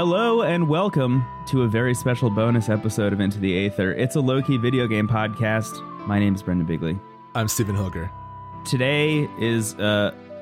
Hello and welcome to a very special bonus episode of Into the Aether. It's a low-key video game podcast. My name is Brendan Bigley. I'm Stephen Hilger. Today is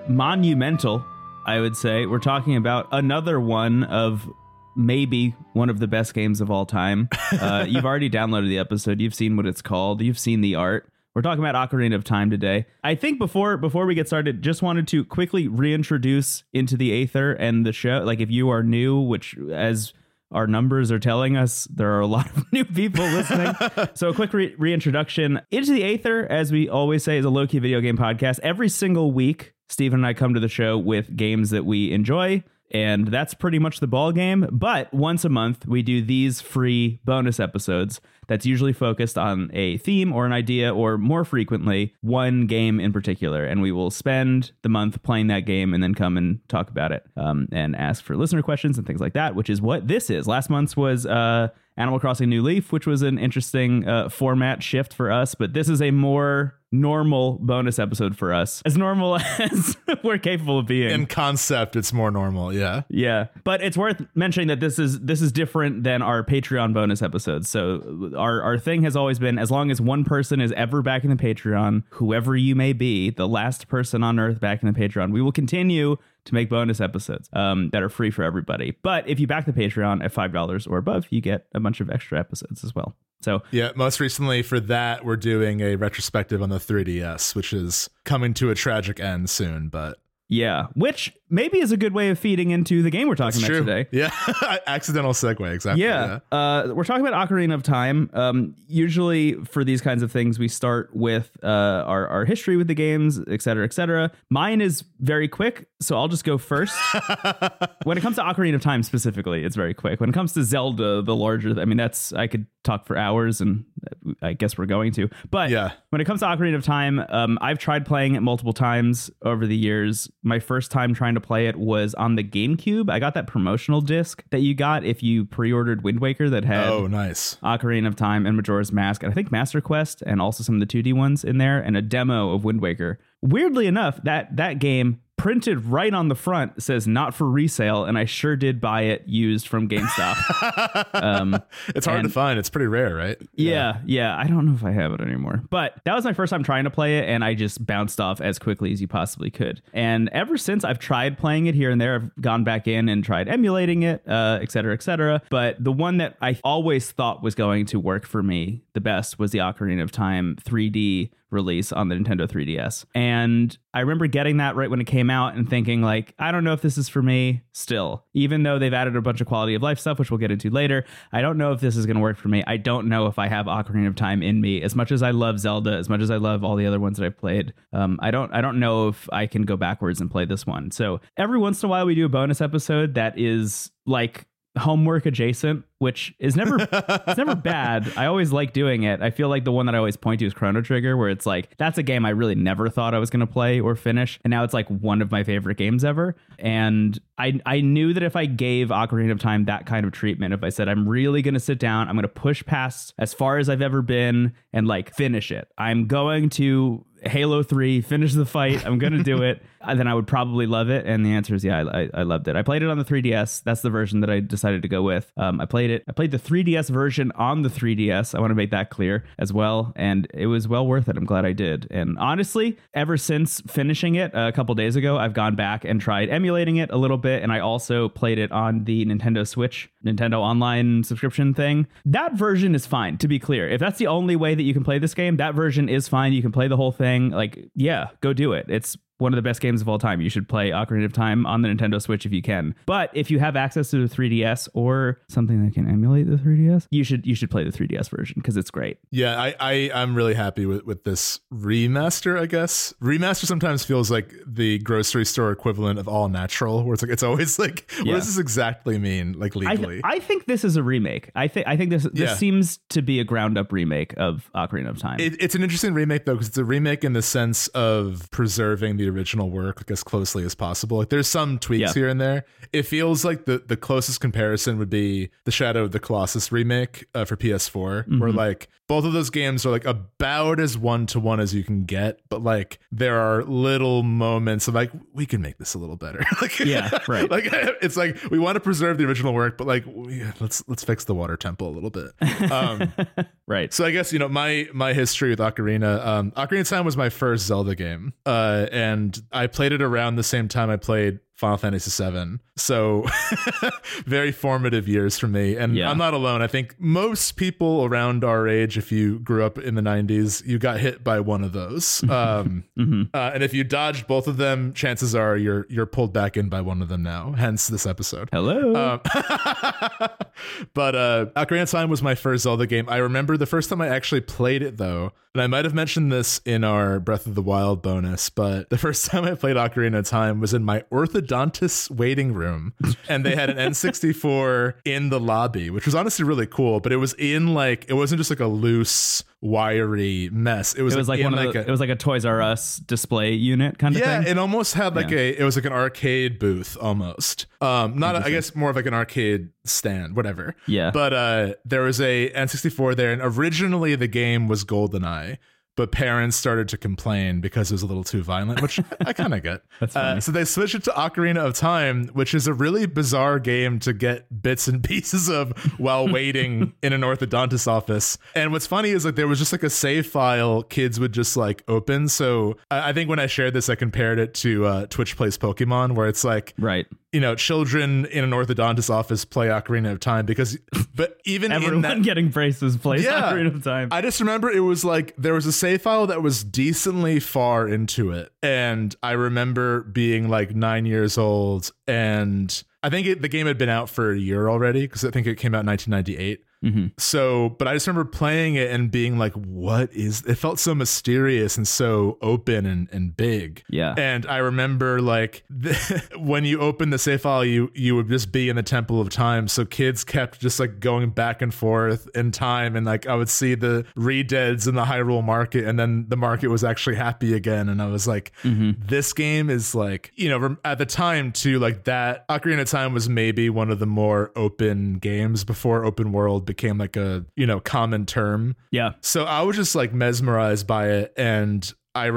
monumental, I would say. We're talking about another one of maybe one of the best games of all time. You've already downloaded the episode. You've seen what it's called. You've seen the art. We're talking about Ocarina of Time today. I think before we get started, just wanted to quickly reintroduce Into the Aether and the show. Like, if you are new, which as our numbers are telling us, there are a lot of new people listening. So a quick reintroduction. Into the Aether, as we always say, is a low-key video game podcast. Every single week, Stephen and I come to the show with games that we enjoy. And that's pretty much the ball game. But once a month, we do these free bonus episodes that's usually focused on a theme or an idea, or more frequently, one game in particular. And we will spend the month playing that game and then come and talk about it and ask for listener questions and things like that, which is what this is. Last month's was Animal Crossing New Leaf, which was an interesting format shift for us. But this is a more normal bonus episode for us, as normal as we're capable of being. In concept, it's more normal. Yeah. But it's worth mentioning that this is different than our Patreon bonus episodes. So our thing has always been, as long as one person is ever back in the Patreon, whoever you may be, the last person on earth back in the Patreon, we will continue to make bonus episodes that are free for everybody. But if you back the Patreon at $5 or above, you get a bunch of extra episodes as well. So yeah, most recently for that, we're doing a retrospective on the 3DS, which is coming to a tragic end soon. But yeah, which maybe is a good way of feeding into the game we're talking about today. Yeah, accidental segue. Exactly. Yeah. We're talking about Ocarina of Time. Usually for these kinds of things, we start with our history with the games, et cetera, et cetera. Mine is very quick, so I'll just go first. When it comes to Ocarina of Time specifically, it's very quick. When it comes to Zelda, the larger, I mean, I could talk for hours, and I guess we're going to. But yeah, when it comes to Ocarina of Time, I've tried playing it multiple times over the years. My first time trying to play it was on the GameCube. I got that promotional disc that you got if you pre-ordered Wind Waker that had Ocarina of Time and Majora's Mask, and I think Master Quest, and also some of the 2D ones in there, and a demo of Wind Waker. Weirdly enough, that game printed right on the front says not for resale, and I sure did buy it used from GameStop. It's hard to find. It's pretty rare, right? Yeah. I don't know if I have it anymore, but that was my first time trying to play it, and I just bounced off as quickly as you possibly could. And ever since, I've tried playing it here and there. I've gone back in and tried emulating it, et cetera, et cetera. But the one that I always thought was going to work for me the best was the Ocarina of Time 3D release on the Nintendo 3DS. And I remember getting that right when it came out and thinking, like, I don't know if this is for me still, even though they've added a bunch of quality of life stuff, which we'll get into later. I don't know if this is going to work for me. I don't know if I have Ocarina of Time in me. As much as I love Zelda, as much as I love all the other ones that I've played, I don't know if I can go backwards and play this one. So every once in a while we do a bonus episode that is like homework adjacent, which is never it's never bad. I always like doing it. I feel like the one that I always point to is Chrono Trigger, where it's like, that's a game I really never thought I was going to play or finish, and now it's like one of my favorite games ever. And I knew that if I gave Ocarina of Time that kind of treatment, if I said, I'm really going to sit down, I'm going to push past as far as I've ever been and like finish it, I'm going to Halo 3, finish the fight, I'm going to do it, then I would probably love it. And the answer is, yeah, I loved it. I played it on the 3DS. That's the version that I decided to go with. I played the 3DS version on the 3DS. I want to make that clear as well. And it was well worth it. I'm glad I did. And honestly, ever since finishing it a couple days ago, I've gone back and tried emulating it a little bit. And I also played it on the Nintendo Switch, Nintendo Online subscription thing. That version is fine, to be clear. If that's the only way that you can play this game, that version is fine. You can play the whole thing. Like, yeah, go do it. It's one of the best games of all time. You should play Ocarina of Time on the Nintendo Switch if you can. But if you have access to the 3DS or something that can emulate the 3DS, you should play the 3DS version because it's great. Yeah, I'm really happy with this remaster, I guess. Remaster sometimes feels like the grocery store equivalent of all natural, where it's like, it's always like, what does this exactly mean, like, legally? I think this is a remake. I think this seems to be a ground up remake of Ocarina of Time. It's an interesting remake though, because it's a remake in the sense of preserving the original work, like, as closely as possible. Like, there's some tweaks here and there. It feels like the closest comparison would be the Shadow of the Colossus remake for PS4, where like both of those games are like about as one-to-one as you can get, but like there are little moments of like, we can make this a little better. Like, yeah, right. Like it's like we want to preserve the original work, but like let's fix the water temple a little bit. Right. So I guess, you know, my history with Ocarina of Time was my first Zelda game, and I played it around the same time I played Final Fantasy VII. So very formative years for me. And yeah. I'm not alone. I think most people around our age, if you grew up in the 90s, you got hit by one of those. And if you dodged both of them, chances are you're pulled back in by one of them now. Hence this episode. Hello. But Ocarina of Time was my first Zelda game. I remember the first time I actually played it, though. And I might have mentioned this in our Breath of the Wild bonus, but the first time I played Ocarina of Time was in my orthodontist's waiting room, and they had an N64 in the lobby, which was honestly really cool. But it was in like, it wasn't just like a loose wiry mess. It was like a Toys R Us display unit kind of thing. Yeah, it almost had like it was like an arcade booth almost. Not I guess more of like an arcade stand, whatever. Yeah. But there was a N64 there, and originally the game was GoldenEye. But parents started to complain because it was a little too violent, which I kind of get. That's funny. So they switched it to Ocarina of Time, which is a really bizarre game to get bits and pieces of while waiting in an orthodontist office. And what's funny is like there was just like a save file kids would just like open. So I think when I shared this, I compared it to Twitch Plays Pokemon, where it's like, right, you know, children in an orthodontist office play Ocarina of Time because, but even everyone in that, getting braces plays Ocarina of Time. I just remember it was like there was a save file that was decently far into it, and I remember being like 9 years old, and I think the game had been out for a year already because I think it came out in 1998. Mm-hmm. So, but I just remember playing it and being like, what is, it felt so mysterious and so open and big. Yeah. And I remember like when you open the save file, you would just be in the Temple of Time. So kids kept just like going back and forth in time. And like, I would see the re-deads in the Hyrule market, and then the market was actually happy again. And I was like, this game is like, you know, at the time too, like that Ocarina of Time was maybe one of the more open games before open world became like a, you know, common term. Yeah. So I was just like mesmerized by it, and I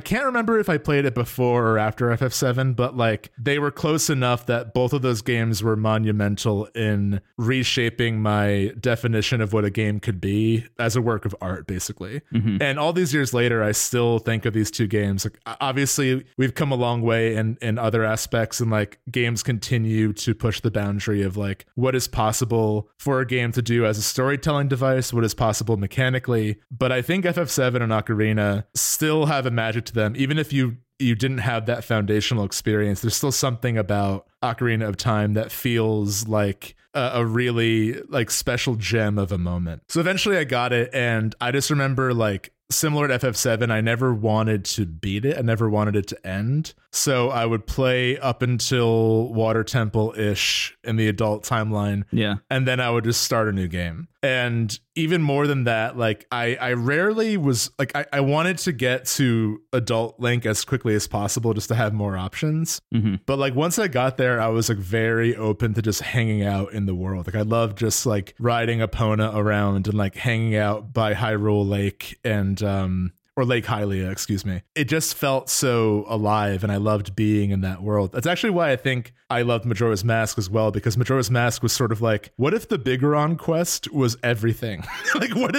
can't remember if I played it before or after FF7, but like they were close enough that both of those games were monumental in reshaping my definition of what a game could be as a work of art, basically. Mm-hmm. And all these years later, I still think of these two games. Like, obviously, we've come a long way in other aspects, and like games continue to push the boundary of like what is possible for a game to do as a storytelling device, what is possible mechanically. But I think FF7 and Ocarina still have a magic to them. Even if you didn't have that foundational experience, there's still something about Ocarina of Time that feels like a really like special gem of a moment. So eventually I got it, and I just remember like, similar to FF7, I never wanted to beat it. I never wanted it to end. So I would play up until Water Temple-ish in the adult timeline. Yeah. And then I would just start a new game. And even more than that, like I rarely was like, I wanted to get to adult Link as quickly as possible just to have more options. Mm-hmm. But like once I got there, I was like very open to just hanging out in the world. Like I love just like riding Epona around and like hanging out by Hyrule Lake or Lake Hylia, excuse me. It just felt so alive, and I loved being in that world. That's actually why I think I loved Majora's Mask as well, because Majora's Mask was sort of like, what if the Bigoron quest was everything? Like, what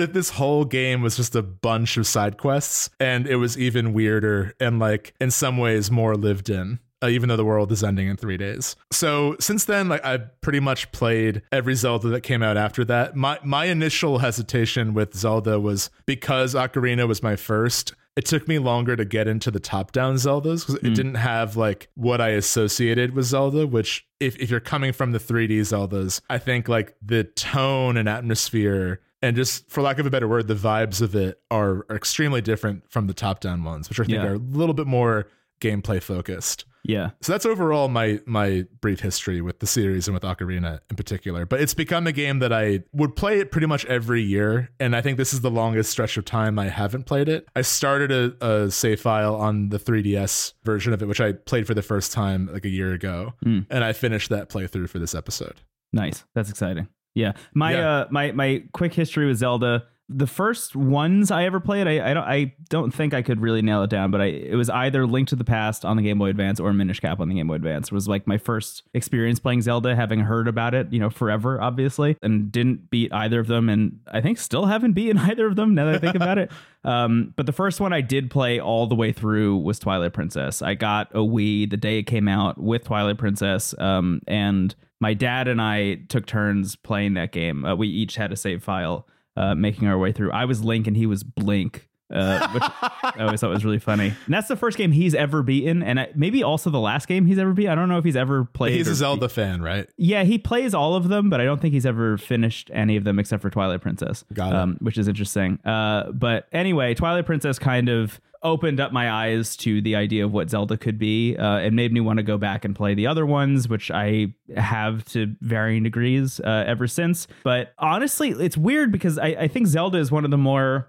if this whole game was just a bunch of side quests, and it was even weirder and like in some ways more lived in. Even though the world is ending in 3 days. So since then, like I've pretty much played every Zelda that came out after that. My initial hesitation with Zelda was because Ocarina was my first. It took me longer to get into the top-down Zeldas because it didn't have like what I associated with Zelda, which if you're coming from the 3D Zeldas, I think like the tone and atmosphere and just, for lack of a better word, the vibes of it are extremely different from the top-down ones, which I think are a little bit more gameplay focused. Yeah. So that's overall my brief history with the series and with Ocarina in particular. But it's become a game that I would play it pretty much every year, and I think this is the longest stretch of time I haven't played it. I started a save file on the 3DS version of it, which I played for the first time like a year ago, and I finished that playthrough for this episode. Nice. That's exciting. Yeah. My quick history with Zelda. the first ones I ever played, I don't think I could really nail it down, but it was either Link to the Past on the Game Boy Advance or Minish Cap on the Game Boy Advance. It was like my first experience playing Zelda, having heard about it, forever, obviously, and didn't beat either of them. And I think still haven't beaten either of them now that I think about it. But the first one I did play all the way through was Twilight Princess. I got a Wii the day it came out with Twilight Princess, and my dad and I took turns playing that game. We each had a save file. Making our way through. I was Link and he was Blink, which I always thought was really funny. And that's the first game he's ever beaten, and maybe also the last game he's ever beat. I don't know if he's ever played. He's a Zelda fan, right? Yeah, he plays all of them, but I don't think he's ever finished any of them except for Twilight Princess. Got it. Which is interesting. But anyway, Twilight Princess kind of opened up my eyes to the idea of what Zelda could be. It made me want to go back and play the other ones, which I have to varying degrees ever since. But honestly, it's weird because I think Zelda is one of the more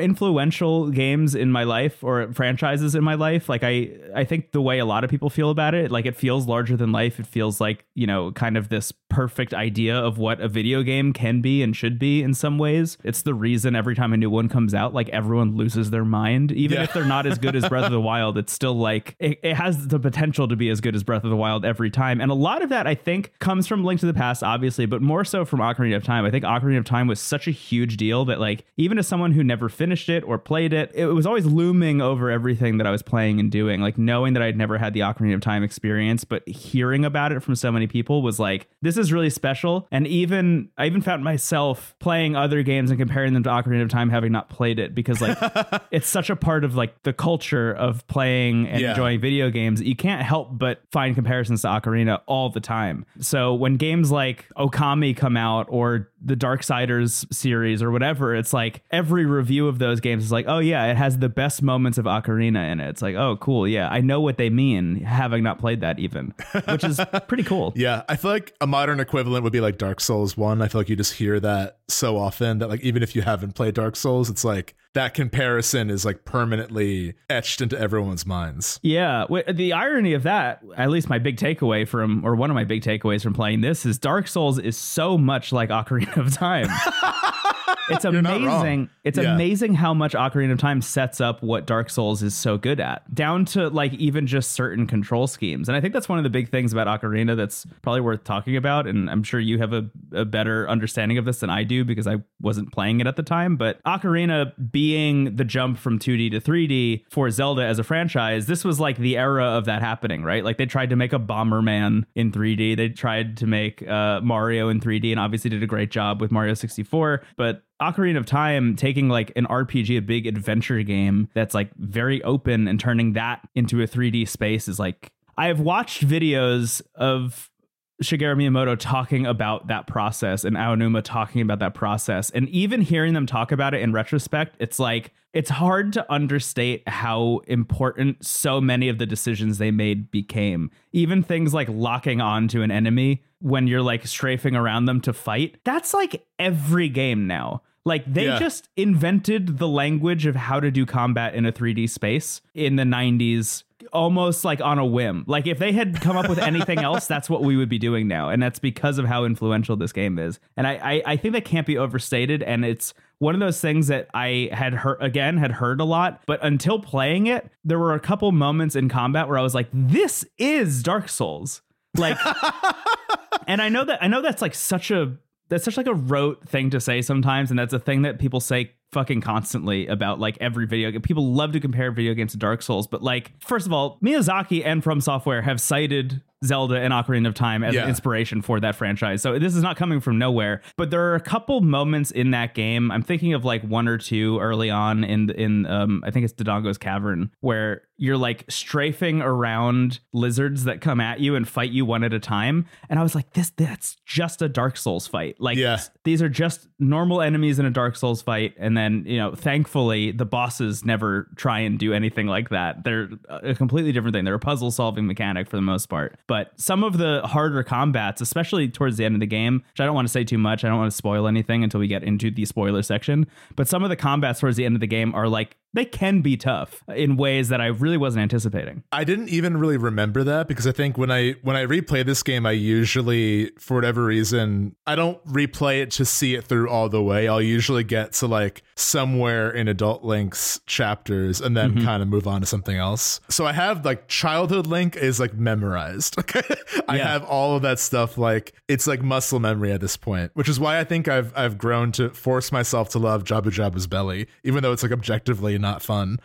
influential games in my life, or franchises in my life. Like I think the way a lot of people feel about it, like it feels larger than life. It feels like, kind of this perfect idea of what a video game can be and should be in some ways. It's the reason every time a new one comes out, like everyone loses their mind, even if they're not as good as Breath of the Wild. It's still like it has the potential to be as good as Breath of the Wild every time. And a lot of that, I think, comes from Link to the Past, obviously, but more so from Ocarina of Time. I think Ocarina of Time was such a huge deal that, like, even as someone who never finished it or played it, it was always looming over everything that I was playing and doing, like knowing that I'd never had the Ocarina of Time experience, but hearing about it from so many people was like, this is really special. And I even found myself playing other games and comparing them to Ocarina of Time, having not played it, because like it's such a part of like the culture of playing and enjoying video games. You can't help but find comparisons to Ocarina all the time. So when games like Okami come out or the Darksiders series or whatever, it's like every review of those games is like, oh yeah, it has the best moments of Ocarina in it. It's like, oh cool, yeah, I know what they mean, having not played that even, which is pretty cool. Yeah, I feel like a modern equivalent would be like Dark Souls 1. I feel like you just hear that so often that like even if you haven't played Dark Souls, it's like that comparison is like permanently etched into everyone's minds. Yeah, the irony of that, at least my big takeaway from, or one of my big takeaways from playing this, is Dark Souls is so much like Ocarina of Time. It's amazing. It's amazing how much Ocarina of Time sets up what Dark Souls is so good at, down to like even just certain control schemes. And I think that's one of the big things about Ocarina that's probably worth talking about. And I'm sure you have a better understanding of this than I do because I wasn't playing it at the time. But Ocarina being the jump from 2D to 3D for Zelda as a franchise, this was like the era of that happening, right? Like they tried to make a Bomberman in 3D. They tried to make Mario in 3D and obviously did a great job with Mario 64. But Ocarina of Time taking like an RPG, a big adventure game that's like very open, and turning that into a 3D space is like, I have watched videos of Shigeru Miyamoto talking about that process and Aonuma talking about that process. And even hearing them talk about it in retrospect, it's like, it's hard to understate how important so many of the decisions they made became. Even things like locking onto an enemy when you're like strafing around them to fight. That's like every game now. Like they just invented the language of how to do combat in a 3D space in the 90s, almost like on a whim. Like if they had come up with anything else, that's what we would be doing now. And that's because of how influential this game is. And I think that can't be overstated. And it's one of those things that I had heard a lot, but until playing it, there were a couple moments in combat where I was like, this is Dark Souls. Like, and I know that's like such a rote thing to say sometimes. And that's a thing that people say fucking constantly about like every video game. People love to compare video games to Dark Souls, but like, first of all, Miyazaki and From Software have cited Zelda and Ocarina of Time as an inspiration for that franchise. So this is not coming from nowhere, but there are a couple moments in that game. I'm thinking of like one or two early on in I think it's Dodongo's Cavern, where you're like strafing around lizards that come at you and fight you one at a time. And I was like, that's just a Dark Souls fight. Like these are just normal enemies in a Dark Souls fight. And then, thankfully the bosses never try and do anything like that. They're a completely different thing. They're a puzzle solving mechanic for the most part. But some of the harder combats, especially towards the end of the game, which I don't want to say too much. I don't want to spoil anything until we get into the spoiler section. But some of the combats towards the end of the game are like they can be tough in ways that I really wasn't anticipating. I didn't even really remember that, because I think when I replay this game, I usually, for whatever reason, I don't replay it to see it through all the way. I'll usually get to like somewhere in Adult Link's chapters and then kind of move on to something else. So I have like childhood Link is like memorized. Okay. I have all of that stuff. Like it's like muscle memory at this point, which is why I think I've grown to force myself to love Jabu Jabu's belly, even though it's like objectively not fun.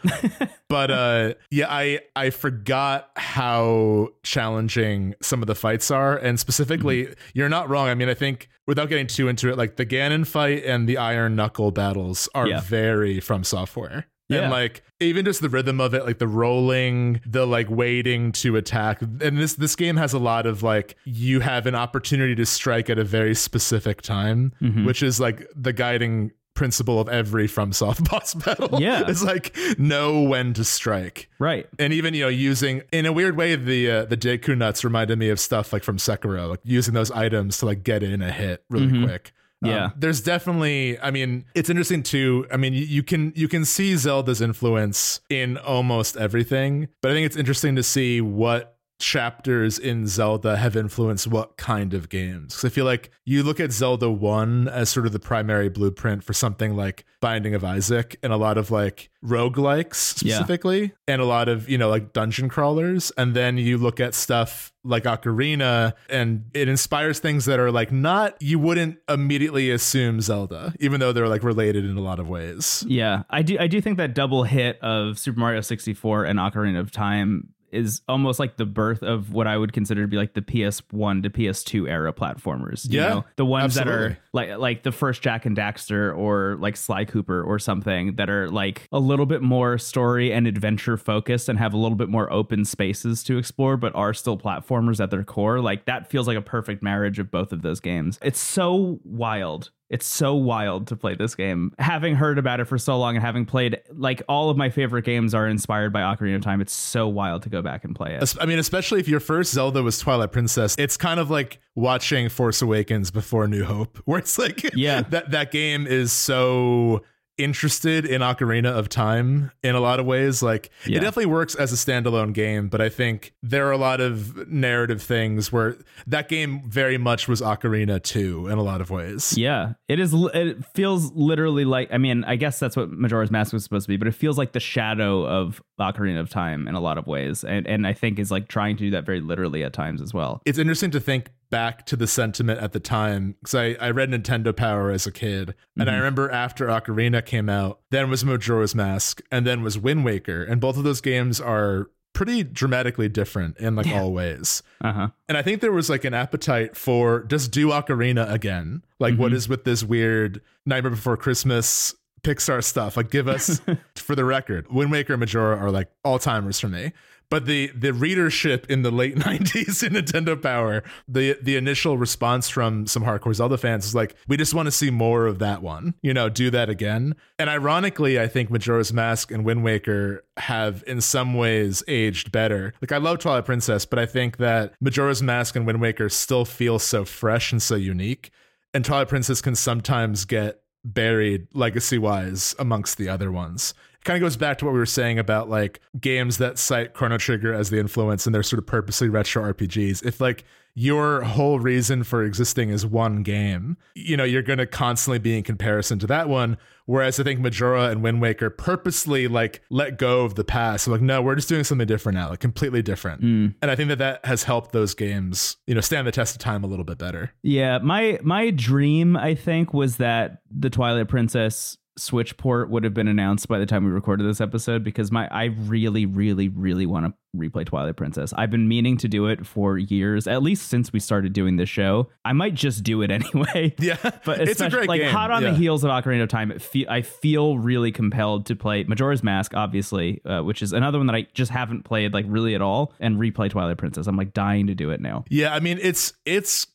But I forgot how challenging some of the fights are. And specifically, you're not wrong. I mean, I think without getting too into it, like the Ganon fight and the Iron Knuckle battles are very From Software. Yeah. And like even just the rhythm of it, like the rolling, the like waiting to attack. And this game has a lot of like you have an opportunity to strike at a very specific time, which is like the guiding principle of every FromSoft boss battle. Yeah, it's like know when to strike. Right. And even, you know, using in a weird way, the Deku Nuts reminded me of stuff like from Sekiro, like using those items to like get in a hit really quick. Yeah, there's definitely, I mean, it's interesting too. I mean, you can see Zelda's influence in almost everything, but I think it's interesting to see what chapters in Zelda have influenced what kind of games. Because I feel like you look at Zelda 1 as sort of the primary blueprint for something like Binding of Isaac and a lot of like roguelikes specifically, and a lot of, you know, like dungeon crawlers. And then you look at stuff like Ocarina and it inspires things that are like not, you wouldn't immediately assume Zelda, even though they're like related in a lot of ways. Yeah, I do think that double hit of Super Mario 64 and Ocarina of Time is almost like the birth of what I would consider to be like the PS1 to PS2 era platformers. You know, the ones that are like the first Jak and Daxter or like Sly Cooper or something that are like a little bit more story and adventure focused and have a little bit more open spaces to explore, but are still platformers at their core. Like that feels like a perfect marriage of both of those games. It's so wild. It's so wild to play this game. Having heard about it for so long and having played, like, all of my favorite games are inspired by Ocarina of Time. It's so wild to go back and play it. I mean, especially if your first Zelda was Twilight Princess, it's kind of like watching Force Awakens before New Hope, where it's like, that game is so interested in Ocarina of Time in a lot of ways. Like it definitely works as a standalone game, but I think there are a lot of narrative things where that game very much was Ocarina 2 in a lot of ways. Yeah, it is. It feels literally like, I mean, I guess that's what Majora's Mask was supposed to be, but it feels like the shadow of Ocarina of Time in a lot of ways, and I think is like trying to do that very literally at times as well. It's interesting to think back to the sentiment at the time, because I read Nintendo Power as a kid, and I remember after Ocarina came out, then was Majora's Mask, and then was Wind Waker, and both of those games are pretty dramatically different in like all ways. And I think there was like an appetite for just do Ocarina again, like what is with this weird Nightmare Before Christmas Pixar stuff, like give us for the record, Wind Waker and Majora are like all-timers for me. But the readership in the late 90s in Nintendo Power, the initial response from some hardcore Zelda fans is like, we just want to see more of that one, you know, do that again. And ironically, I think Majora's Mask and Wind Waker have in some ways aged better. Like I love Twilight Princess, but I think that Majora's Mask and Wind Waker still feel so fresh and so unique. And Twilight Princess can sometimes get buried legacy-wise amongst the other ones. Kind of goes back to what we were saying about like games that cite Chrono Trigger as the influence and they're sort of purposely retro RPGs. If like your whole reason for existing is one game, you know, you're going to constantly be in comparison to that one. Whereas I think Majora and Wind Waker purposely like let go of the past. So like, no, we're just doing something different now, like completely different. And I think that has helped those games, you know, stand the test of time a little bit better. Yeah. My dream, I think, was that the Twilight Princess Switch port would have been announced by the time we recorded this episode, because I really, really, really want to replay Twilight Princess. I've been meaning to do it for years, at least since we started doing this show. I might just do it anyway. Yeah, but it's a great game. Hot on the heels of Ocarina of Time, I feel really compelled to play Majora's Mask, obviously, which is another one that I just haven't played like really at all, and replay Twilight Princess. I'm like dying to do it now. Yeah, I mean it's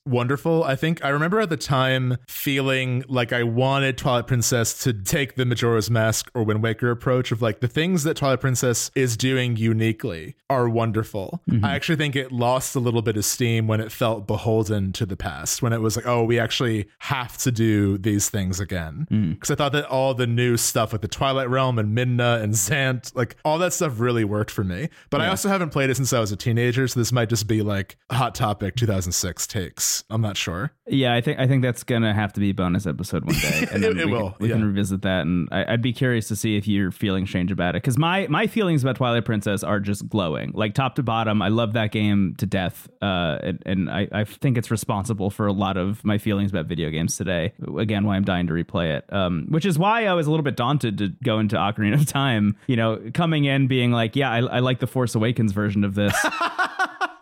wonderful. I think I remember at the time feeling like I wanted Twilight Princess to take the Majora's Mask or Wind Waker approach of like the things that Twilight Princess is doing uniquely are wonderful. Mm-hmm. I actually think it lost a little bit of steam when it felt beholden to the past, when it was like, oh, we actually have to do these things again. Because I thought that all the new stuff with the Twilight Realm and Midna and Xant, like all that stuff really worked for me. But I also haven't played it since I was a teenager, so this might just be like Hot Topic 2006 takes. I'm not sure. Yeah, I think that's gonna have to be a bonus episode one day, and then we can revisit that. And I'd be curious to see if your feelings change about it, because my feelings about Twilight Princess are just glowing, like top to bottom. I love that game to death, and I think it's responsible for a lot of my feelings about video games today. Again, why I'm dying to replay it, which is why I was a little bit daunted to go into Ocarina of Time. You know, coming in being like, yeah, I like the Force Awakens version of this.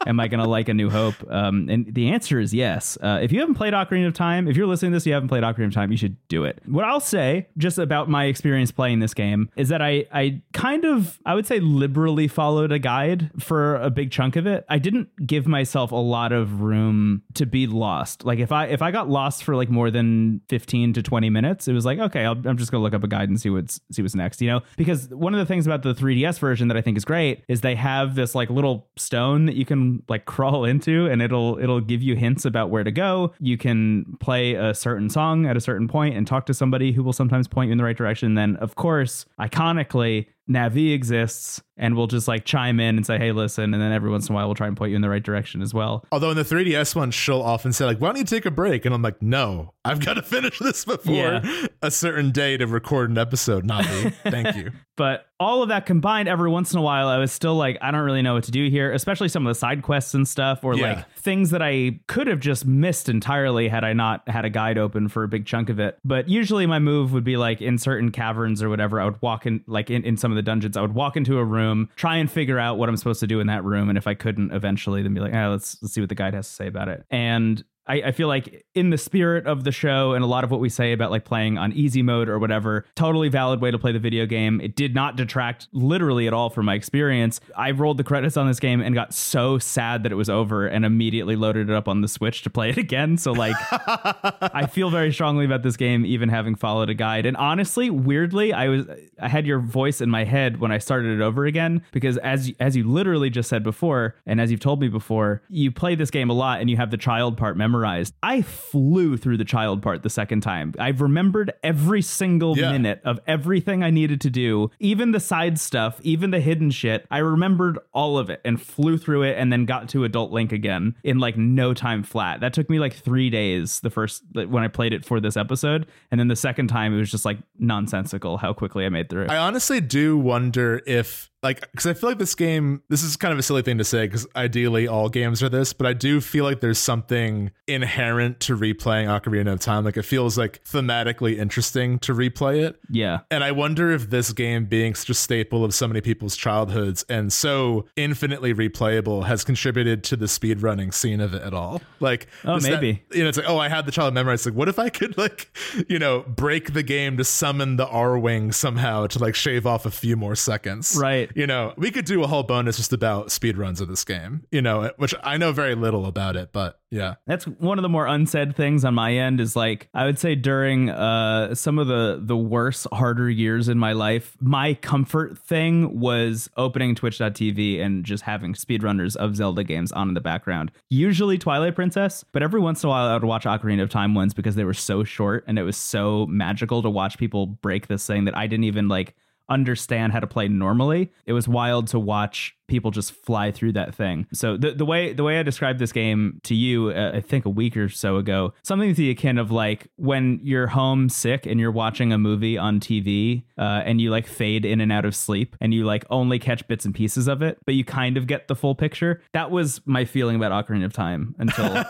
Am I going to like A New Hope? And the answer is yes. If you haven't played Ocarina of Time, if you're listening to this, you haven't played Ocarina of Time, you should do it. What I'll say just about my experience playing this game is that I kind of, I would say, liberally followed a guide for a big chunk of it. I didn't give myself a lot of room to be lost. Like if I got lost for like more than 15 to 20 minutes, it was like, okay, I'm just going to look up a guide and see what's next, you know? Because one of the things about the 3DS version that I think is great is they have this like little stone that you can like crawl into, and it'll give you hints about where to go. You can play a certain song at a certain point and talk to somebody who will sometimes point you in the right direction. Then, of course, iconically, Navi exists and will just like chime in and say, hey, listen, and then every once in a while we'll try and point you in the right direction as well. Although in the 3DS one, she'll often say like, why don't you take a break? And I'm like, no, I've got to finish this before a certain day to record an episode, Navi. Thank you. But all of that combined, every once in a while I was still like, I don't really know what to do here, especially some of the side quests and stuff, or like things that I could have just missed entirely had I not had a guide open for a big chunk of it. But usually my move would be like, in certain caverns or whatever, I would walk in, like in some of the dungeons, I would walk into a room, try and figure out what I'm supposed to do in that room, and if I couldn't eventually, then be like, let's see what the guide has to say about it. And I feel like in the spirit of the show and a lot of what we say about like playing on easy mode or whatever, totally valid way to play the video game. It did not detract literally at all from my experience. I rolled the credits on this game and got so sad that it was over and immediately loaded it up on the Switch to play it again. So like, I feel very strongly about this game, even having followed a guide. And honestly, weirdly, I had your voice in my head when I started it over again, because as you literally just said before, and as you've told me before, you play this game a lot and you have the child part memory. I flew through the child part the second time. I've remembered every single minute of everything I needed to do, even the side stuff, even the hidden shit. I remembered all of it and flew through it, and then got to Adult Link again in like no time flat. That took me like 3 days the first, when I played it for this episode, and then the second time it was just like nonsensical how quickly I made through it. I honestly do wonder if, like, because I feel like this game, this is kind of a silly thing to say because ideally all games are this, but I do feel like there's something inherent to replaying Ocarina of Time. Like, it feels like thematically interesting to replay it. Yeah. And I wonder if this game being such a staple of so many people's childhoods and so infinitely replayable has contributed to the speedrunning scene of it at all. Like, oh, maybe. That, you know, it's like, oh, I had the child memorized. Like, what if I could, like, you know, break the game to summon the R-Wing somehow to, like, shave off a few more seconds? Right. You know, we could do a whole bonus just about speedruns of this game, you know, which I know very little about it, but yeah. That's one of the more unsaid things on my end is, like, I would say during some of the worse, harder years in my life, my comfort thing was opening twitch.tv and just having speedrunners of Zelda games on in the background. Usually Twilight Princess, but every once in a while I would watch Ocarina of Time ones because they were so short and it was so magical to watch people break this thing that I didn't even, like, understand how to play normally. It was wild to watch people just fly through that thing. So the way I described this game to you, I think a week or so ago, something to the akin of like when you're home sick and you're watching a movie on TV and you like fade in and out of sleep and you like only catch bits and pieces of it, but you kind of get the full picture. That was my feeling about Ocarina of Time until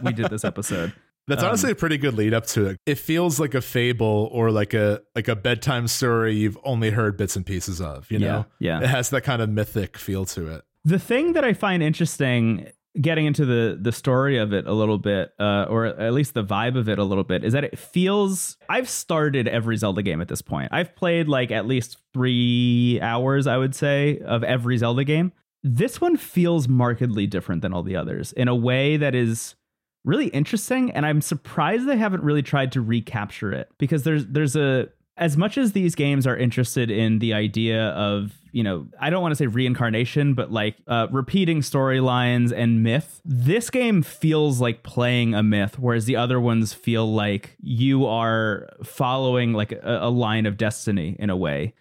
we did this episode. That's honestly a pretty good lead up to it. It feels like a fable or like a bedtime story you've only heard bits and pieces of, you know? Yeah. It has that kind of mythic feel to it. The thing that I find interesting, getting into the story of it a little bit, or at least the vibe of it a little bit, is that it feels... I've started every Zelda game at this point. I've played like at least 3 hours, I would say, of every Zelda game. This one feels markedly different than all the others in a way that is... really interesting, and I'm surprised they haven't really tried to recapture it, because there's as much as these games are interested in the idea of you know, I don't want to say reincarnation, but like repeating storylines and myth. This game feels like playing a myth, whereas the other ones feel like you are following like a line of destiny in a way.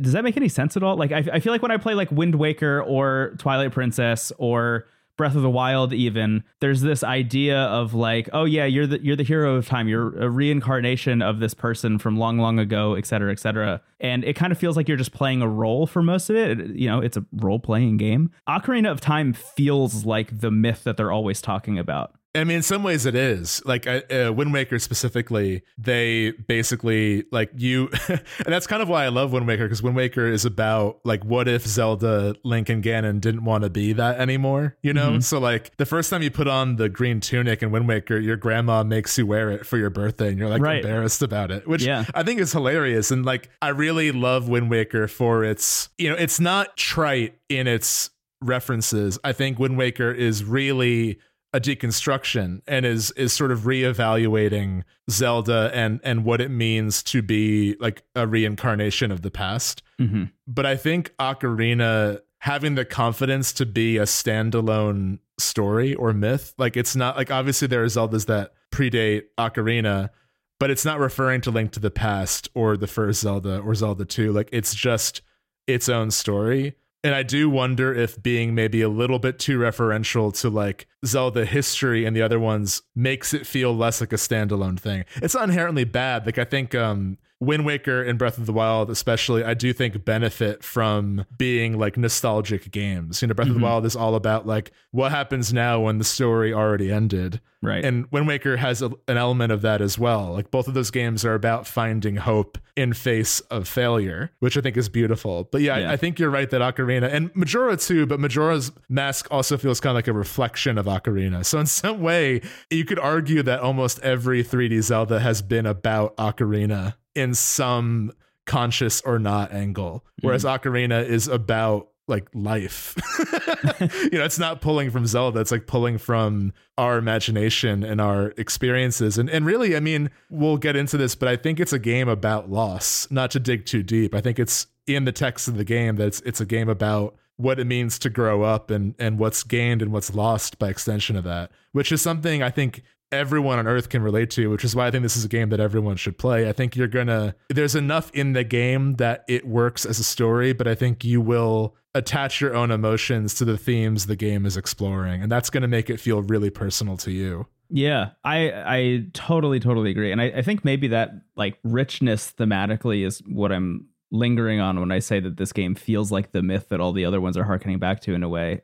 Does that make any sense at all? Like, I feel like when I play like Wind Waker or Twilight Princess or Breath of the Wild, even, there's this idea of like, oh yeah, you're the hero of time, you're a reincarnation of this person from long ago, et cetera, et cetera. And it kind of feels like you're just playing a role for most of it. You know, it's a role playing game. Ocarina of Time feels like the myth that they're always talking about. I mean, in some ways it is like Wind Waker specifically. They basically like you and that's kind of why I love Wind Waker, because Wind Waker is about like, what if Zelda, Link and Ganon didn't want to be that anymore, you know? Mm-hmm. So like the first time you put on the green tunic in Wind Waker, your grandma makes you wear it for your birthday and you're like right. embarrassed about it, which yeah. I think is hilarious. And like, I really love Wind Waker for its, you know, it's not trite in its references. I think Wind Waker is really a deconstruction and is sort of reevaluating Zelda and what it means to be like a reincarnation of the past. Mm-hmm. But I think Ocarina having the confidence to be a standalone story or myth, like it's not like, obviously there are Zeldas that predate Ocarina, but it's not referring to Link to the Past or the first Zelda or Zelda 2. Like it's just its own story. And I do wonder if being maybe a little bit too referential to like Zelda history and the other ones makes it feel less like a standalone thing. It's not inherently bad. Like I think Wind Waker and Breath of the Wild, especially, I do think benefit from being like nostalgic games. You know, Breath mm-hmm. of the Wild is all about like what happens now when the story already ended. Right. And Wind Waker has an element of that as well. Like both of those games are about finding hope in face of failure, which I think is beautiful. But yeah, I think you're right that Ocarina and Majora too, but Majora's Mask also feels kind of like a reflection of Ocarina. So in some way, you could argue that almost every 3D Zelda has been about Ocarina in some conscious or not angle, whereas Ocarina is about like life. You know, it's not pulling from Zelda, it's like pulling from our imagination and our experiences. And really, I mean, we'll get into this, but I think it's a game about loss, not to dig too deep. I think it's in the text of the game that it's a game about what it means to grow up and what's gained and what's lost by extension of that, which is something I think everyone on Earth can relate to, which is why I think this is a game that everyone should play. I think there's enough in the game that it works as a story, but I think you will attach your own emotions to the themes the game is exploring, and that's going to make it feel really personal to you. Yeah, I totally agree. And I think maybe that like richness thematically is what I'm lingering on when I say that this game feels like the myth that all the other ones are hearkening back to in a way.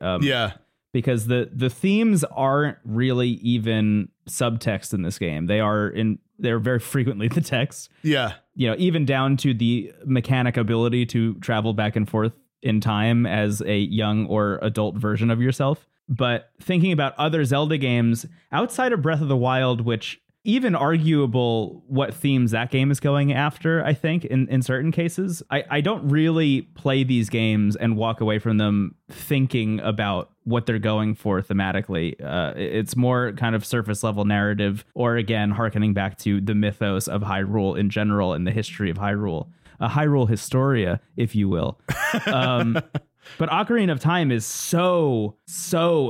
Because the themes aren't really even subtext in this game. They're very frequently the text. Yeah. You know, even down to the mechanic ability to travel back and forth in time as a young or adult version of yourself. But thinking about other Zelda games outside of Breath of the Wild, which even arguable what themes that game is going after, I think, in certain cases, I don't really play these games and walk away from them thinking about what they're going for thematically. It's more kind of surface level narrative, or again, hearkening back to the mythos of Hyrule in general and the history of Hyrule, a Hyrule Historia, if you will. But Ocarina of Time is so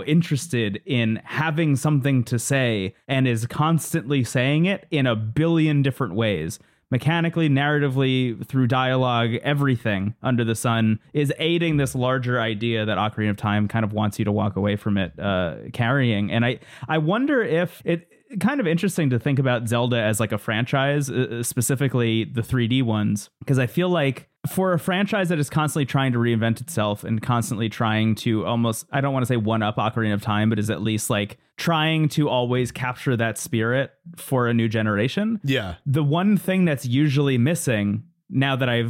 interested in having something to say and is constantly saying it in a billion different ways. Mechanically, narratively, through dialogue, everything under the sun is aiding this larger idea that Ocarina of Time kind of wants you to walk away from it carrying. And I wonder if it kind of interesting to think about Zelda as like a franchise, specifically the 3D ones, because I feel like for a franchise that is constantly trying to reinvent itself and constantly trying to almost, I don't want to say one up Ocarina of Time, but is at least like trying to always capture that spirit for a new generation. Yeah. The one thing that's usually missing now that I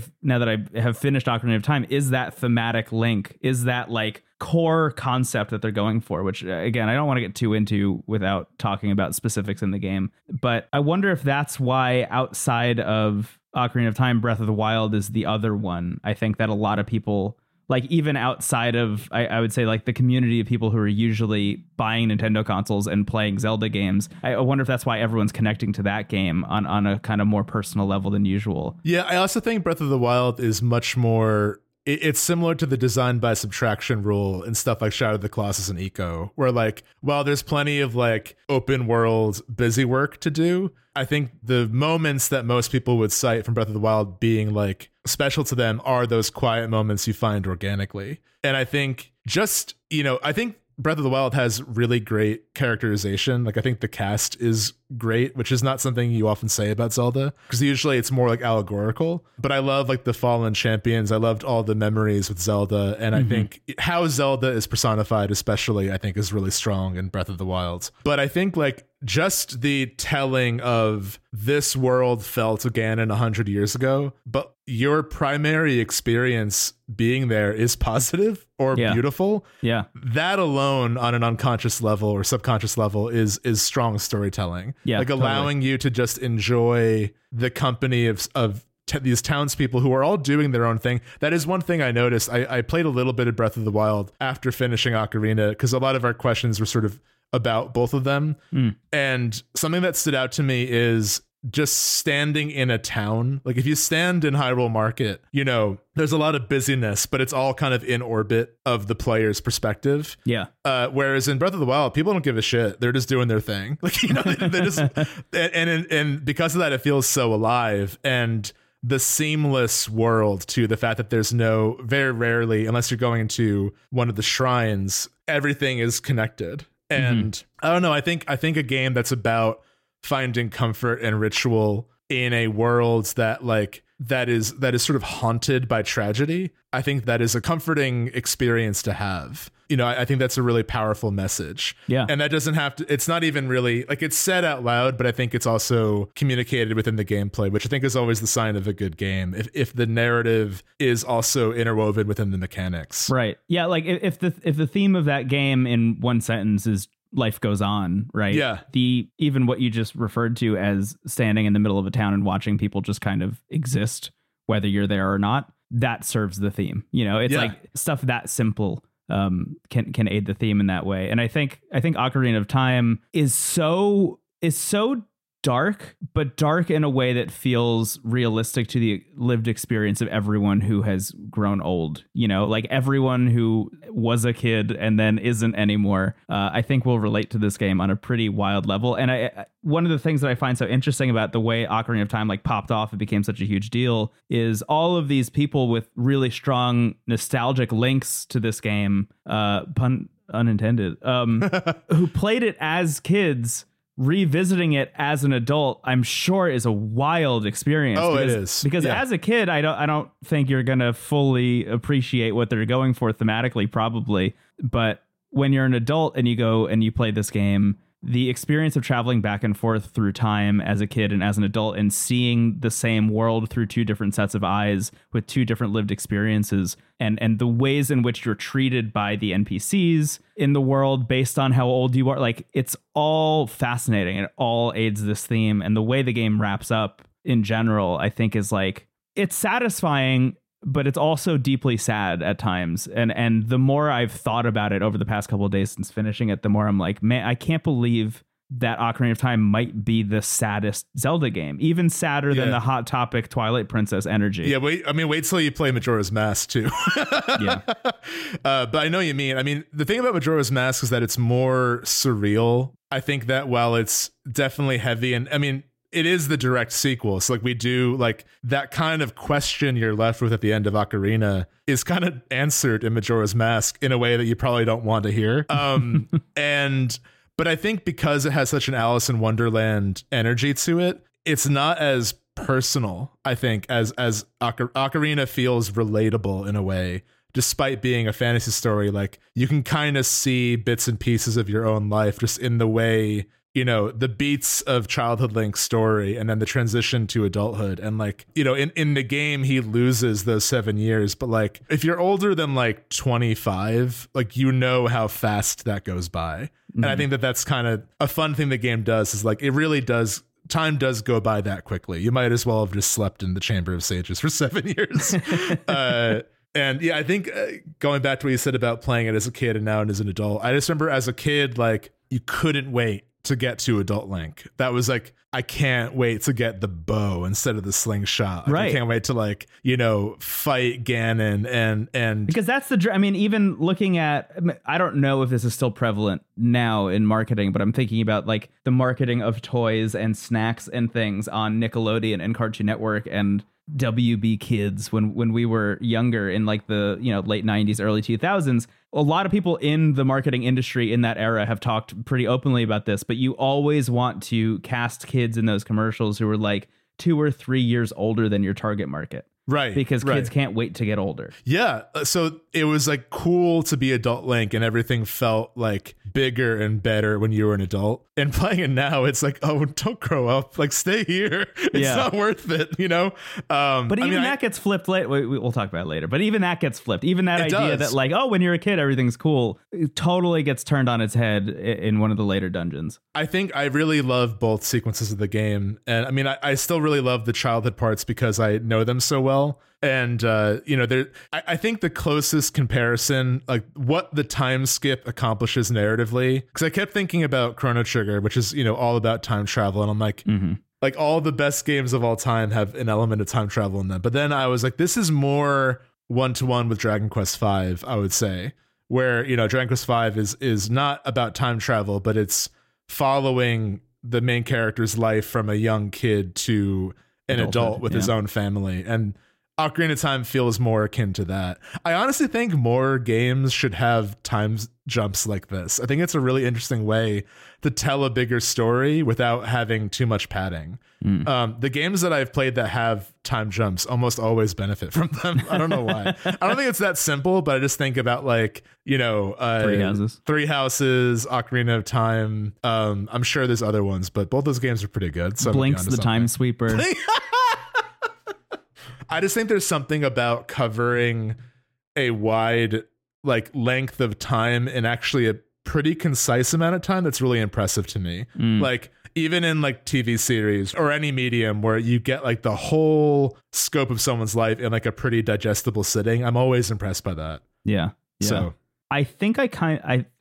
have finished Ocarina of Time is that thematic link, is that like core concept that they're going for, which again, I don't want to get too into without talking about specifics in the game, but I wonder if that's why outside of Ocarina of Time, Breath of the Wild is the other one. I think that a lot of people, like even outside of, I would say like the community of people who are usually buying Nintendo consoles and playing Zelda games, I wonder if that's why everyone's connecting to that game on a kind of more personal level than usual. Yeah, I also think Breath of the Wild is much more it's similar to the design by subtraction rule and stuff like Shadow of the Colossus and Eco, where like, while there's plenty of like open world busy work to do, I think the moments that most people would cite from Breath of the Wild being like special to them are those quiet moments you find organically. And I think just, you know, I think Breath of the Wild has really great characterization. Like, I think the cast is great, which is not something you often say about Zelda, because usually it's more like allegorical. But I love like the fallen champions. I loved all the memories with Zelda. And I think how Zelda is personified, especially, I think is really strong in Breath of the Wild. But I think like just the telling of this world fell to Ganon 100 years ago, but your primary experience being there is positive or beautiful. Yeah. That alone on an unconscious level or subconscious level is strong storytelling. Yeah, like allowing you to just enjoy the company of these townspeople who are all doing their own thing. That is one thing I noticed. I played a little bit of Breath of the Wild after finishing Ocarina, because a lot of our questions were sort of about both of them. And something that stood out to me is just standing in a town. Like if you stand in Hyrule Market, you know, there's a lot of busyness, but it's all kind of in orbit of the player's perspective. Yeah. Whereas in Breath of the Wild, people don't give a shit. They're just doing their thing. Like, you know, they just and because of that, it feels so alive. And the seamless world too, the fact that there's no, very rarely, unless you're going into one of the shrines, everything is connected. And I don't know, I think a game that's about finding comfort and ritual in a world that like that is sort of haunted by tragedy, I think that is a comforting experience to have. You know, I think that's a really powerful message. Yeah. And that doesn't have to, it's not even really like it's said out loud, but I think it's also communicated within the gameplay, which I think is always the sign of a good game. If the narrative is also interwoven within the mechanics. Right. Yeah. Like if the theme of that game in one sentence is life goes on, right? Yeah. Even what you just referred to as standing in the middle of a town and watching people just kind of exist, whether you're there or not, that serves the theme. You know, it's like stuff that simple can aid the theme in that way. And I think Ocarina of Time is so dark, but dark in a way that feels realistic to the lived experience of everyone who has grown old, you know, like everyone who was a kid and then isn't anymore. I think will relate to this game on a pretty wild level. And one of the things that I find so interesting about the way Ocarina of Time like popped off and became such a huge deal is all of these people with really strong nostalgic links to this game, pun unintended, who played it as kids, revisiting it as an adult, I'm sure is a wild experience. Oh, because, it is. Because as a kid, I don't think you're going to fully appreciate what they're going for thematically, probably. But when you're an adult and you go and you play this game, the experience of traveling back and forth through time as a kid and as an adult and seeing the same world through two different sets of eyes with two different lived experiences and the ways in which you're treated by the NPCs in the world based on how old you are, like it's all fascinating. It all aids this theme, and the way the game wraps up in general, I think is like, it's satisfying, but it's also deeply sad at times. And the more I've thought about it over the past couple of days since finishing it, the more I'm like, man, I can't believe that Ocarina of Time might be the saddest Zelda game, even sadder than the Hot Topic Twilight Princess energy. Yeah, wait till you play Majora's Mask too. But I know what you mean. I mean, the thing about Majora's Mask is that it's more surreal. I think that while it's definitely heavy, and I mean, it is the direct sequel. So like we do like that kind of question you're left with at the end of Ocarina is kind of answered in Majora's Mask in a way that you probably don't want to hear. But I think because it has such an Alice in Wonderland energy to it, it's not as personal, I think, as Ocarina feels relatable in a way. Despite being a fantasy story, like you can kind of see bits and pieces of your own life just in the way, you know, the beats of childhood Link's story and then the transition to adulthood. And like, you know, in the game, he loses those 7 years. But like, if you're older than like 25, like, you know how fast that goes by. And I think that's kind of a fun thing the game does is like, it really does. Time does go by that quickly. You might as well have just slept in the Chamber of Sages for 7 years. And yeah, I think going back to what you said about playing it as a kid and now it as an adult, I just remember as a kid, like you couldn't wait to get to Adult Link. That was like, I can't wait to get the bow instead of the slingshot. Like, right. I can't wait to, like, you know, fight Ganon and because that's the, I mean, even looking at, I don't know if this is still prevalent now in marketing, but I'm thinking about like the marketing of toys and snacks and things on Nickelodeon and Cartoon Network and WB Kids when we were younger in like the, you know, late 90s, early 2000s. A lot of people in the marketing industry in that era have talked pretty openly about this, but you always want to cast kids in those commercials who are like 2 or 3 years older than your target market. Right. Because kids can't wait to get older. Yeah. So it was like cool to be Adult Link, and everything felt like bigger and better when you were an adult. And playing it now, it's like, oh, don't grow up. Like, stay here. It's not worth it, you know? But even that gets flipped later. We'll talk about it later. But even that gets flipped. Even that idea that like, oh, when you're a kid, everything's cool. It totally gets turned on its head in one of the later dungeons. I think I really love both sequences of the game. And I mean, I still really love the childhood parts because I know them so well. And you know, there, I think the closest comparison, like what the time skip accomplishes narratively, because I kept thinking about Chrono Trigger, which is, you know, all about time travel, and I'm like, like all the best games of all time have an element of time travel in them. But then I was like, this is more one-to-one with Dragon Quest V, I would say, where, you know, Dragon Quest V is not about time travel, but it's following the main character's life from a young kid to an adult with his own family, and Ocarina of Time feels more akin to that. I honestly think more games should have time jumps like this. I think it's a really interesting way to tell a bigger story without having too much padding. The games that I've played that have time jumps almost always benefit from them. I don't know why. I don't think it's that simple, but I just think about, like, you know, Three Houses, Ocarina of Time. I'm sure there's other ones, but both those games are pretty good. So Blink's the Time Sweeper. I just think there's something about covering a wide, like, length of time and actually a pretty concise amount of time that's really impressive to me. Like, even in like TV series or any medium where you get like the whole scope of someone's life in like a pretty digestible sitting, I'm always impressed by that. Yeah. So I think I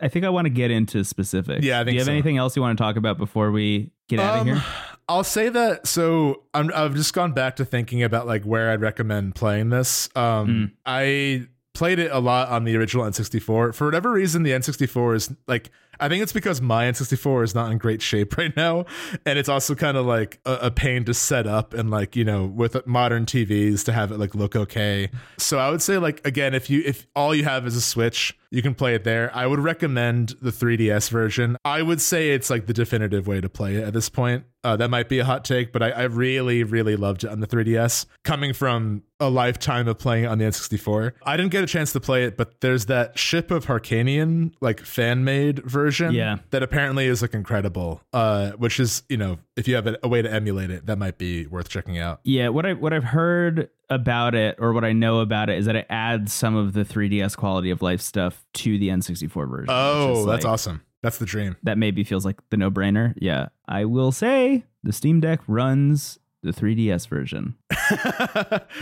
think I want to get into specifics. Yeah, I think. Do you have anything else you want to talk about before we get out of here? I'll say that. So I've just gone back to thinking about like where I'd recommend playing this. I played it a lot on the original N64. For whatever reason, the N64 is like, I think it's because my N64 is not in great shape right now. And it's also kind of like a pain to set up and, like, you know, with modern TVs to have it like look okay. So I would say, like, again, if all you have is a Switch, you can play it there. I would recommend the 3DS version. I would say it's like the definitive way to play it at this point. That might be a hot take, but I really, really loved it on the 3DS. Coming from a lifetime of playing it on the N64, I didn't get a chance to play it, but there's that Ship of Harkinian, like, fan-made version that apparently is like incredible, which is, you know, if you have a way to emulate it, that might be worth checking out. Yeah, what I've heard about it, or what I know about it, is that it adds some of the 3DS quality of life stuff to the N64 version. Oh, that's awesome. That's the dream. That maybe feels like the no-brainer. Yeah. I will say the Steam Deck runs the 3DS version.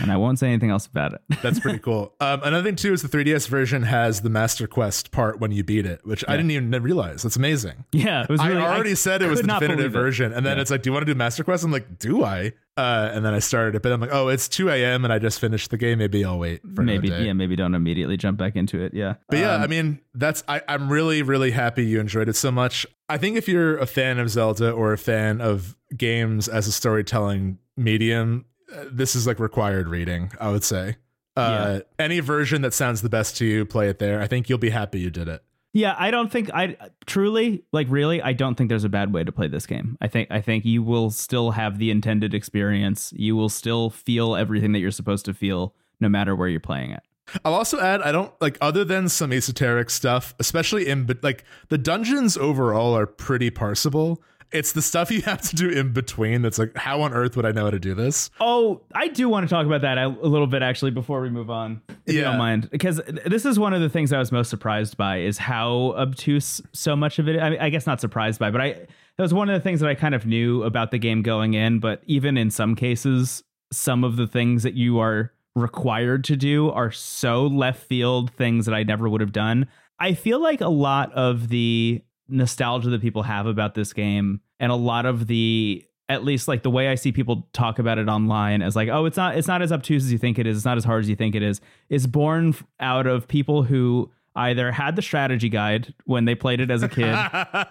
And I won't say anything else about it. That's pretty cool. Another thing too is the 3DS version has the Master Quest part when you beat it, which I didn't even realize. That's amazing. Yeah. It was really, I said it was the definitive version. And then it's like, do you want to do Master Quest? I'm like, do I? And then I started it, but I'm like, oh, it's 2 a.m. and I just finished the game. Maybe I'll wait for another day. Yeah, maybe don't immediately jump back into it. Yeah. But yeah, I mean, I'm really, really happy you enjoyed it so much. I think if you're a fan of Zelda or a fan of games as a storytelling medium, this is like required reading, I would say. Any version that sounds the best to you, play it there. I think you'll be happy you did it. Yeah, I don't think I don't think there's a bad way to play this game. I think you will still have the intended experience. You will still feel everything that you're supposed to feel, no matter where you're playing it. I'll also add, I don't, like, other than some esoteric stuff, especially in, but like the dungeons overall are pretty parsable. It's the stuff you have to do in between that's like, how on earth would I know how to do this? Oh, I do want to talk about that a little bit, actually, before we move on, if you don't mind. Because this is one of the things I was most surprised by, is how obtuse so much of it. I mean, I guess not surprised by, but that was one of the things that I kind of knew about the game going in. But even in some cases, some of the things that you are required to do are so left field, things that I never would have done. I feel like a lot of the nostalgia that people have about this game, and a lot of the, at least like the way I see people talk about it online as like, oh, it's not as obtuse as you think it is. It's not as hard as you think it is born out of people who either had the strategy guide when they played it as a kid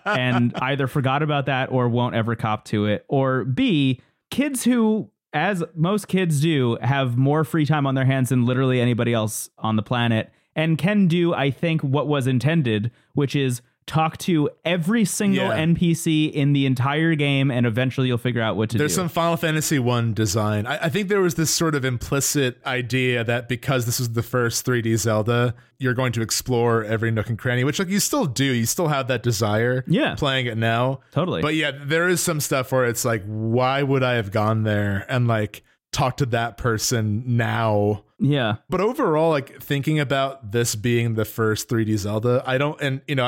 and either forgot about that or won't ever cop to it, or B, kids who, as most kids do, have more free time on their hands than literally anybody else on the planet, and can do, I think, what was intended, which is talk to every single NPC in the entire game, and eventually you'll figure out what to do. There's some Final Fantasy 1 design. I think there was this sort of implicit idea that because this is the first 3D Zelda, you're going to explore every nook and cranny, which like you still do. You still have that desire playing it now. Totally. But yeah, there is some stuff where it's like, why would I have gone there and like talk to that person now? Yeah. But overall, like thinking about this being the first 3D Zelda, I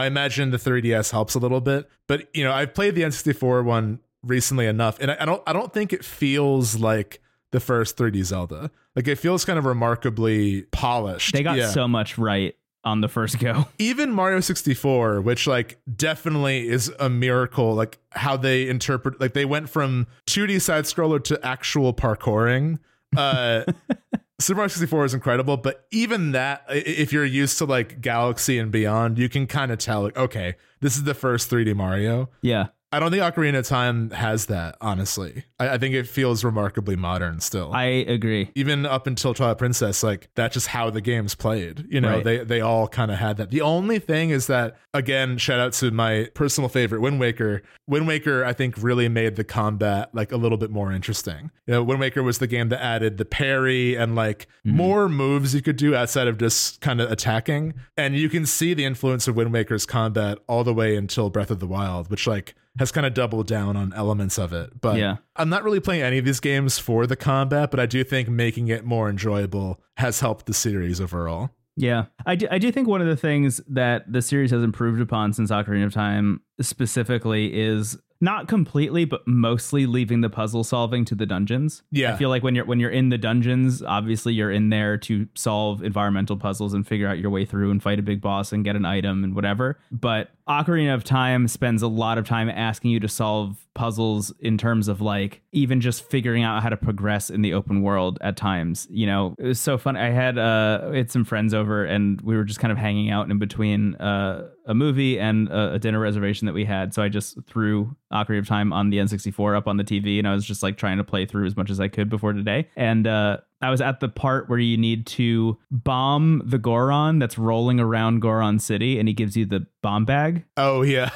imagine the 3DS helps a little bit, but you know, I've played the N64 one recently enough, and I don't think it feels like the first 3D Zelda. Like it feels kind of remarkably polished. They got so much right on the first go. Even Mario 64, which like definitely is a miracle, like how they interpret, like they went from 2D side scroller to actual parkouring. Super Mario 64 is incredible, but even that, if you're used to like Galaxy and beyond, you can kind of tell, like, okay, this is the first 3D Mario. Yeah. I don't think Ocarina of Time has that, honestly. I think it feels remarkably modern still. I agree. Even up until Twilight Princess, like that's just how the game's played. You know, right. They all kind of had that. The only thing is that, again, shout out to my personal favorite, Wind Waker. Wind Waker, I think, really made the combat like a little bit more interesting. You know, Wind Waker was the game that added the parry and like more moves you could do outside of just kind of attacking. And you can see the influence of Wind Waker's combat all the way until Breath of the Wild, which like has kind of doubled down on elements of it. But yeah, I'm not really playing any of these games for the combat, but I do think making it more enjoyable has helped the series overall. Yeah, I do think one of the things that the series has improved upon since Ocarina of Time specifically is not completely, but mostly leaving the puzzle solving to the dungeons. Yeah. I feel like when you're in the dungeons, obviously you're in there to solve environmental puzzles and figure out your way through and fight a big boss and get an item and whatever. But Ocarina of Time spends a lot of time asking you to solve puzzles in terms of like even just figuring out how to progress in the open world at times. You know, it was so fun. I had some friends over and we were just kind of hanging out in between a movie and a dinner reservation that we had. So I just threw Ocarina of Time on the N64 up on the TV, and I was just like trying to play through as much as I could before today. And I was at the part where you need to bomb the Goron that's rolling around Goron City, and he gives you the bomb bag. Oh, yeah.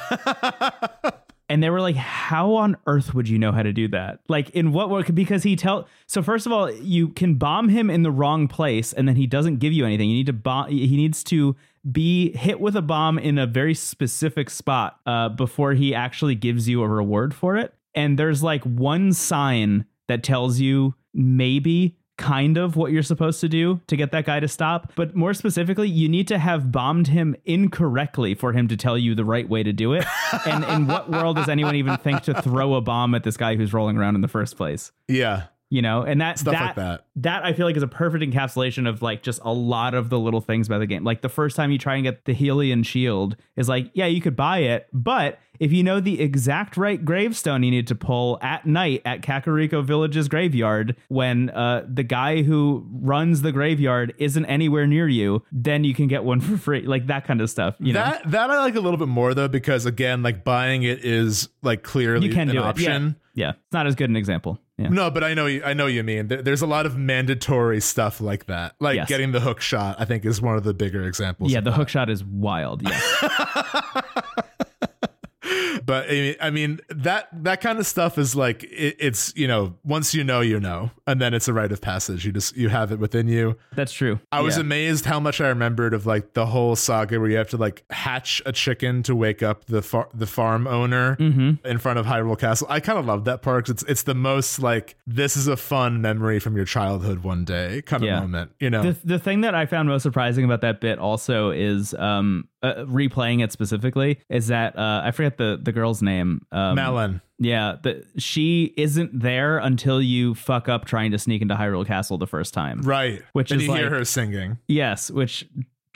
And they were like, how on earth would you know how to do that? Like, in what way? Because so first of all, you can bomb him in the wrong place, and then he doesn't give you anything. He needs to be hit with a bomb in a very specific spot before he actually gives you a reward for it. And there's like one sign that tells you maybe kind of what you're supposed to do to get that guy to stop. But more specifically, you need to have bombed him incorrectly for him to tell you the right way to do it. And in what world does anyone even think to throw a bomb at this guy who's rolling around in the first place? Yeah. You know, and that I feel like is a perfect encapsulation of like just a lot of the little things about the game. Like the first time you try and get the Hylian shield is like, yeah, you could buy it, but if you know the exact right gravestone you need to pull at night at Kakariko Village's graveyard, when the guy who runs the graveyard isn't anywhere near you, then you can get one for free. Like that kind of stuff. You know, that I like a little bit more though, because again, like buying it is like clearly an option. Yeah. It's not as good an example. Yeah. No, but I know you mean. There's a lot of mandatory stuff like that. Like getting the hook shot, I think, is one of the bigger examples. Yeah, the hook shot is wild. Yeah. But I mean, that kind of stuff is like it's, you know, once you know, and then it's a rite of passage. You have it within you. That's true. I was amazed how much I remembered of like the whole saga where you have to like hatch a chicken to wake up the farm owner in front of Hyrule Castle. I kind of love that part. It's the most like this is a fun memory from your childhood one day kind of moment. You know, the thing that I found most surprising about that bit also is replaying it specifically is that I forget the girl's name, Melon. Yeah, she isn't there until you fuck up trying to sneak into Hyrule Castle the first time, right? Which and is you like, hear her singing. Yes, which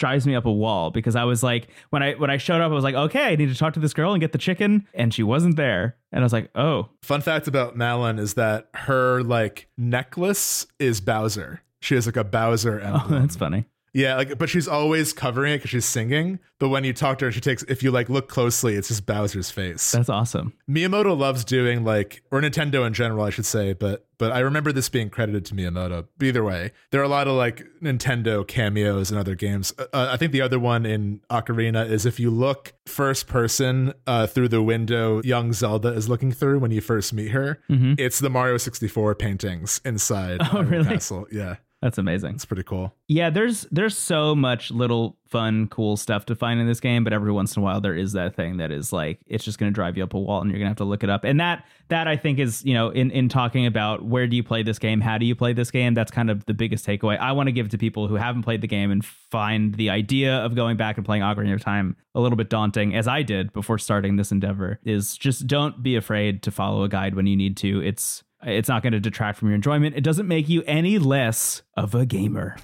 drives me up a wall, because I was like, when I showed up, I was like, okay, I need to talk to this girl and get the chicken, and she wasn't there. And I was like, oh. Fun fact about Malin is that her like necklace is Bowser. She has like a Bowser emblem. Oh, that's funny. Yeah, like, but she's always covering it because she's singing. But when you talk to her, she takes, if you like look closely, it's just Bowser's face. That's awesome. Miyamoto loves doing like, or Nintendo in general, I should say, but I remember this being credited to Miyamoto. Either way, there are a lot of like Nintendo cameos in other games. I think the other one in Ocarina is if you look first person through the window young Zelda is looking through when you first meet her, mm-hmm. it's the Mario 64 paintings inside the castle. Yeah. That's amazing. It's pretty cool. Yeah, there's so much little fun, cool stuff to find in this game, but every once in a while there is that thing that is like, it's just going to drive you up a wall and you're going to have to look it up. And that I think is, you know, in talking about where do you play this game, how do you play this game, that's kind of the biggest takeaway I want to give to people who haven't played the game and find the idea of going back and playing Ocarina of Time a little bit daunting, as I did before starting this endeavor, is just don't be afraid to follow a guide when you need to. It's not going to detract from your enjoyment. It doesn't make you any less of a gamer.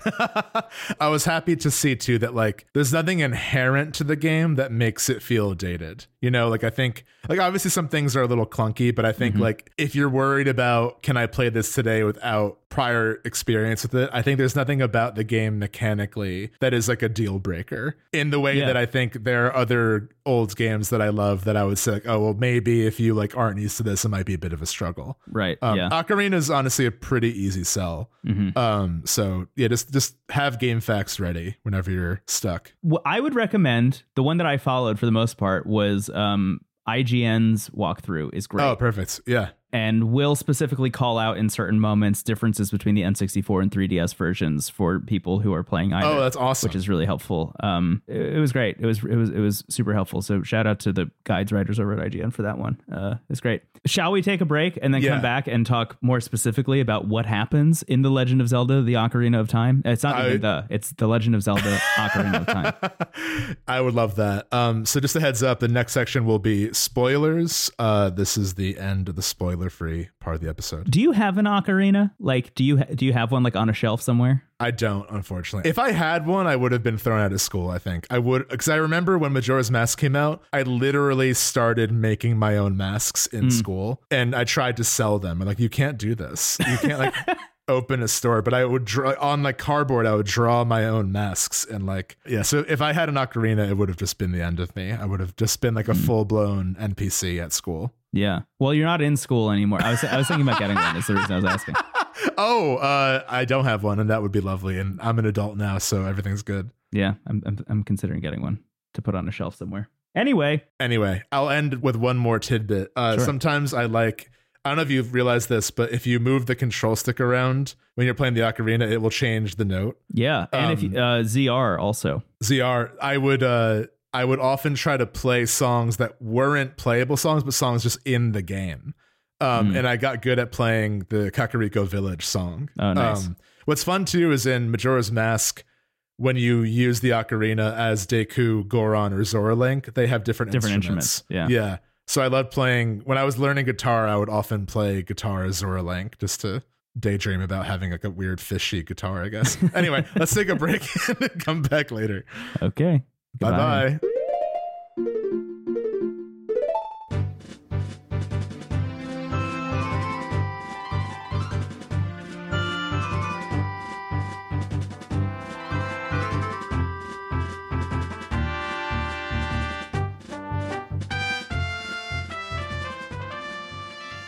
I was happy to see, too, that like there's nothing inherent to the game that makes it feel dated. You know, like I think like obviously some things are a little clunky, but I think mm-hmm. like if you're worried about can I play this today without prior experience with it, I think there's nothing about the game mechanically that is like a deal breaker in the way that I think there are other old games that I love that I would say, like, oh, well, maybe if you like aren't used to this, it might be a bit of a struggle. Right. Ocarina is honestly a pretty easy sell. Mm-hmm. So yeah, just have game facts ready whenever you're stuck. Well, I would recommend the one that I followed for the most part was IGN's walkthrough is great. Oh, perfect. Yeah. And will specifically call out in certain moments differences between the N64 and 3DS versions for people who are playing either. Oh, that's awesome. Which is really helpful. It was great. It was super helpful. So shout out to the guides writers over at IGN for that one. It's great. Shall we take a break and then come back and talk more specifically about what happens in The Legend of Zelda, The Ocarina of Time? It's not even it's The Legend of Zelda, Ocarina of Time. I would love that. So just a heads up, the next section will be spoilers. This is the end of the spoiler free part of the episode. Do you have an ocarina? Like, do you have one like on a shelf somewhere? I don't, unfortunately. If I had one, I would have been thrown out of school, I think. I would, because I remember when Majora's Mask came out, I literally started making my own masks in school, and I tried to sell them. I'm like, you can't do this. You can't like open a store, but I would draw on like cardboard. I would draw my own masks and like, yeah. So if I had an ocarina, it would have just been the end of me. I would have just been like a full blown NPC at school. Yeah. Well, you're not in school anymore. I was thinking about getting one. That's the reason I was asking. Oh, I don't have one, and that would be lovely. And I'm an adult now, so everything's good. Yeah, I'm considering getting one to put on a shelf somewhere. Anyway, I'll end with one more tidbit. Sure. Sometimes I don't know if you've realized this, but if you move the control stick around when you're playing the ocarina, it will change the note. Yeah. And if you, ZR also. ZR. I would often try to play songs that weren't playable songs, but songs just in the game. And I got good at playing the Kakariko Village song. Oh, nice. What's fun too is in Majora's Mask, when you use the ocarina as Deku, Goron, or Zora Link, they have different instruments. Yeah. So I loved playing, when I was learning guitar, I would often play guitar as Zora Link just to daydream about having like a weird fishy guitar, I guess. Anyway, let's take a break and come back later. Okay. Bye-bye.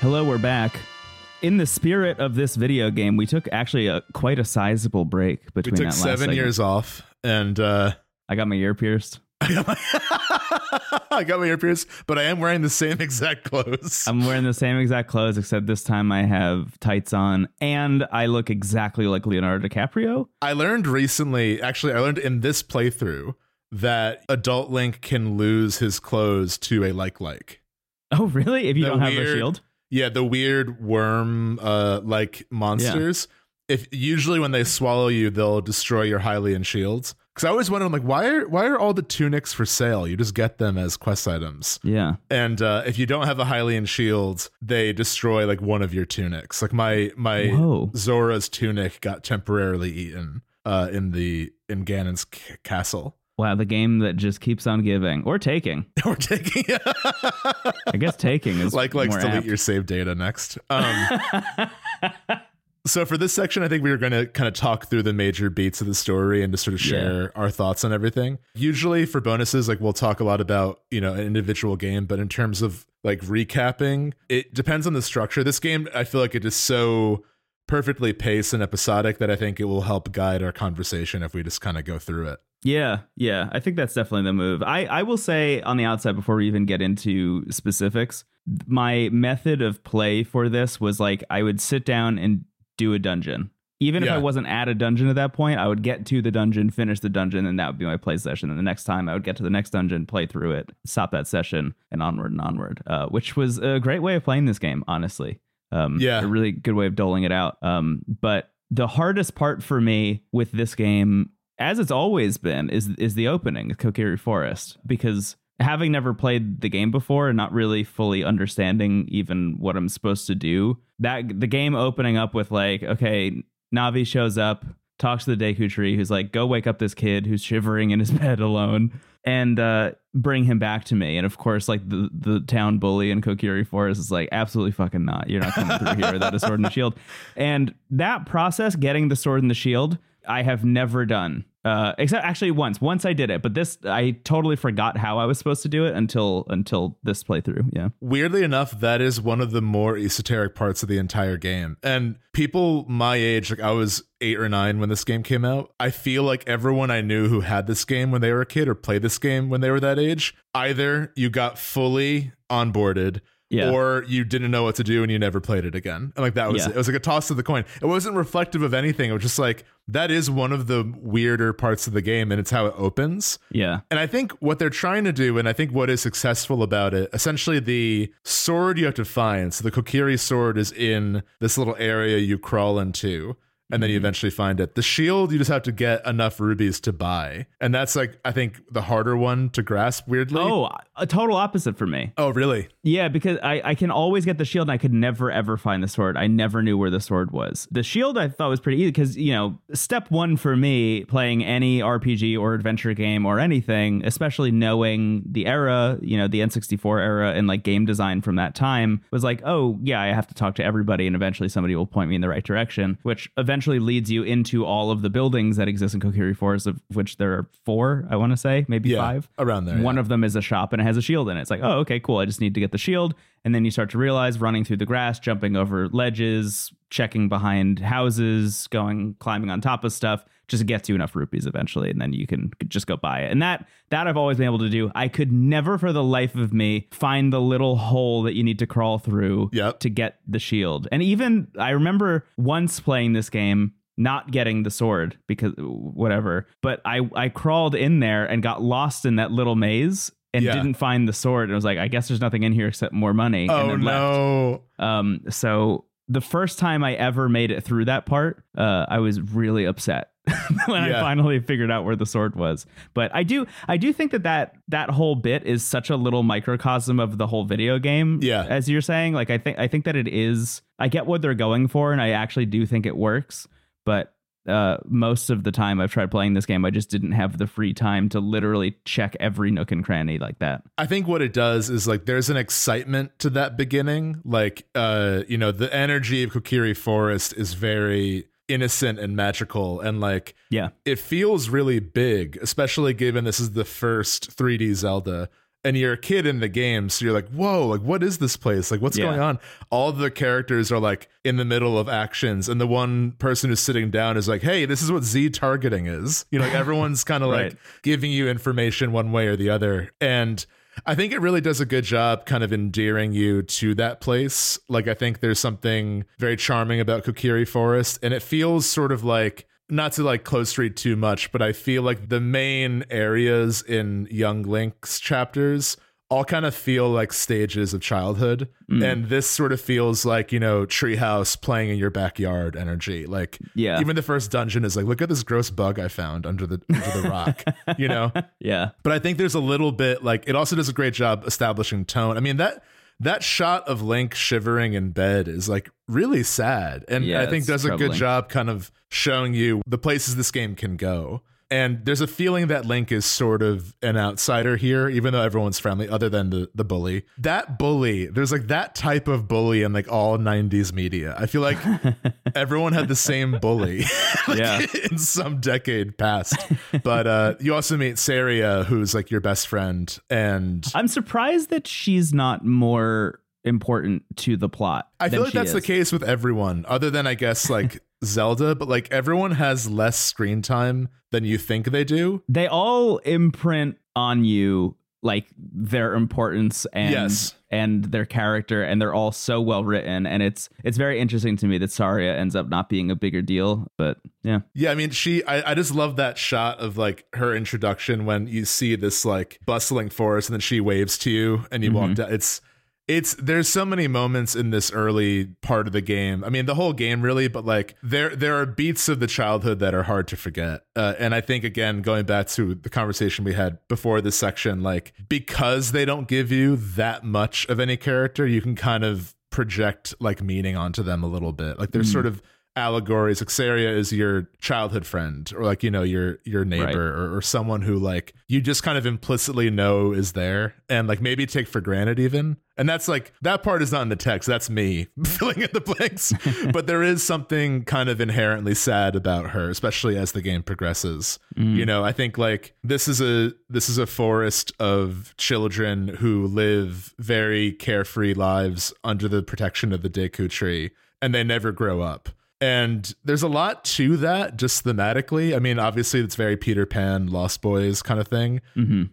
Hello, we're back. In the spirit of this video game, we took actually quite a sizable break between that last segment. We took 7 years off, and I got my ear pierced. I got my ear pierced, but I am wearing the same exact clothes. I'm wearing the same exact clothes, except this time I have tights on, and I look exactly like Leonardo DiCaprio. I learned recently, actually, in this playthrough that Adult Link can lose his clothes to a like. Oh, really? If you don't have a shield? Yeah, the weird worm like monsters. Yeah. If usually when they swallow you, they'll destroy your Hylian shields. Because I always wondered, I'm like, why are all the tunics for sale? You just get them as quest items. Yeah. And if you don't have a Hylian shield, they destroy like one of your tunics. Like my Zora's tunic got temporarily eaten in Ganon's castle. Wow, the game that just keeps on giving or taking. Or taking. I guess taking is like more delete apt. Your save data next. So for this section, I think we were going to kind of talk through the major beats of the story and to sort of share our thoughts on everything. Usually for bonuses, like we'll talk a lot about, you know, an individual game, but in terms of like recapping, it depends on the structure. This game, I feel like it is so perfectly paced and episodic that I think it will help guide our conversation if we just kind of go through it. Yeah. I think that's definitely the move. I will say on the outside, before we even get into specifics, my method of play for this was like I would sit down and do a dungeon. Even if I wasn't at a dungeon at that point, I would get to the dungeon, finish the dungeon, and that would be my play session. And the next time I would get to the next dungeon, play through it, stop that session, and onward, which was a great way of playing this game, honestly. A really good way of doling it out. But the hardest part for me with this game, as it's always been, is the opening, Kokiri Forest, because having never played the game before and not really fully understanding even what I'm supposed to do, that the game opening up with like, okay, Navi shows up, talks to the Deku Tree, who's like, go wake up this kid who's shivering in his bed alone and bring him back to me. And of course, like the town bully in Kokiri Forest is like, absolutely fucking not. You're not coming through here without a sword and a shield. And that process, getting the sword and the shield, I have never done. Except actually once I did it, but this, I totally forgot how I was supposed to do it until this playthrough. Yeah. Weirdly enough, that is one of the more esoteric parts of the entire game. And people my age, like I was 8 or 9 when this game came out, I feel like everyone I knew who had this game when they were a kid or played this game when they were that age, either you got fully onboarded or you didn't know what to do and you never played it again. And like that was it. It was like a toss of the coin. It wasn't reflective of anything. It was just like, that is one of the weirder parts of the game, and it's how it opens. Yeah. And I think what they're trying to do, and I think what is successful about it, essentially the sword you have to find. So the Kokiri sword is in this little area you crawl into, and then you eventually find it. The shield, you just have to get enough rubies to buy. And that's like, I think, the harder one to grasp, weirdly. Oh, a total opposite for me. Oh, really? Yeah, because I can always get the shield and I could never, ever find the sword. I never knew where the sword was. The shield I thought was pretty easy because, you know, step one for me playing any RPG or adventure game or anything, especially knowing the era, you know, the N64 era and like game design from that time was like, oh, yeah, I have to talk to everybody and eventually somebody will point me in the right direction, which eventually leads you into all of the buildings that exist in Kokiri Forest, of which there are 4, I want to say, maybe 5. Around there. One of them is a shop and it has a shield in it. It's like, oh, okay, cool. I just need to get the shield. And then you start to realize running through the grass, jumping over ledges, checking behind houses, climbing on top of stuff, just gets you enough rupees eventually. And then you can just go buy it. And that I've always been able to do. I could never for the life of me find the little hole that you need to crawl through to get the shield. And even I remember once playing this game, not getting the sword because whatever, but I crawled in there and got lost in that little maze and didn't find the sword. And I was like, I guess there's nothing in here except more money. Oh, and then no. Left. So the first time I ever made it through that part, I was really upset when I finally figured out where the sword was. But I do think that whole bit is such a little microcosm of the whole video game. Yeah. As you're saying, like, I think that it is, I get what they're going for and I actually do think it works. But most of the time I've tried playing this game, I just didn't have the free time to literally check every nook and cranny like that. I think what it does is like there's an excitement to that beginning. Like, you know, the energy of Kokiri Forest is very innocent and magical. And like, it feels really big, especially given this is the first 3D Zelda. And you're a kid in the game, so you're like, whoa, like, what is this place? Like, what's going on? All the characters are like in the middle of actions. And the one person who's sitting down is like, hey, this is what Z targeting is. You know, like, everyone's kind of like giving you information one way or the other. And I think it really does a good job kind of endearing you to that place. Like, I think there's something very charming about Kokiri Forest. And it feels sort of like, not to like close read too much, but I feel like the main areas in Young Link's chapters all kind of feel like stages of childhood. And this sort of feels like, you know, treehouse playing in your backyard energy. Like, even the first dungeon is like, look at this gross bug I found under the rock, you know? Yeah. But I think there's a little bit like, it also does a great job establishing tone. I mean, that that shot of Link shivering in bed is like really sad. And yeah, I think does troubling. A good job kind of showing you the places this game can go. And there's a feeling that Link is sort of an outsider here, even though everyone's friendly, other than the bully. That bully, there's like that type of bully in like all 90s media. I feel like everyone had the same bully in some decade past. But you also meet Saria, who's like your best friend. And I'm surprised that she's not more important to the plot. I feel like that's the case with everyone, other than I guess like Zelda, but like everyone has less screen time than you think they do. They all imprint on you like their importance and and their character, and they're all so well written, and it's very interesting to me that Saria ends up not being a bigger deal. But yeah, I mean, I just love that shot of like her introduction when you see this like bustling forest and then she waves to you and you walk down. There's so many moments in this early part of the game. I mean, the whole game really, but like there are beats of the childhood that are hard to forget. And I think, again, going back to the conversation we had before this section, like because they don't give you that much of any character, you can kind of project like meaning onto them a little bit. Like there's sort of allegories. Like Saria is your childhood friend, or like, you know, your neighbor, right, or someone who like you just kind of implicitly know is there and like maybe take for granted even. And that's like, that part is not in the text. That's me filling in the blanks. But there is something kind of inherently sad about her, especially as the game progresses. You know, I think like this is a forest of children who live very carefree lives under the protection of the Deku tree, and they never grow up. And there's a lot to that just thematically. I mean, obviously, it's very Peter Pan, Lost Boys kind of thing,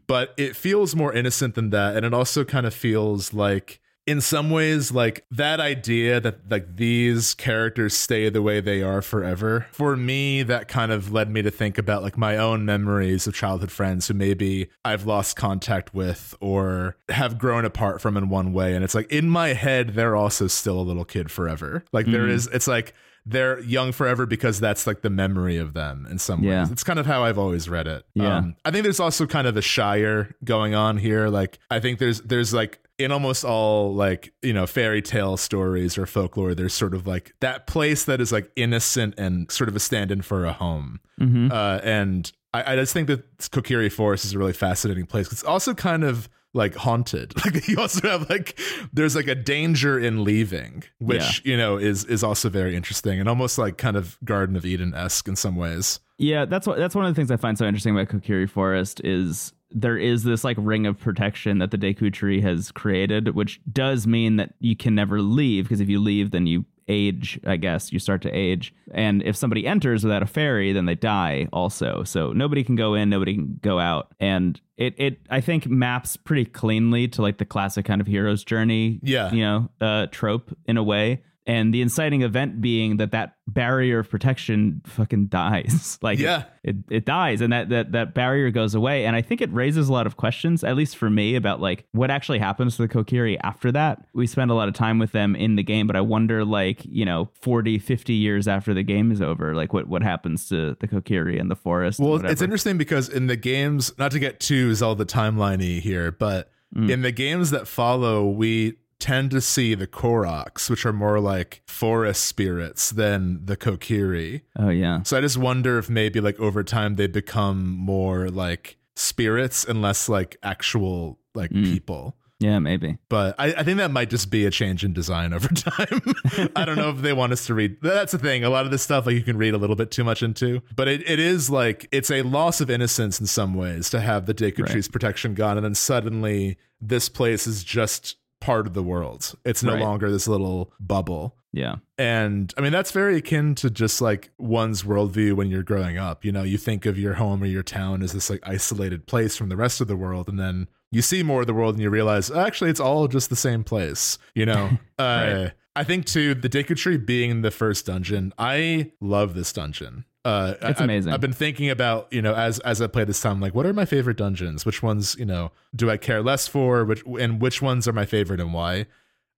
but it feels more innocent than that. And it also kind of feels like, in some ways, like that idea that like these characters stay the way they are forever. For me, that kind of led me to think about like my own memories of childhood friends who maybe I've lost contact with or have grown apart from in one way. And it's like in my head, they're also still a little kid forever. Like there is, it's like they're young forever because that's like the memory of them in some ways. It's kind of how I've always read it. I think there's also kind of a Shire going on here. Like I think there's like, in almost all like, you know, fairy tale stories or folklore, there's sort of like that place that is like innocent and sort of a stand-in for a home. And I just think that Kokiri Forest is a really fascinating place. It's also kind of like haunted. Like you also have like there's like a danger in leaving, which you know is also very interesting and almost like kind of Garden of Eden-esque in some ways. Yeah, that's one of the things I find so interesting about Kokiri Forest is there is this like ring of protection that the Deku tree has created, which does mean that you can never leave, because if you leave, then you age, I guess you start to age. And if somebody enters without a fairy, then they die also. So nobody can go in, nobody can go out. And it I think maps pretty cleanly to like the classic kind of hero's journey, you know, trope in a way. And the inciting event being that barrier of protection fucking dies. Like it dies, and that barrier goes away. And I think it raises a lot of questions, at least for me, about like what actually happens to the Kokiri after that. We spend a lot of time with them in the game, but I wonder like, you know, 40, 50 years after the game is over, like what happens to the Kokiri and the forest? Well, it's interesting because in the games, not to get too Zelda timeline-y here, but in the games that follow, we tend to see the Koroks, which are more like forest spirits than the Kokiri. Oh, yeah. So I just wonder if maybe like over time they become more like spirits and less like actual like people. Yeah, maybe. But I think that might just be a change in design over time. I don't know if they want us to read. That's the thing. A lot of this stuff, like, you can read a little bit too much into. But it is like, it's a loss of innocence in some ways to have the Deku tree's protection gone. And then suddenly this place is just part of the world. It's no longer this little bubble. Yeah. And I mean, that's very akin to just like one's worldview when you're growing up. You know, you think of your home or your town as this like isolated place from the rest of the world, and then you see more of the world and you realize, oh, actually it's all just the same place, you know. I think too, the Deku Tree being the first dungeon, I love this dungeon. It's amazing. I've been thinking about, you know, as I play this time, like, what are my favorite dungeons? Which ones, you know, do I care less for? Which ones are my favorite and why?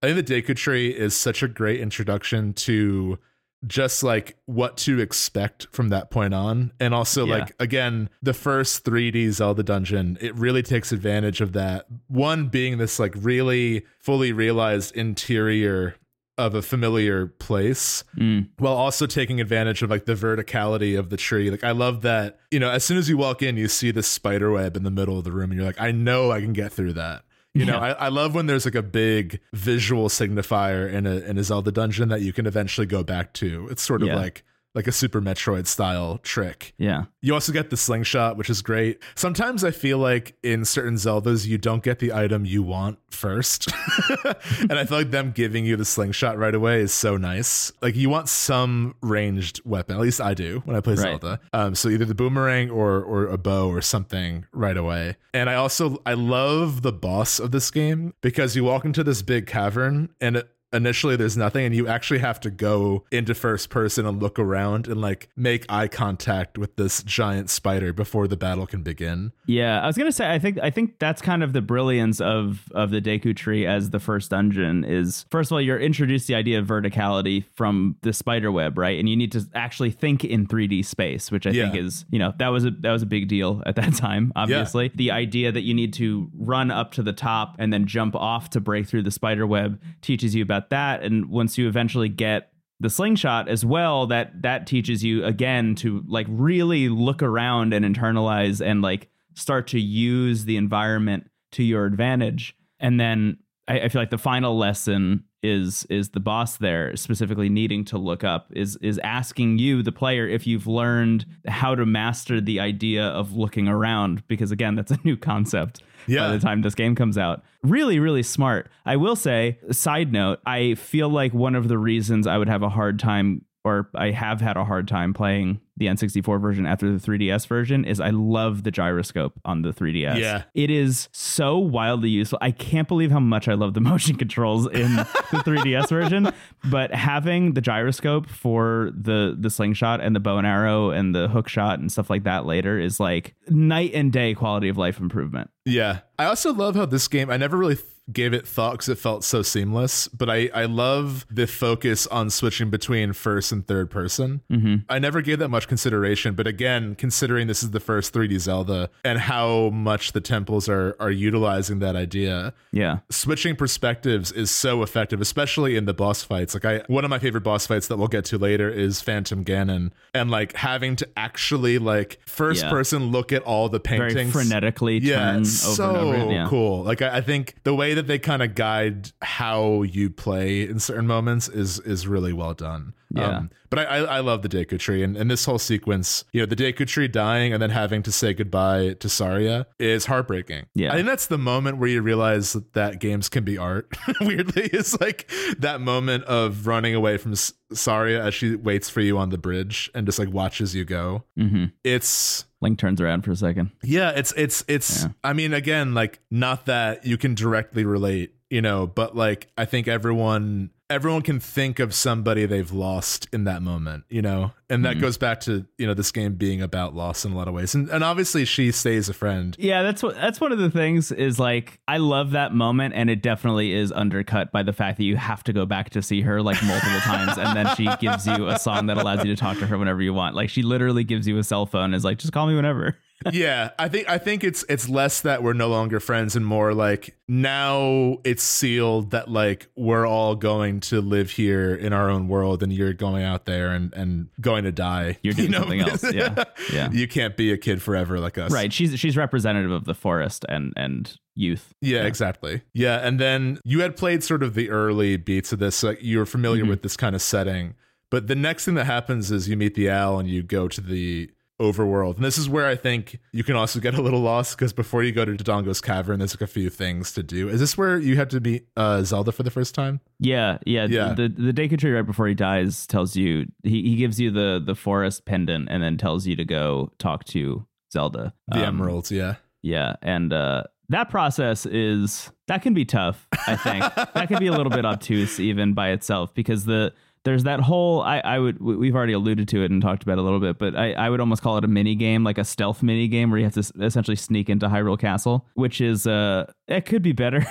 I think the Deku Tree is such a great introduction to just like what to expect from that point on. And also like, again, the first 3D Zelda dungeon, it really takes advantage of that. One being this like really fully realized interior of a familiar place, while also taking advantage of like the verticality of the tree. Like I love that, you know, as soon as you walk in, you see this spider web in the middle of the room and you're like, I know I can get through that. You know, I love when there's like a big visual signifier in a Zelda dungeon that you can eventually go back to. It's sort of like a Super Metroid style trick. Yeah. You also get the slingshot, which is great. Sometimes I feel like in certain Zeldas, you don't get the item you want first. And I feel like them giving you the slingshot right away is so nice. Like you want some ranged weapon. At least I do when I play Zelda. So either the boomerang or a bow or something right away. And I love the boss of this game because you walk into this big cavern and initially there's nothing and you actually have to go into first person and look around and like make eye contact with this giant spider before the battle can begin. Yeah, I was going to say, I think that's kind of the brilliance of the Deku Tree as the first dungeon is, first of all, you're introduced to the idea of verticality from the spider web, right? And you need to actually think in 3D space, which I think is, you know, that was a big deal at that time, obviously. Yeah. The idea that you need to run up to the top and then jump off to break through the spider web teaches you about that, and once you eventually get the slingshot as well, that teaches you again to like really look around and internalize and like start to use the environment to your advantage. And then I feel like the final lesson is the boss there, specifically needing to look up, is asking you, the player, if you've learned how to master the idea of looking around, because again, that's a new concept by the time this game comes out. Really, really smart. I will say, side note, I feel like one of the reasons I would have a hard time, or I have had a hard time playing the N64 version after the 3DS version, is I love the gyroscope on the 3DS. Yeah. It is so wildly useful. I can't believe how much I love the motion controls in the 3DS version, but having the gyroscope for the slingshot and the bow and arrow and the hook shot and stuff like that later is like night and day quality of life improvement. Yeah. I also love how this game, I never really gave it thought because it felt so seamless, but I love the focus on switching between first and third person. Mm-hmm. I never gave that much consideration, but again, considering this is the first 3D Zelda and how much the temples are utilizing that idea, switching perspectives is so effective, especially in the boss fights. Like one of my favorite boss fights that we'll get to later is Phantom Ganon, and like having to actually like first person look at all the paintings, very frenetically turn over and over. Cool. Like I think the way that they kind of guide how you play in certain moments is really well done. But I love the Deku Tree, and this whole sequence, you know, the Deku Tree dying and then having to say goodbye to Saria is heartbreaking. I think that's the moment where you realize that games can be art. Weirdly, it's like that moment of running away from Saria as she waits for you on the bridge and just like watches you go. It's Link turns around for a second. It's I mean, again, like not that you can directly relate, you know, but like I think everyone can think of somebody they've lost in that moment, you know, and that goes back to, you know, this game being about loss in a lot of ways. And obviously she stays a friend. Yeah, that's one of the things is like, I love that moment. And it definitely is undercut by the fact that you have to go back to see her like multiple times. And then she gives you a song that allows you to talk to her whenever you want. Like she literally gives you a cell phone and is like, just call me whenever. Yeah, I think it's less that we're no longer friends and more like now it's sealed that like we're all going to live here in our own world and you're going out there and going to die. You're doing something else. Yeah. You can't be a kid forever like us. Right. She's representative of the forest and youth. Yeah, exactly. Yeah. And then you had played sort of the early beats of this. Like you were familiar with this kind of setting. But the next thing that happens is you meet the owl and you go to the overworld, and this is where I think you can also get a little lost, because before you go to Dodongo's cavern, there's like a few things to do. Is this where you have to be Zelda for the first time? Yeah. The Deku Tree right before he dies tells you, he gives you the forest pendant and then tells you to go talk to Zelda, the emeralds. And that process can be tough, I think. That can be a little bit obtuse even by itself, because there's that whole, we've already alluded to it and talked about it a little bit, but I would almost call it a mini game, like a stealth mini game where you have to essentially sneak into Hyrule Castle, which is It could be better,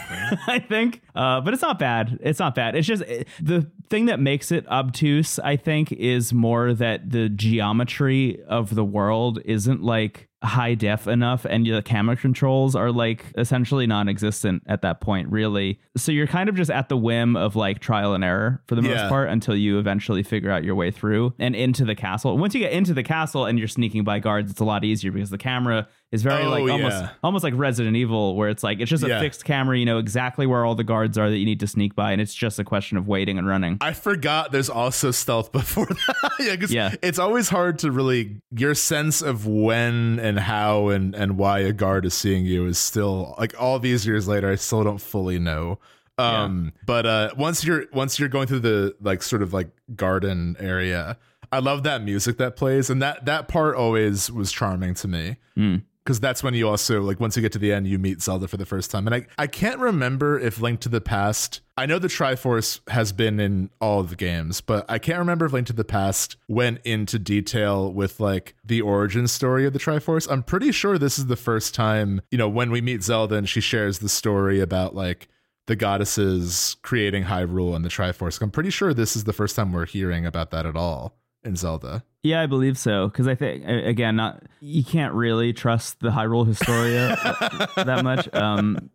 I think. But it's not bad. It's not bad. It's just the thing that makes it obtuse, I think, is more that the geometry of the world isn't like high def enough, and the camera controls are like essentially non-existent at that point, really. So you're kind of just at the whim of like trial and error for the most part until you eventually figure out your way through and into the castle. Once you get into the castle and you're sneaking by guards, it's a lot easier because the camera is very almost like Resident Evil, where it's just a fixed camera. You know exactly where all the guards are that you need to sneak by, and it's just a question of waiting and running. I forgot there's also stealth before that. It's always hard to really, your sense of when and how and why a guard is seeing you is still, like, all these years later, I still don't fully know. But once you're going through the sort of garden area, I love that music that plays, and that part always was charming to me. Because that's when you also, like, once you get to the end, you meet Zelda for the first time. And I can't remember if Link to the Past... I know the Triforce has been in all of the games, but I can't remember if Link to the Past went into detail with, like, the origin story of the Triforce. I'm pretty sure this is the first time, you know, when we meet Zelda and she shares the story about, like, the goddesses creating Hyrule and the Triforce. I'm pretty sure this is the first time we're hearing about that at all in Zelda. Yeah, I believe so, because I think, again, you can't really trust the Hyrule Historia that much.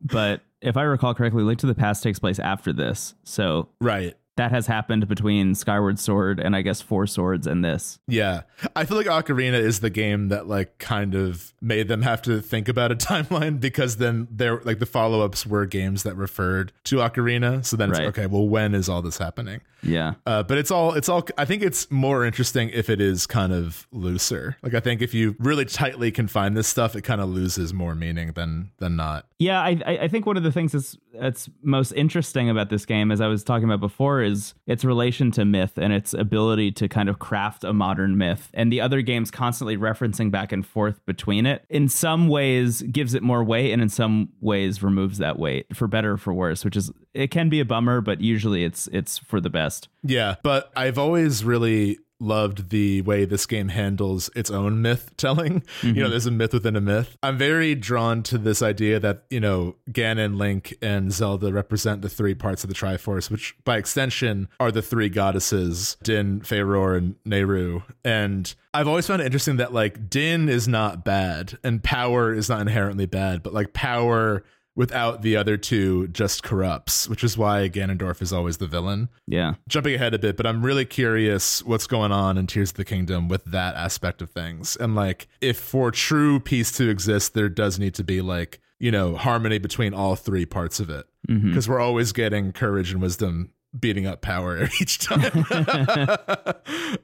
But if I recall correctly, Link to the Past takes place after this. So right, that has happened between Skyward Sword and, I guess, Four Swords and this. Yeah, I feel like Ocarina is the game that, like, kind of made them have to think about a timeline, because then they're like, the follow-ups were games that referred to Ocarina. So then it's okay, well, when is all this happening? Yeah, but it's all. I think it's more interesting if it is kind of looser. Like, I think if you really tightly confine this stuff, it kind of loses more meaning than not. Yeah, I think one of the things that's most interesting about this game, as I was talking about before, is its relation to myth and its ability to kind of craft a modern myth, and the other games constantly referencing back and forth between it. In some ways, gives it more weight, and in some ways removes that weight, for better or for worse. Which is, it can be a bummer, but usually it's for the best. Yeah, but I've always really loved the way this game handles its own myth telling. Mm-hmm. You know, there's a myth within a myth. I'm very drawn to this idea that, you know, Ganon, Link, and Zelda represent the three parts of the Triforce, which by extension are the three goddesses, Din, Faerûr, and Nehru. And I've always found it interesting that, like, Din is not bad and power is not inherently bad, but, like, power without the other two just corrupts, which is why Ganondorf is always the villain. Yeah. Jumping ahead a bit, but I'm really curious what's going on in Tears of the Kingdom with that aspect of things. And, like, if for true peace to exist, there does need to be, like, you know, harmony between all three parts of it. Because we're always getting courage and wisdom beating up power each time.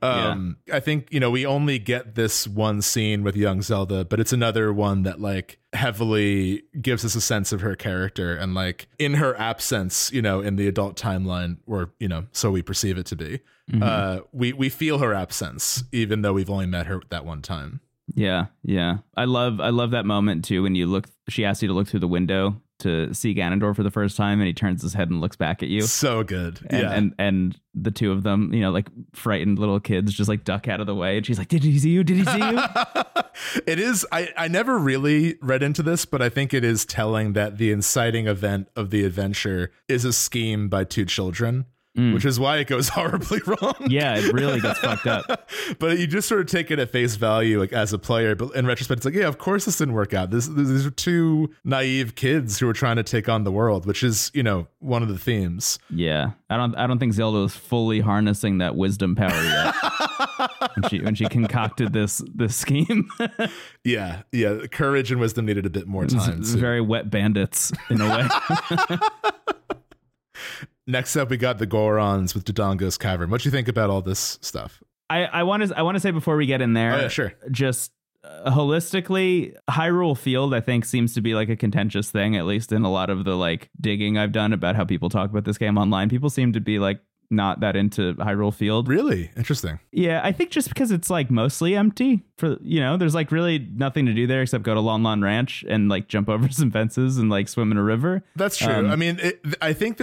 I think, you know, we only get this one scene with young Zelda, but it's another one that, like, heavily gives us a sense of her character, and, like, in her absence, you know, in the adult timeline, or, you know, so we perceive it to be, we feel her absence, even though we've only met her that one time. Yeah. I love that moment too, when you look, she asks you to look through the window to see Ganondorf for the first time, and he turns his head and looks back at you. So good. And the two of them, you know, like, frightened little kids, just, like, duck out of the way, and she's like, did he see you? It is, I never really read into this, but I think it is telling that the inciting event of the adventure is a scheme by two children. Which is why it goes horribly wrong. Yeah, it really gets fucked up. But you just sort of take it at face value, like, as a player. But in retrospect, it's like, yeah, of course this didn't work out. These are two naive kids who are trying to take on the world, which is, you know, one of the themes. Yeah, I don't think Zelda was fully harnessing that wisdom power yet. when she concocted this scheme. Yeah. Courage and wisdom needed a bit more time. It's very Wet Bandits in a way. Next up, we got the Gorons with Dodongo's Cavern. What do you think about all this stuff? I want to say before we get in there, just holistically, Hyrule Field, I think, seems to be, like, a contentious thing, at least in a lot of the, like, digging I've done about how people talk about this game online. People seem to be, like, not that into Hyrule Field. Really? Interesting. Yeah, I think just because it's, like, mostly empty. For, you know, there's, like, really nothing to do there except go to Lon Lon Ranch and, like, jump over some fences and, like, swim in a river. That's true. I mean, I think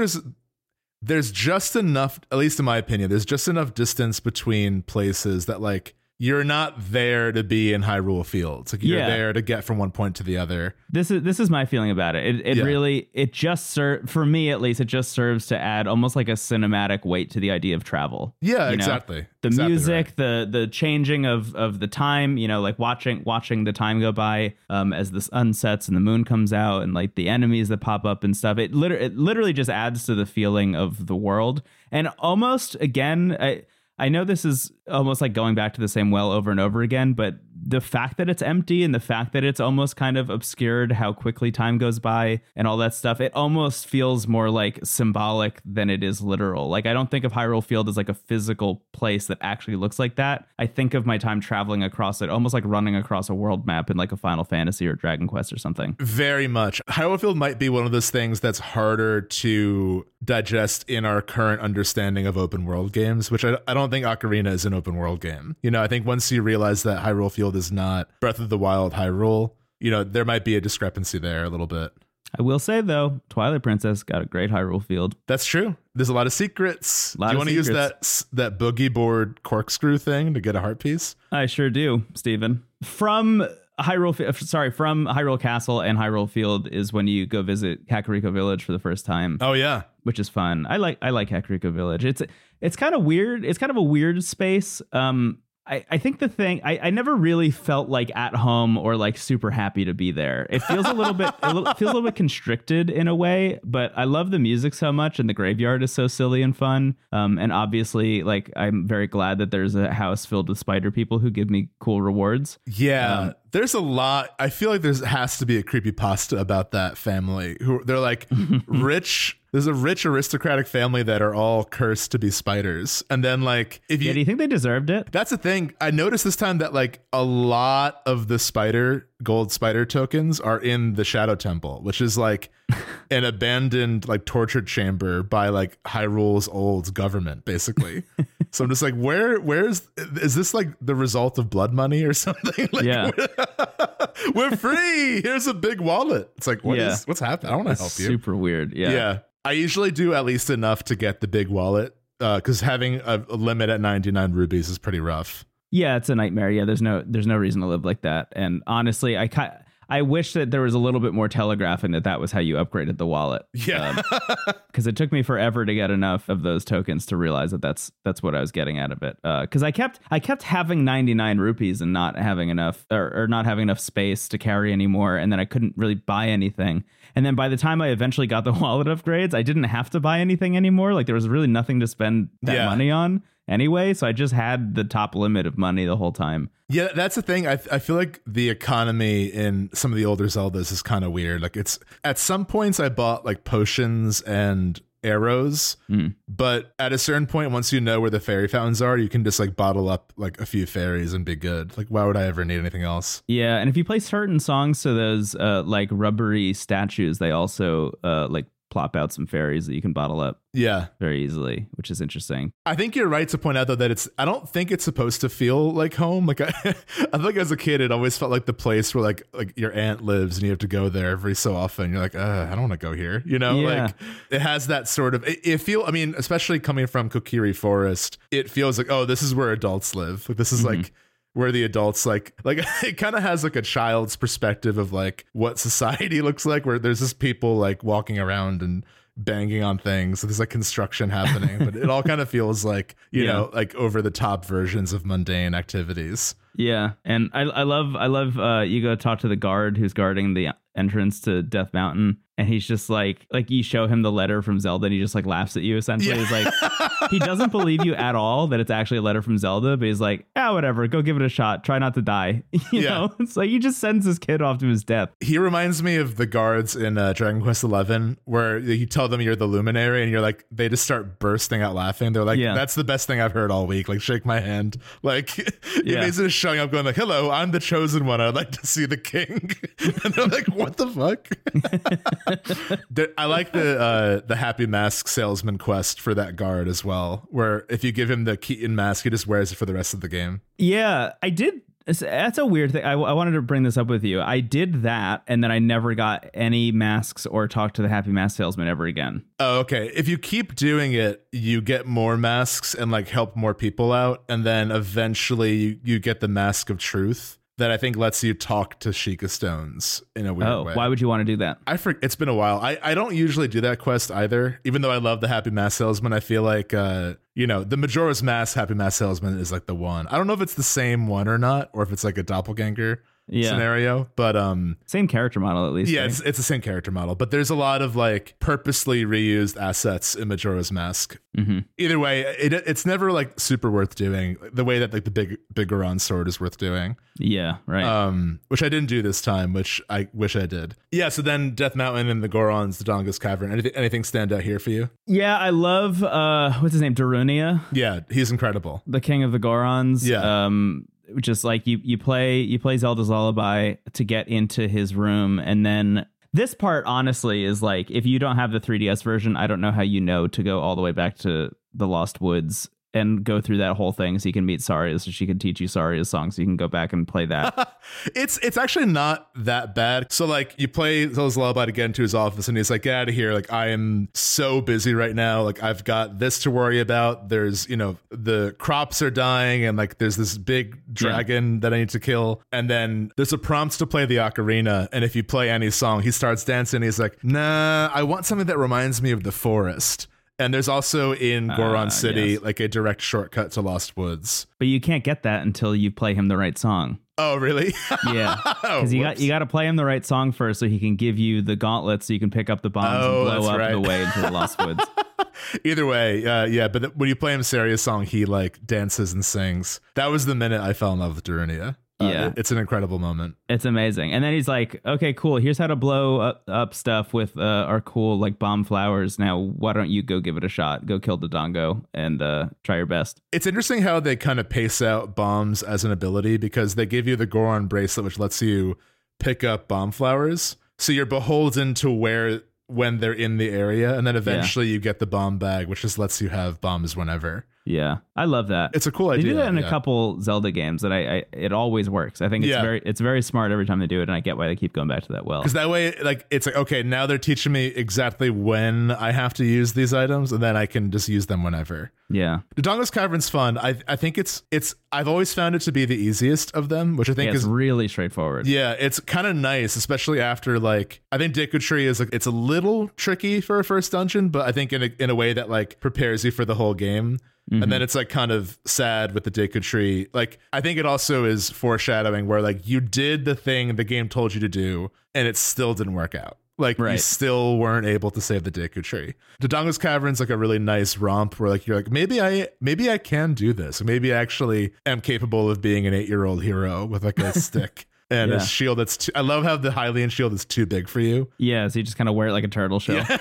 there's just enough, at least in my opinion, there's just enough distance between places that, like, you're not there to be in Hyrule Fields. Like you're there to get from one point to the other. This is my feeling about it. For me at least, it just serves to add almost like a cinematic weight to the idea of travel. Yeah, exactly. The music, right. the changing of the time, like watching the time go by as the sun sets and the moon comes out and like the enemies that pop up and stuff. It literally just adds to the feeling of the world. And almost again, I know this is almost like going back to the same well over and over again, but the fact that it's empty and the fact that it's almost kind of obscured how quickly time goes by and all that stuff, it almost feels more like symbolic than it is literal. Like I don't think of Hyrule Field as like a physical place that actually looks like that. I think of my time traveling across it, almost like running across a world map in like a Final Fantasy or Dragon Quest or something. Very much. Hyrule Field might be one of those things that's harder to digest in our current understanding of open world games, which I don't think Ocarina is an open world game. I think once you realize that Hyrule Field is not Breath of the Wild Hyrule, there might be a discrepancy there a little bit. I will say though, Twilight Princess got a great Hyrule Field. That's true. There's a lot of secrets. Do you want to use that boogie board corkscrew thing to get a heart piece? I sure do, Stephen. From Hyrule Castle and Hyrule Field is when you go visit Kakariko Village for the first time. Oh yeah, which is fun. I like Kakariko Village. It's kind of weird. It's kind of a weird space. I think the thing I never really felt like at home or like super happy to be there. It feels a little bit constricted in a way, but I love the music so much and the graveyard is so silly and fun. And obviously, like I'm very glad that there's a house filled with spider people who give me cool rewards. Yeah, there's a lot. I feel like there has to be a creepypasta about that family who they're like rich. There's a rich aristocratic family that are all cursed to be spiders. And then like, do you think they deserved it? That's the thing. I noticed this time that like a lot of the gold spider tokens are in the Shadow Temple, which is like an abandoned, like tortured chamber by like Hyrule's old government, basically. So I'm just like, where is this like the result of blood money or something? Like, yeah. We're free. Here's a big wallet. It's like, what's happening? I want to help you. Super weird. Yeah. Yeah. I usually do at least enough to get the big wallet because having a limit at 99 rubies is pretty rough. Yeah, it's a nightmare. Yeah, there's no reason to live like that. And honestly, I wish that there was a little bit more telegraphing that was how you upgraded the wallet. Yeah, because it took me forever to get enough of those tokens to realize that that's what I was getting out of it. Because I kept having 99 rupees and not having enough or not having enough space to carry anymore. And then I couldn't really buy anything. And then by the time I eventually got the wallet upgrades, I didn't have to buy anything anymore. Like there was really nothing to spend that money on anyway. So I just had the top limit of money the whole time. Yeah, that's the thing. I feel like the economy in some of the older Zeldas is kind of weird. Like it's at some points I bought like potions and arrows, but at a certain point, once you know where the fairy fountains are, you can just like bottle up like a few fairies and be good. Like, why would I ever need anything else? Yeah, and if you play certain songs to those like rubbery statues, they also like plop out some fairies that you can bottle up very easily, which is interesting. I think you're right to point out though that I don't think it's supposed to feel like home. Like I think as a kid it always felt like the place where like your aunt lives and you have to go there every so often. You're like, I don't want to go here. Like it has that sort of especially coming from Kokiri Forest, it feels like, oh, this is where adults live. Like this is like where the adults like it kind of has like a child's perspective of like what society looks like, where there's just people like walking around and banging on things. So there's like construction happening, but it all kind of feels like, you know, like over the top versions of mundane activities. Yeah. And I love you go talk to the guard who's guarding the entrance to Death Mountain. And he's just like you show him the letter from Zelda and he just like laughs at you essentially. Yeah. He's like, he doesn't believe you at all that it's actually a letter from Zelda, but he's like, whatever, go give it a shot. Try not to die. You know, it's like he just sends this kid off to his death. He reminds me of the guards in Dragon Quest XI where you tell them you're the luminary and you're like, they just start bursting out laughing. They're like, that's the best thing I've heard all week. Like shake my hand. Like basically just showing up going like, hello, I'm the chosen one. I'd like to see the king. And they're like, what the fuck? I like the Happy Mask salesman quest for that guard as well, where if you give him the Keaton mask, he just wears it for the rest of the game. Yeah, I did That's a weird thing. I wanted to bring this up with you. I did that, and then I never got any masks or talked to the Happy Mask Salesman ever again. Oh, okay. If you keep doing it, you get more masks and like help more people out, and then eventually you get the Mask of Truth that I think lets you talk to Sheikah Stones in a weird way. Oh, why would you want to do that? It's been a while. I don't usually do that quest either, even though I love the Happy Mask Salesman. I feel like... you know, the Majora's Mask Happy Mask Salesman is like the one. I don't know if it's the same one or not, or if it's like a doppelganger scenario, but same character model at least. Yeah, right? It's the same character model, but there's a lot of like purposely reused assets in Majora's Mask. Mm-hmm. Either way, it's never like super worth doing the way that like the Bigoron sword is worth doing. Yeah, right. Which I didn't do this time, which I wish I did. Yeah, so then Death Mountain and the Gorons, the Dongo's Cavern. Anything stand out here for you? Yeah, I love what's his name, Darunia. Yeah, he's incredible. The King of the Gorons. Yeah. Just like you play Zelda's Lullaby to get into his room, and then this part honestly is like, if you don't have the 3DS version, I don't know how you know to go all the way back to the Lost Woods and go through that whole thing so you can meet Saria, so she can teach you Saria's song, so you can go back and play that. It's actually not that bad. So like you play Zelda's Lullaby to get into his office, and he's like, get out of here. Like, I am so busy right now. Like, I've got this to worry about. There's, you know, the crops are dying, and like there's this big dragon that I need to kill. And then there's a prompt to play the ocarina. And if you play any song, he starts dancing. He's like, nah, I want something that reminds me of the forest. And there's also in Goron City, like a direct shortcut to Lost Woods. But you can't get that until you play him the right song. Oh, really? Yeah. Because you got to play him the right song first so he can give you the gauntlet so you can pick up the bombs and blow up the way into the Lost Woods. Either way, yeah. But when you play him Saria's song, he like dances and sings. That was the minute I fell in love with Darunia. Yeah, it's an incredible moment. It's amazing. And then he's like, okay, cool. Here's how to blow up stuff with our cool like bomb flowers. Now, why don't you go give it a shot? Go kill the Dongo and try your best. It's interesting how they kind of pace out bombs as an ability, because they give you the Goron bracelet, which lets you pick up bomb flowers. So you're beholden to when they're in the area. And then eventually you get the bomb bag, which just lets you have bombs whenever. Yeah, I love that. It's a cool idea. They do that in a couple Zelda games that it always works. I think it's very smart every time they do it, and I get why they keep going back to that well. Because that way, like, it's like, okay, now they're teaching me exactly when I have to use these items, and then I can just use them whenever. Yeah. The Dongo's Cavern's fun. I think it's I've always found it to be the easiest of them, which I think is really straightforward. Yeah, it's kind of nice, especially after like, I think Dicotree is like, it's a little tricky for a first dungeon, but I think in a way that like prepares you for the whole game. Mm-hmm. And then it's like kind of sad with the Dicotree. Like, I think it also is foreshadowing where like you did the thing the game told you to do and it still didn't work out. Like, you still weren't able to save the Dicotree. Dodongo's Cavern's like a really nice romp where like you're like, maybe I can do this. Maybe I actually am capable of being an 8-year-old hero with like a stick. And a shield that's I love how the Hylian shield is too big for you. Yeah, so you just kind of wear it like a turtle shell. Yeah.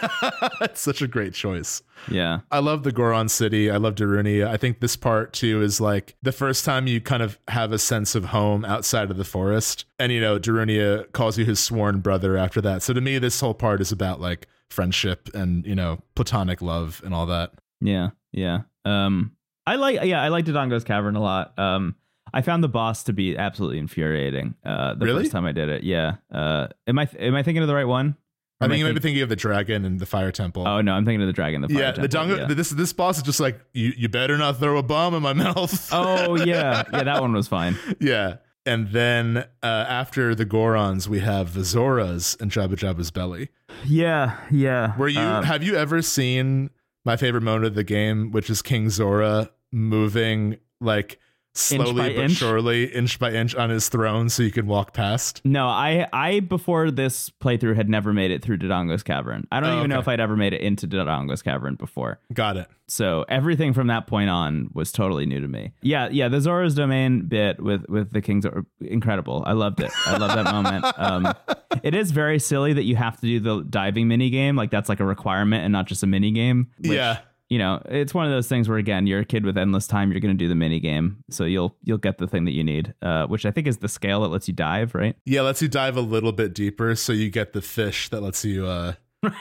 It's such a great choice. Yeah. I love the Goron City. I love Darunia. I think this part too is like the first time you kind of have a sense of home outside of the forest. And you know, Darunia calls you his sworn brother after that. So to me, this whole part is about like friendship and, you know, platonic love and all that. Yeah. Yeah. I like Dodongo's Cavern a lot. I found the boss to be absolutely infuriating the first time I did it. Yeah. Am I thinking of the right one? I think you might be thinking of the dragon and the fire temple. Oh, no, I'm thinking of the dragon and the fire temple. This boss is just like, you better not throw a bomb in my mouth. Oh, yeah. Yeah, that one was fine. Yeah. And then after the Gorons, we have the Zoras and Jabba Jabba's Belly. Yeah, yeah. Have you ever seen my favorite moment of the game, which is King Zora moving like... slowly but surely, inch by inch on his throne so you can walk past? No, I before this playthrough had never made it through Dodongo's Cavern. I don't even know if I'd ever made it into Dodongo's Cavern before. Got it. So everything from that point on was totally new to me. Yeah, the Zora's Domain bit with the King's incredible. I loved it. I love that moment. It is very silly that you have to do the diving mini game. Like, that's like a requirement and not just a mini game. Yeah. You know, it's one of those things where, again, you're a kid with endless time. You're going to do the mini game, so you'll get the thing that you need, which I think is the scale that lets you dive, right? Yeah, lets you dive a little bit deeper, so you get the fish that lets you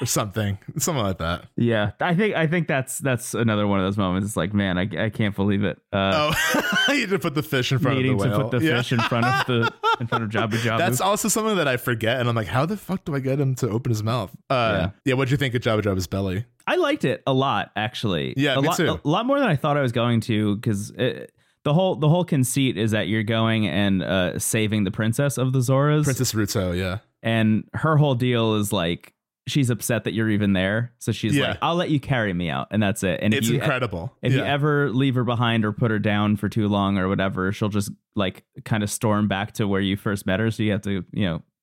or something like that. Yeah, I think that's another one of those moments. It's like, man, I can't believe it. You need to put the fish in front of the whale. Needing to put the fish in front of Jabu Jabu. That's also something that I forget, and I'm like, how the fuck do I get him to open his mouth? Yeah, what'd you think of Jabu Jabu's belly? I liked it a lot, actually. Yeah, me too. A lot more than I thought I was going to, because the whole conceit is that you're going and saving the princess of the Zoras. Princess Ruto, yeah. And her whole deal is like, she's upset that you're even there. So she's like, I'll let you carry me out. And that's it. And it's incredible. If you ever leave her behind or put her down for too long or whatever, she'll just like kind of storm back to where you first met her. So you have to,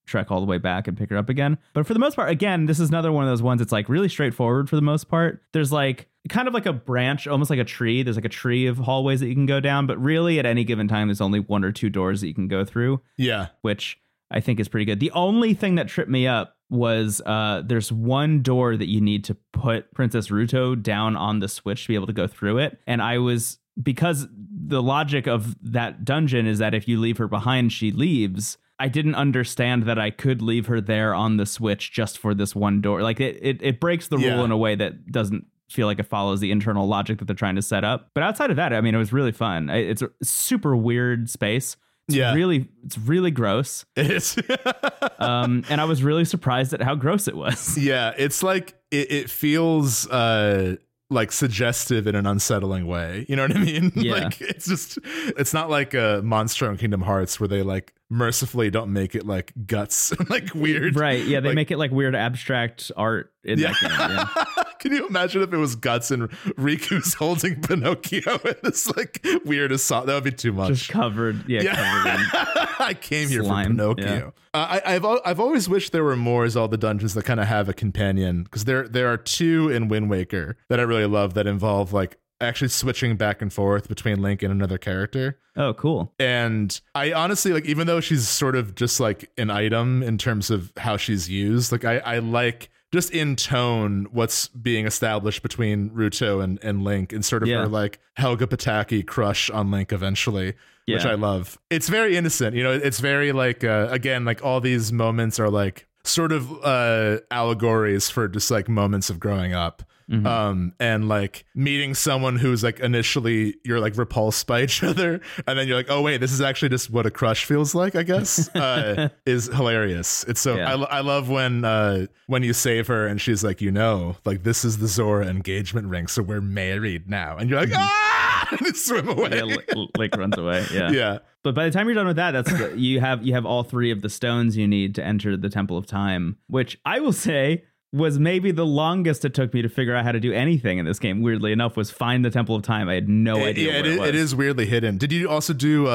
trek all the way back and pick her up again. But for the most part, again, this is another one of those ones that's like really straightforward for the most part. There's like kind of like a branch, almost like a tree. There's like a tree of hallways that you can go down. But really at any given time, there's only one or two doors that you can go through. Yeah. Which I think is pretty good. The only thing that tripped me up was there's one door that you need to put Princess Ruto down on the Switch to be able to go through it. And I was, because the logic of that dungeon is that if you leave her behind, she leaves. I didn't understand that I could leave her there on the Switch just for this one door. Like it breaks the rule in a way that doesn't feel like it follows the internal logic that they're trying to set up. But outside of that, I mean, it was really fun. It's a super weird space. It's really gross. It is. And I was really surprised at how gross it was. Yeah, it's like it feels like suggestive in an unsettling way. You know what I mean? Yeah. Like it's not like a Monstro in Kingdom Hearts where they like mercifully don't make it like guts and like weird. Right. Yeah, they make it like weird abstract art in that game. Yeah. Can you imagine if it was guts and Riku's holding Pinocchio and it's like weird assault? That would be too much. Just covered. Yeah. Yeah. Covered in I came here slime. For Pinocchio. Yeah. I've always wished there were more as all the dungeons that kind of have a companion, because there are two in Wind Waker that I really love that involve like actually switching back and forth between Link and another character. Oh, cool. And I honestly, like, even though she's sort of just like an item in terms of how she's used, like I like just in tone what's being established between Ruto and Link, and sort of her like Helga Pataki crush on Link eventually, which I love. It's very innocent. It's very like, again, like all these moments are like sort of allegories for just like moments of growing up. Mm-hmm. And like meeting someone who's like initially you're like repulsed by each other, and then you're like, oh wait, this is actually just what a crush feels like, I guess, is hilarious. It's so I love when you save her and she's like, like, this is the Zora engagement ring, so we're married now, and you're like, ah, and swim away. Link runs away. Yeah. But by the time you're done with that, you have all three of the stones you need to enter the Temple of Time, which I will say was maybe the longest it took me to figure out how to do anything in this game, weirdly enough, was find the Temple of Time. I had no idea where it was. It is weirdly hidden. Did you also do,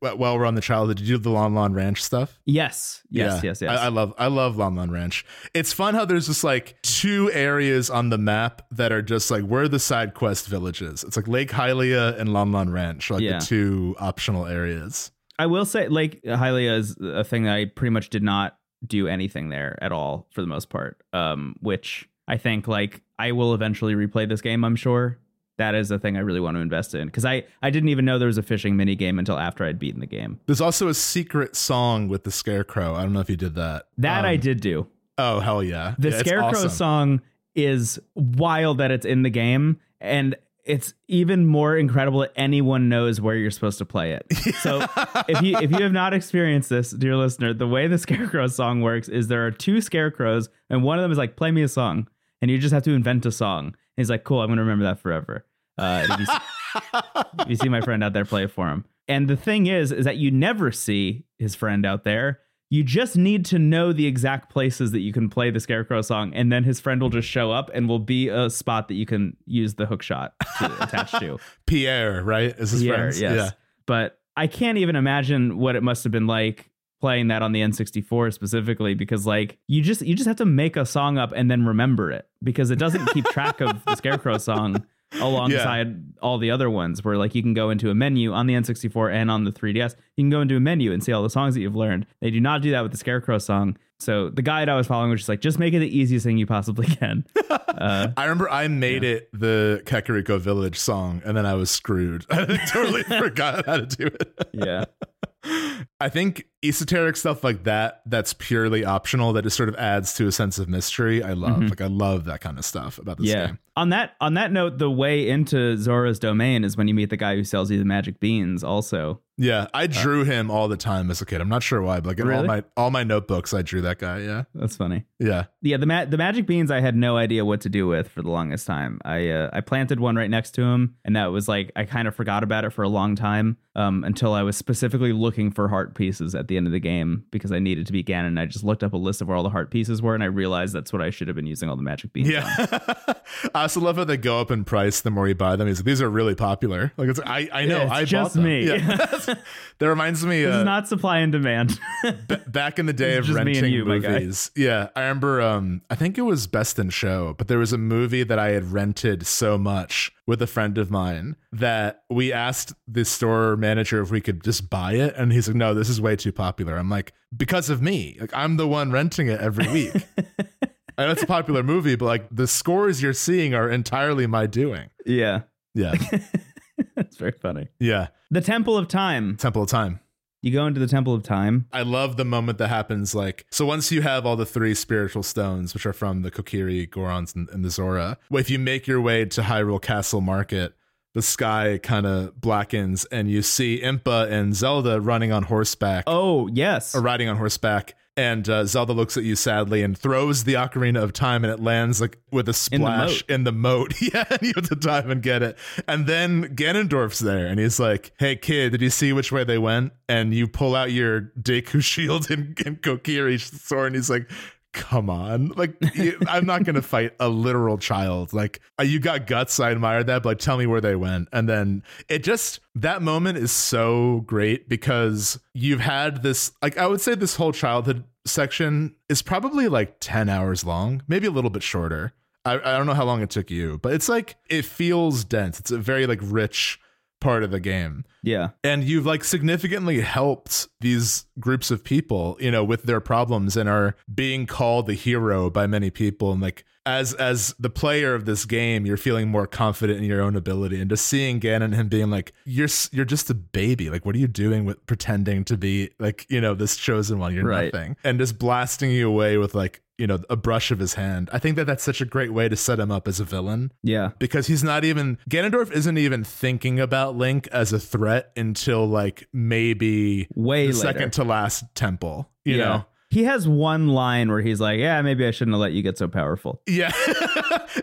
while we're on the childhood, did you do the Lon Lon Ranch stuff? Yes. I love Lon Lon Ranch. It's fun how there's just like two areas on the map that are just like, where the side quest villages. It's like Lake Hylia and Lon Lon Ranch, like the two optional areas. I will say Lake Hylia is a thing that I pretty much did not do anything there at all for the most part, which I think, like, I will eventually replay this game, I'm sure. That is a thing I really want to invest in, because I didn't even know there was a fishing mini game until after I'd beaten the game. There's also a secret song with the Scarecrow. I don't know if you did that. I did do. Oh, hell yeah. The Scarecrow song is wild that it's in the game, and it's even more incredible that anyone knows where you're supposed to play it. So if you have not experienced this, dear listener, the way the Scarecrow song works is there are two scarecrows, and one of them is like, play me a song, and you just have to invent a song. And he's like, cool, I'm going to remember that forever. If you see my friend out there, play it for him. And the thing is that you never see his friend out there. You just need to know the exact places that you can play the Scarecrow song, and then his friend will just show up and will be a spot that you can use the hookshot to attach to. Pierre, right? Is his friend? Yes. Yeah. But I can't even imagine what it must have been like playing that on the N64 specifically, because like you just have to make a song up and then remember it, because it doesn't keep track of the Scarecrow song alongside all the other ones, where like you can go into a menu on the N64 and on the 3DS. You can go into a menu and see all the songs that you've learned. They do not do that with the Scarecrow song. So the guide I was following was just like, just make it the easiest thing you possibly can. I remember I made it the Kakariko Village song, and then I was screwed. I totally forgot how to do it. Yeah. I think esoteric stuff like that, that's purely optional, that just sort of adds to a sense of mystery. I love, like, I love that kind of stuff about this game. On that note, the way into Zora's domain is when you meet the guy who sells you the magic beans also. Yeah. I drew him all the time as a kid. I'm not sure why, but like in all my notebooks, I drew that guy. Yeah. That's funny. Yeah. Yeah. The magic beans, I had no idea what to do with for the longest time. I planted one right next to him, and that was like, I kind of forgot about it for a long time, until I was specifically looking for heart pieces at the end of the game because I needed to be Ganon. I just looked up a list of where all the heart pieces were, and I realized that's what I should have been using all the magic beans on. I also love how they go up in price the more you buy them. He's like, these are really popular. Like, it's, I know, it's I just bought them. Me. Yeah. That reminds me. This is not supply and demand. Back in the day of renting movies. Yeah, I remember, I think it was Best in Show, but there was a movie that I had rented so much with a friend of mine that we asked the store manager if we could just buy it, and he's like, no, this is way too popular. I'm like, because of me. Like, I'm the one renting it every week. I know it's a popular movie, but like the scores you're seeing are entirely my doing. Yeah. Yeah. That's very funny. Yeah. The Temple of Time. Temple of Time. You go into the Temple of Time. I love the moment that happens. Like, so once you have all the three spiritual stones, which are from the Kokiri, Gorons, and the Zora, if you make your way to Hyrule Castle Market, the sky kind of blackens and you see Impa and Zelda running on horseback. Oh, yes. Or riding on horseback. And Zelda looks at you sadly and throws the Ocarina of Time, and it lands like with a splash in the moat. Yeah, and you have to dive and get it. And then Ganondorf's there, and he's like, hey, kid, did you see which way they went? And you pull out your Deku shield and Kokiri's sword, and he's like, come on, like, I'm not gonna fight a literal child. Like, you got guts, I admire that, but like, tell me where they went. And then it just, that moment is so great because you've had this, like, I would say this whole childhood section is probably like 10 hours long, maybe a little bit shorter. I don't know how long it took you, but it's like, it feels dense. It's a very like rich part of the game. Yeah. And you've like significantly helped these groups of people, you know, with their problems, and are being called the hero by many people. And like, as the player of this game, you're feeling more confident in your own ability, and just seeing Ganon and him being like, you're just a baby. Like, what are you doing with pretending to be like, you know, this chosen one? You're nothing. And just blasting you away with like, you know, a brush of his hand. I think that that's such a great way to set him up as a villain. Yeah. Because he's not even, Ganondorf isn't even thinking about Link as a threat until like maybe the second to last temple, you know? He has one line where he's like, yeah, maybe I shouldn't have let you get so powerful. Yeah.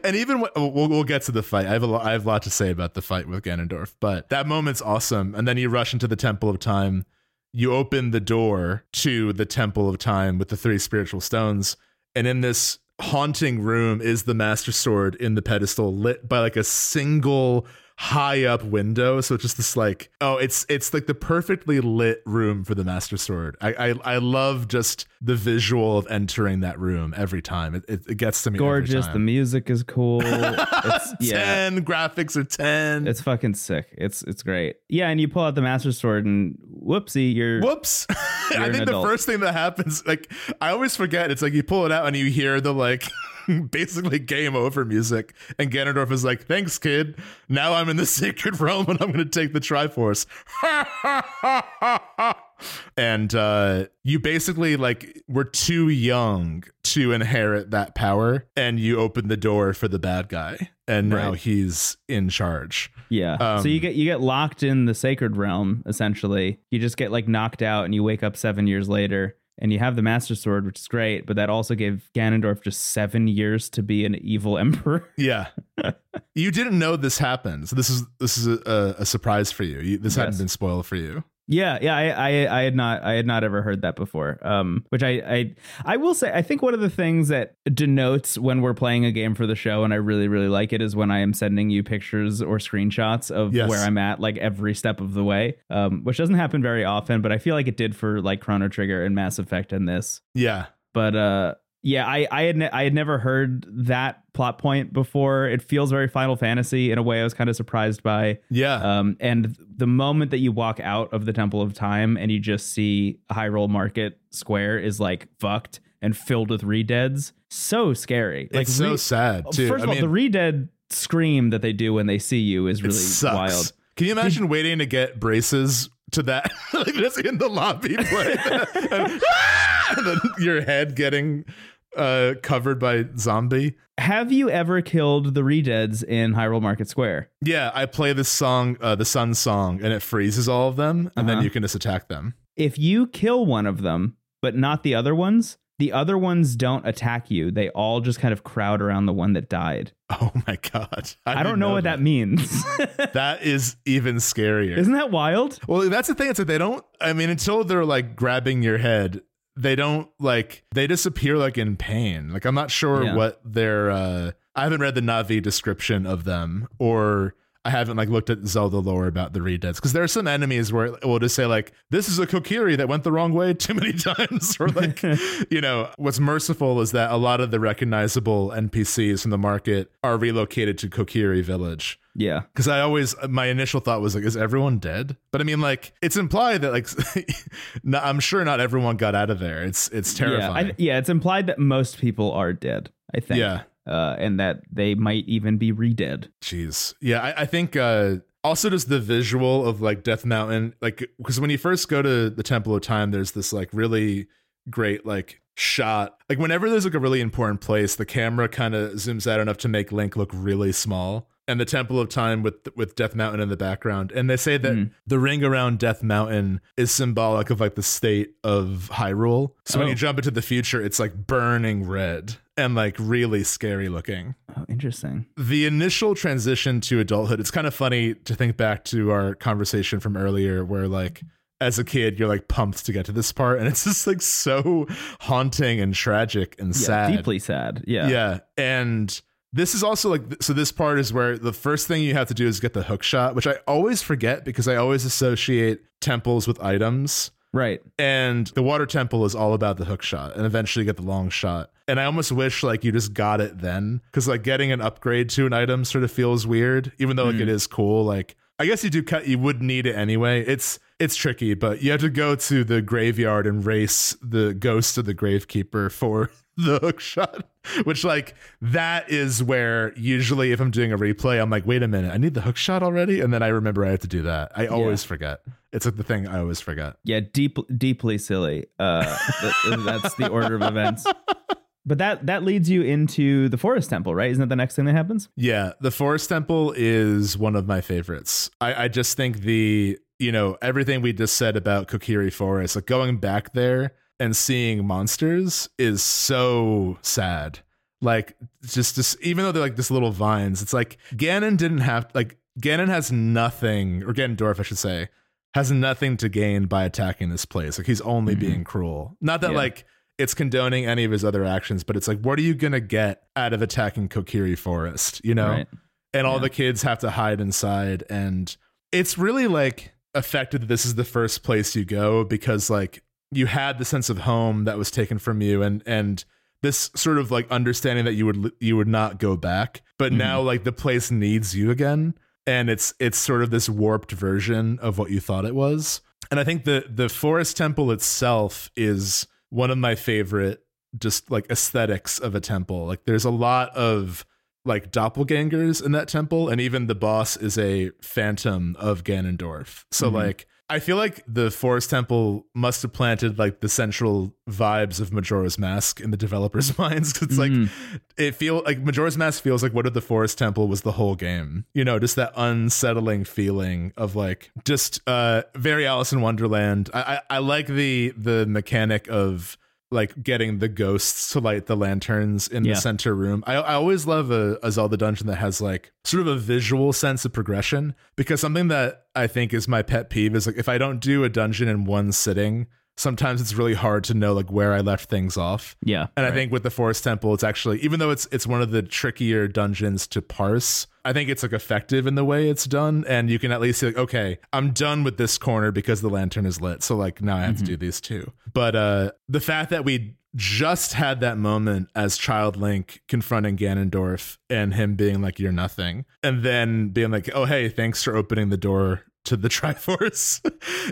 And even we'll get to the fight. I have a lot to say about the fight with Ganondorf, but that moment's awesome. And then you rush into the Temple of Time. You open the door to the Temple of Time with the three spiritual stones. And in this haunting room is the Master Sword in the pedestal, lit by like a single high up window. So it's just this like, oh, it's like the perfectly lit room for the Master Sword. I love just the visual of entering that room every time. It gets to me. Gorgeous. The music is cool. It's, 10 graphics are 10. It's fucking sick. It's great. Yeah. And you pull out the Master Sword and whoopsie, whoops. I think the first thing that happens, like, I always forget. It's like you pull it out and you hear the like basically game over music, and Ganondorf is like, thanks, kid, now I'm in the sacred realm and I'm gonna take the Triforce. And you basically like were too young to inherit that power, and you open the door for the bad guy, and now he's in charge. So you get locked in the sacred realm, essentially. You just get like knocked out, and you wake up 7 years later. And you have the Master Sword, which is great, but that also gave Ganondorf just 7 years to be an evil emperor. Yeah. You didn't know this happened. So this is a surprise for you. This hadn't been spoiled for you. Yeah, yeah, I had not ever heard that before. Which I will say, I think one of the things that denotes when we're playing a game for the show, and I really, really like it, is when I am sending you pictures or screenshots of where I'm at, like every step of the way, which doesn't happen very often, but I feel like it did for like Chrono Trigger and Mass Effect and this. Yeah. But I had never heard that plot point before. It feels very Final Fantasy in a way I was kind of surprised by. Yeah. And the moment that you walk out of the Temple of Time and you just see Hyrule Market Square is like fucked and filled with re-deads. So scary. Like, it's so sad too. First of all, the re-dead scream that they do when they see you is really wild. Can you imagine waiting to get braces to that, like just in the lobby play, and then your head getting covered by zombie. Have you ever killed the Redeads in Hyrule Market Square? Yeah, I play this song, the Sun Song, and it freezes all of them, and then you can just attack them. If you kill one of them, but not the other ones, the other ones don't attack you. They all just kind of crowd around the one that died. Oh, my God. I don't know what that means. That is even scarier. Isn't that wild? Well, that's the thing. It's that they don't, I mean, until they're like grabbing your head, they don't like, they disappear like in pain. Like, I'm not sure what their, I haven't read the Na'vi description of them, or I haven't like looked at Zelda lore about the Redeads, because there are some enemies where it will just say like, this is a Kokiri that went the wrong way too many times, or like, you know, what's merciful is that a lot of the recognizable NPCs from the market are relocated to Kokiri village. Yeah, because I always, my initial thought was like, is everyone dead? But I mean, like, it's implied that like, no, I'm sure not everyone got out of there. It's terrifying. Yeah, it's implied that most people are dead, I think. Yeah. And that they might even be re-dead. Jeez. Yeah, I think also just the visual of like Death Mountain, like, because when you first go to the Temple of Time, there's this like really great like shot. Like whenever there's like a really important place, the camera kind of zooms out enough to make Link look really small. And the Temple of Time with Death Mountain in the background. And they say that the ring around Death Mountain is symbolic of like the state of Hyrule. So when you jump into the future, it's like burning red and like really scary looking. Oh, interesting. The initial transition to adulthood, it's kind of funny to think back to our conversation from earlier where like as a kid, you're like pumped to get to this part. And it's just like so haunting and tragic and sad. Deeply sad. Yeah. Yeah. And this is also like, so this part is where the first thing you have to do is get the hook shot, which I always forget because I always associate temples with items. Right. And the water temple is all about the hook shot, and eventually you get the long shot. And I almost wish like you just got it then, because like getting an upgrade to an item sort of feels weird, even though like it is cool. Like I guess you would need it anyway. It's tricky, but you have to go to the graveyard and race the ghost of the gravekeeper for the hook shot, which like that is where usually if I'm doing a replay, I'm like, wait a minute, I need the hook shot already. And then I remember I have to do that. I always forget. It's like the thing I always forget. Yeah. Deeply silly. That's the order of events. But that leads you into the Forest Temple, right? Isn't that the next thing that happens? Yeah. The Forest Temple is one of my favorites. I just think you know, everything we just said about Kokiri Forest, like going back there and seeing monsters is so sad. Like just even though they're like this little vines, it's like Ganon has nothing, or Ganondorf, I should say, has nothing to gain by attacking this place. Like he's only being cruel. Not that like it's condoning any of his other actions, but it's like, what are you going to get out of attacking Kokiri Forest, you know? Right. And all the kids have to hide inside. And it's really like affected that this is the first place you go, because like you had the sense of home that was taken from you, and this sort of like understanding that you would not go back, but now like the place needs you again, and it's sort of this warped version of what you thought it was. And I think the Forest Temple itself is one of my favorite just like aesthetics of a temple. Like there's a lot of like doppelgangers in that temple, and even the boss is a phantom of Ganondorf. So like I feel like the Forest Temple must have planted like the central vibes of Majora's Mask in the developers' minds, because it's like it feels like Majora's Mask feels like what if the Forest Temple was the whole game, you know? Just that unsettling feeling of like just very Alice in Wonderland. I like the mechanic of like getting the ghosts to light the lanterns in the center room. I always love a Zelda dungeon that has like sort of a visual sense of progression, because something that I think is my pet peeve is like if I don't do a dungeon in one sitting, sometimes it's really hard to know like where I left things off. Yeah. And I think with the Forest Temple, it's actually, even though it's one of the trickier dungeons to parse, I think it's like effective in the way it's done, and you can at least say like, okay, I'm done with this corner because the lantern is lit, so like now I have to do these two. But the fact that we just had that moment as Child Link confronting Ganondorf and him being like, you're nothing, and then being like, oh hey, thanks for opening the door to the Triforce,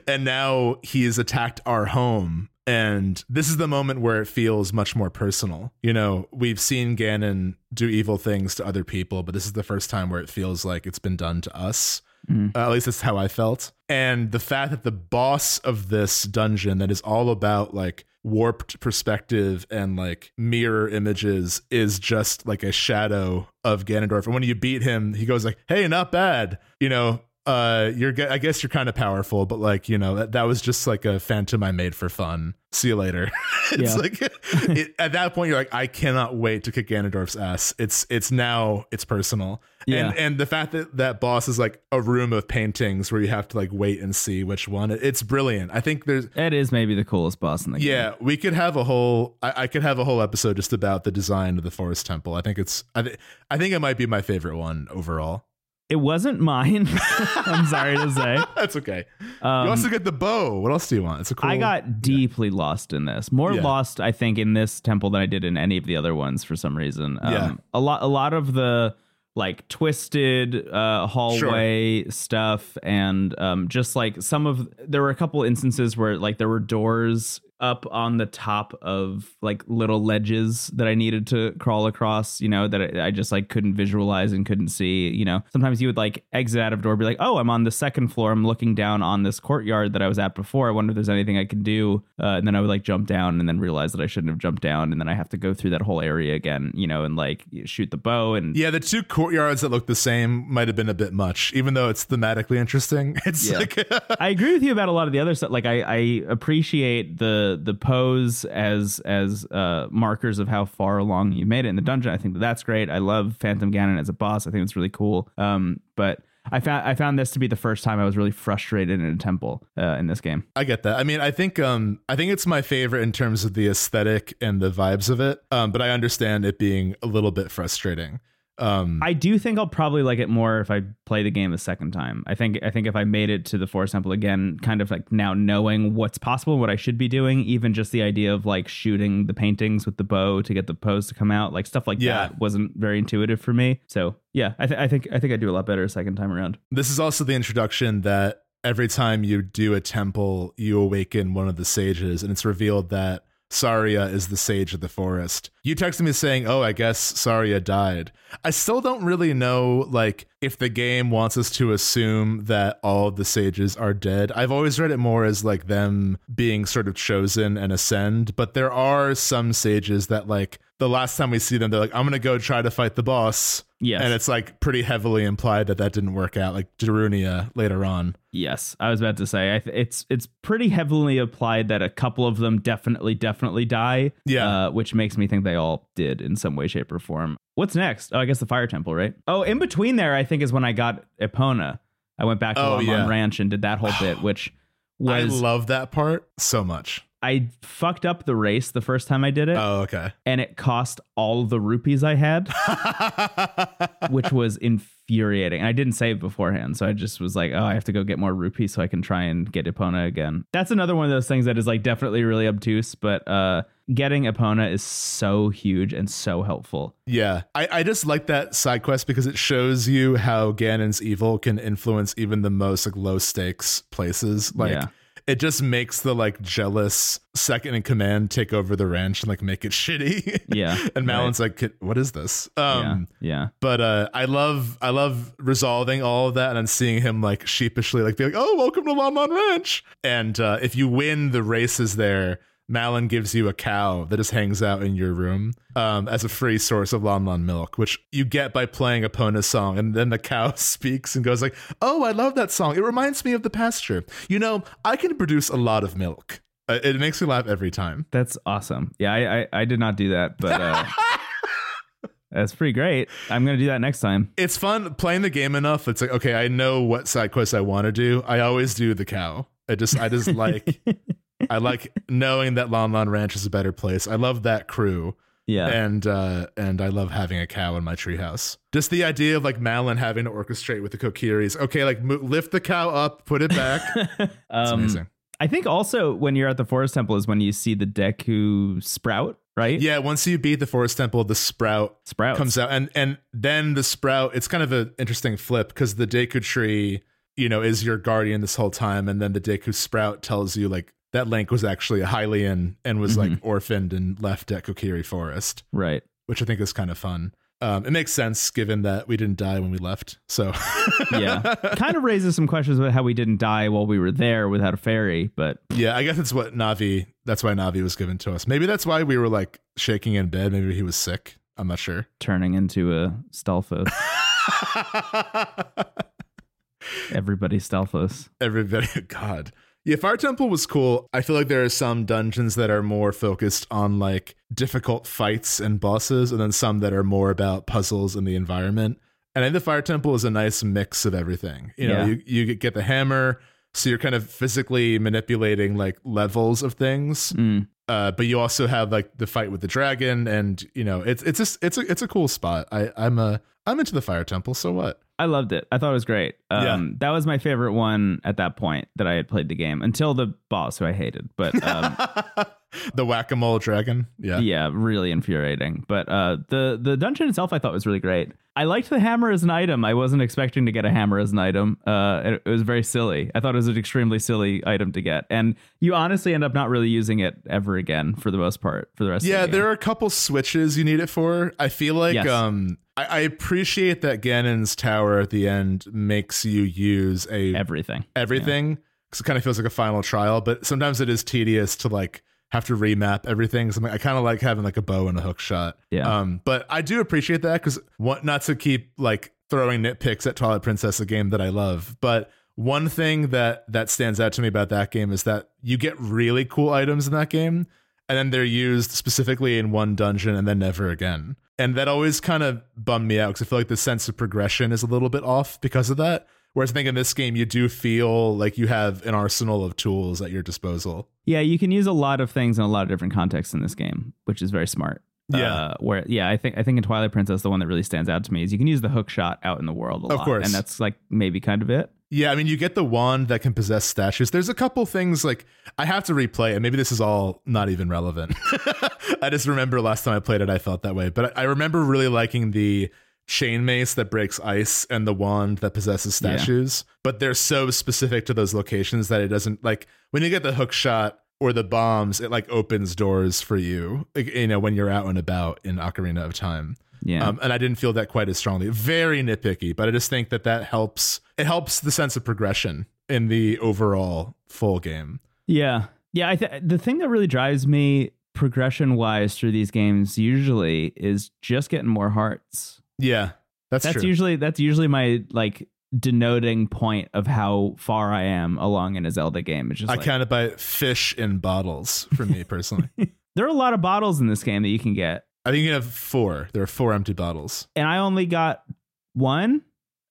and now he's attacked our home. And this is the moment where it feels much more personal. You know, we've seen Ganon do evil things to other people, but this is the first time where it feels like it's been done to us. At least that's how I felt. And the fact that the boss of this dungeon that is all about like warped perspective and like mirror images is just like a shadow of Ganondorf. And when you beat him, he goes like, hey, not bad. You know, I guess you're kind of powerful, but like, you know, that was just like a phantom I made for fun. See you later. It's like at that point, you're like, I cannot wait to kick Ganondorf's ass. It's now personal. Yeah. And the fact that that boss is like a room of paintings where you have to like wait and see which one. It's brilliant. I think that is maybe the coolest boss in the game. Yeah, we could have a whole. I could have a whole episode just about the design of the Forest Temple. I think it's. I think it might be my favorite one overall. It wasn't mine. I'm sorry to say. That's okay. You also get the bow. What else do you want? It's a cool. I got deeply lost in this. More lost, I think, in this temple than I did in any of the other ones for some reason. A lot of the. Like twisted hallway stuff, and just like there were a couple instances where like there were doors up on the top of like little ledges that I needed to crawl across, you know, that I just like couldn't visualize and couldn't see, you know. Sometimes you would like exit out of a door, be like, oh, I'm on the second floor, I'm looking down on this courtyard that I was at before, I wonder if there's anything I can do, and then I would like jump down and then realize that I shouldn't have jumped down, and then I have to go through that whole area again, you know, and like shoot the bow. And the two courtyards that look the same might have been a bit much, even though it's thematically interesting. It's like I agree with you about a lot of the other stuff. Like I appreciate the pose as markers of how far along you made it in the dungeon. I think that's great. I love Phantom Ganon as a boss. I think it's really cool. But I found this to be the first time I was really frustrated in a temple in this game. I get that. I mean, I think it's my favorite in terms of the aesthetic and the vibes of it. But I understand it being a little bit frustrating. I do think I'll probably like it more if I play the game a second time. I think if I made it to the Forest Temple again, kind of like now knowing what's possible, what I should be doing, even just the idea of like shooting the paintings with the bow to get the pose to come out, like stuff like that wasn't very intuitive for me. So I think I do a lot better a second time around. This is also the introduction that every time you do a temple, you awaken one of the sages, and it's revealed that Saria is the sage of the forest. You texted me saying, oh, I guess Saria died. I still don't really know, like, if the game wants us to assume that all of the sages are dead. I've always read it more as, like, them being sort of chosen and ascend, but there are some sages that, like, the last time we see them, they're like, I'm going to go try to fight the boss. Yes. And it's like pretty heavily implied that didn't work out, like Darunia later on. Yes, I was about to say, it's pretty heavily implied that a couple of them definitely die. Yeah. Which makes me think they all did in some way, shape or form. What's next? Oh, I guess the Fire Temple, right? Oh, in between there, I think is when I got Epona. I went back to Longmont Ranch and did that whole bit, which was... I love that part so much. I fucked up the race the first time I did it. Oh, okay. And it cost all the rupees I had, which was infuriating. And I didn't save beforehand, so I just was like, oh, I have to go get more rupees so I can try and get Epona again. That's another one of those things that is like definitely really obtuse, but getting Epona is so huge and so helpful. Yeah, I just like that side quest because it shows you how Ganon's evil can influence even the most like low stakes places. Like, it just makes the like jealous second in command take over the ranch and like make it shitty. Yeah. And Malin's like, what is this? But I love resolving all of that and then seeing him like sheepishly like be like, oh, welcome to Longmont Ranch. And if you win the races there, Malin gives you a cow that just hangs out in your room as a free source of Lanlan milk, which you get by playing Epona's song. And then the cow speaks and goes like, oh, I love that song. It reminds me of the pasture. You know, I can produce a lot of milk. It makes me laugh every time. That's awesome. Yeah, I did not do that, but... That's pretty great. I'm going to do that next time. It's fun playing the game enough. It's like, okay, I know what side quests I want to do. I always do the cow. I just like... I like knowing that Longmont Ranch is a better place. I love that crew. Yeah. And I love having a cow in my treehouse. Just the idea of like Malin having to orchestrate with the Kokiris. Okay, like lift the cow up, put it back. It's amazing. I think also when you're at the Forest Temple is when you see the Deku Sprout, right? Yeah, once you beat the Forest Temple, the Sprout comes out. And then the Sprout, it's kind of an interesting flip because the Deku Tree, you know, is your guardian this whole time. And then the Deku Sprout tells you like, that Link was actually a Hylian and was like orphaned and left at Kokiri Forest. Right. Which I think is kind of fun. It makes sense given that we didn't die when we left. So yeah, kind of raises some questions about how we didn't die while we were there without a fairy. But yeah, I guess it's what Navi. That's why Navi was given to us. Maybe that's why we were like shaking in bed. Maybe he was sick. I'm not sure. Turning into a Stalfos. Everybody Stalfos. Everybody. God. Yeah, Fire Temple was cool. I feel like there are some dungeons that are more focused on like difficult fights and bosses, and then some that are more about puzzles and the environment. And I think the Fire Temple is a nice mix of everything. You know, you get the hammer, so you're kind of physically manipulating like levels of things. But you also have like the fight with the dragon, and you know, it's a cool spot. I'm into the Fire Temple, so what? I loved it. I thought it was great. That was my favorite one at that point that I had played the game until the boss who I hated. But the whack-a-mole dragon. Yeah, really infuriating. But the dungeon itself I thought was really great. I liked the hammer as an item. I wasn't expecting to get a hammer as an item. It was very silly. I thought it was an extremely silly item to get. And you honestly end up not really using it ever again for the most part for the rest of the game. Yeah, there are a couple switches you need it for. I feel like... Yes. I appreciate that Ganon's tower at the end makes you use everything because it kind of feels like a final trial, but sometimes it is tedious to like have to remap everything. So I kind of like having like a bow and a hook shot. Yeah. But I do appreciate that because not to keep like throwing nitpicks at Twilight Princess, a game that I love, but one thing that stands out to me about that game is that you get really cool items in that game, and then they're used specifically in one dungeon and then never again. And that always kind of bummed me out because I feel like the sense of progression is a little bit off because of that. Whereas I think in this game, you do feel like you have an arsenal of tools at your disposal. Yeah, you can use a lot of things in a lot of different contexts in this game, which is very smart. I think in Twilight Princess, the one that really stands out to me is you can use the hook shot out in the world a lot. Of course. And that's like maybe kind of it. Yeah, I mean, you get the wand that can possess statues. There's a couple things like I have to replay, and maybe this is all not even relevant. I just remember last time I played it, I felt that way. But I remember really liking the chain mace that breaks ice and the wand that possesses statues. Yeah. But they're so specific to those locations that it doesn't like when you get the hook shot or the bombs, it like opens doors for you, like, you know, when you're out and about in Ocarina of Time. Yeah. And I didn't feel that quite as strongly. Very nitpicky, but I just think that helps. It helps the sense of progression in the overall full game. Yeah. Yeah. The thing that really drives me progression wise through these games usually is just getting more hearts. Yeah, that's true. That's usually my like denoting point of how far I am along in a Zelda game. It's just I kind of buy fish in bottles for me personally. There are a lot of bottles in this game that you can get. I think you have 4. There are 4 empty bottles. And I only got 1.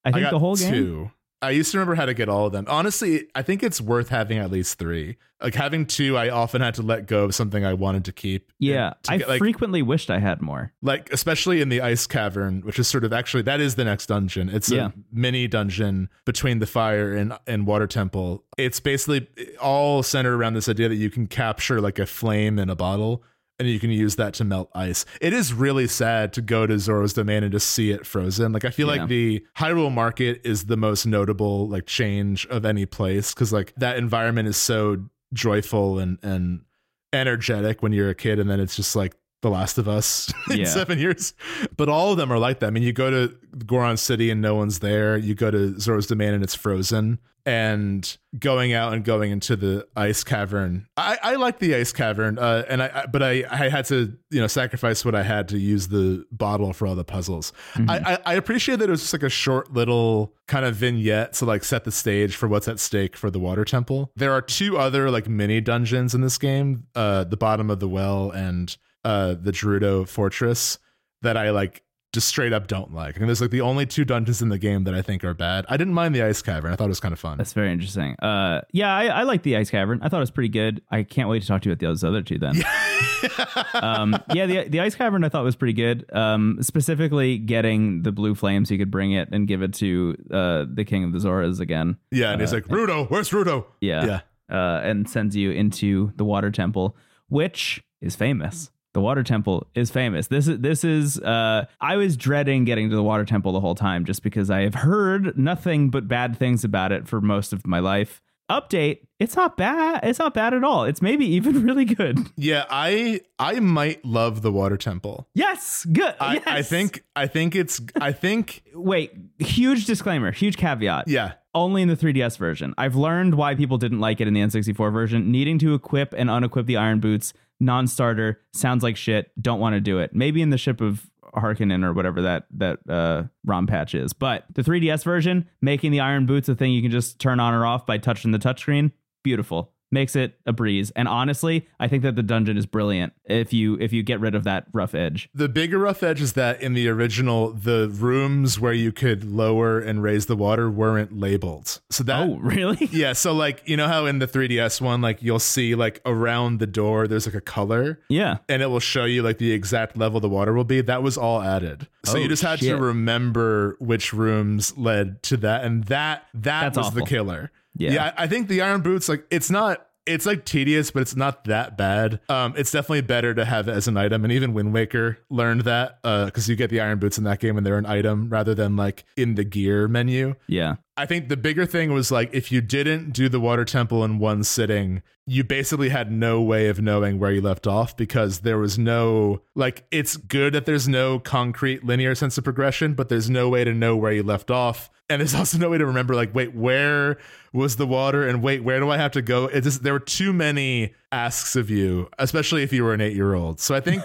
I think I got the whole game. 2. I used to remember how to get all of them. Honestly, I think it's worth having at least 3. Like having 2, I often had to let go of something I wanted to keep. Yeah, I frequently wished I had more. Like especially in the ice cavern, which is sort of actually that is the next dungeon. It's a mini dungeon between the fire and water temple. It's basically all centered around this idea that you can capture like a flame in a bottle. And you can use that to melt ice. It is really sad to go to Zora's Domain and just see it frozen. Like I feel like the Hyrule Market is the most notable like change of any place because like that environment is so joyful and energetic when you're a kid, and then it's just like The Last of Us in 7 years. But all of them are like that. I mean, you go to Goron City and no one's there. You go to Zora's Domain and it's frozen. And going out and going into the ice cavern. I like the ice cavern, but I had to, you know, sacrifice what I had to use the bottle for all the puzzles. Mm-hmm. I appreciate that it was just like a short little kind of vignette to like set the stage for what's at stake for the water temple. There are 2 other like mini dungeons in this game, the bottom of the well and the Gerudo Fortress, that I like just straight up don't like. I mean, there's like the only 2 dungeons in the game that I think are bad. I didn't mind the ice cavern. I thought it was kind of fun. That's very interesting. I like the ice cavern. I thought it was pretty good. I can't wait to talk to you about those other 2 then. The ice cavern I thought was pretty good. Specifically getting the blue flame so you could bring it and give it to the King of the Zoras again. Yeah, and he's like, Rudo, where's Rudo? Yeah. And sends you into the water temple, which is famous. The water temple is famous. This is I was dreading getting to the water temple the whole time just because I have heard nothing but bad things about it for most of my life. update, it's not bad. It's not bad at all. It's maybe even really good. Yeah, I might love the water temple. Yes, good. Yes. I think wait, huge disclaimer, huge caveat. Yeah. Only in the 3DS version. I've learned why people didn't like it in the N64 version. Needing to equip and unequip the iron boots, non-starter, sounds like shit. Don't want to do it. Maybe in the Ship of Harkinian or whatever that ROM patch is. But the 3DS version, making the iron boots a thing you can just turn on or off by touching the touchscreen, beautiful. Makes it a breeze. And honestly, I think that the dungeon is brilliant if you get rid of that rough edge. The bigger rough edge is that in the original, the rooms where you could lower and raise the water weren't labeled. So that, oh, really? Yeah. So like, you know how in the 3DS one, like you'll see like around the door, there's like a color. Yeah. And it will show you like the exact level the water will be. That was all added. So you just had to remember which rooms led to that. And that was awful. The killer. Yeah, I think the iron boots, like, it's like tedious, but it's not that bad. It's definitely better to have it as an item. And even Wind Waker learned that because you get the iron boots in that game and they're an item rather than like in the gear menu. Yeah. I think the bigger thing was like, if you didn't do the water temple in one sitting, you basically had no way of knowing where you left off because there was no, like, it's good that there's no concrete linear sense of progression, but there's no way to know where you left off. And there's also no way to remember, like, wait, where was the water? And wait, where do I have to go? There were too many asks of you, especially if you were an 8-year-old. So I think...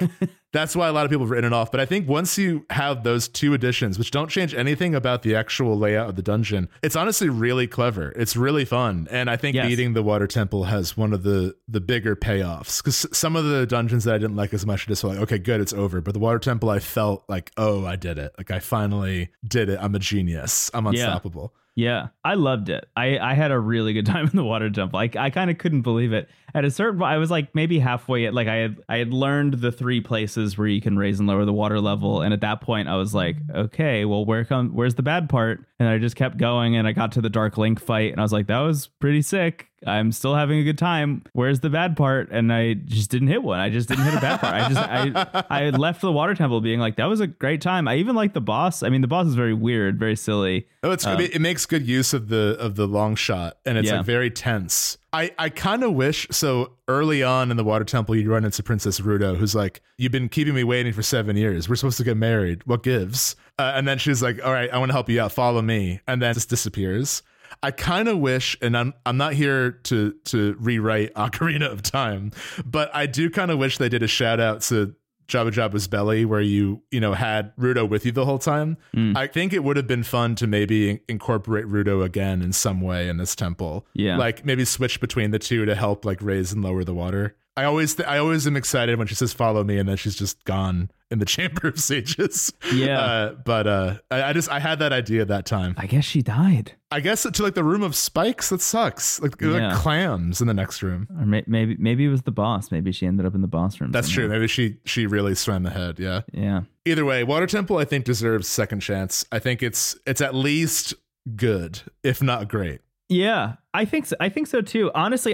That's why a lot of people have written it off. But I think once you have those two additions, which don't change anything about the actual layout of the dungeon, it's honestly really clever. It's really fun. And I think beating the water temple has one of the bigger payoffs. Because some of the dungeons that I didn't like as much, I just felt like, okay, good, it's over. But the water temple, I felt like, oh, I did it. Like, I finally did it. I'm a genius. I'm unstoppable. Yeah, I loved it. I had a really good time in the water temple. I kind of couldn't believe it. At a certain point, I was like maybe halfway at, like, I had learned the three places where you can raise and lower the water level. And at that point, I was like, okay, well, where's the bad part? And I just kept going and I got to the Dark Link fight and I was like, that was pretty sick. I'm still having a good time. Where's the bad part? And I just didn't hit one. I just didn't hit a bad part. I left the water temple being like, that was a great time. I even liked the boss. I mean, the boss is very weird, very silly. Oh, it makes good use of the long shot, and it's like very tense. I kind of wish, so early on in the water temple, you run into Princess Rudo, who's like, you've been keeping me waiting for 7 years. We're supposed to get married. What gives? And then she's like, all right, I want to help you out. Follow me. And then just disappears. I kind of wish, and I'm not here to rewrite Ocarina of Time, but I do kind of wish they did a shout out to Jabba Jabba's Belly where you had Rudo with you the whole time. Mm. I think it would have been fun to maybe incorporate Rudo again in some way in this temple. Yeah. Like maybe switch between the two to help like raise and lower the water. I always am excited when she says follow me and then she's just gone in the Chamber of Sages. Yeah. I had that idea that time. I guess she died. I guess to like the room of spikes. That sucks. Like clams in the next room. Or maybe it was the boss. Maybe she ended up in the boss room. That's true. Maybe she really swam ahead. Yeah. Yeah. Either way, Water Temple I think deserves second chance. I think it's at least good, if not great. Yeah, I think so too. Honestly,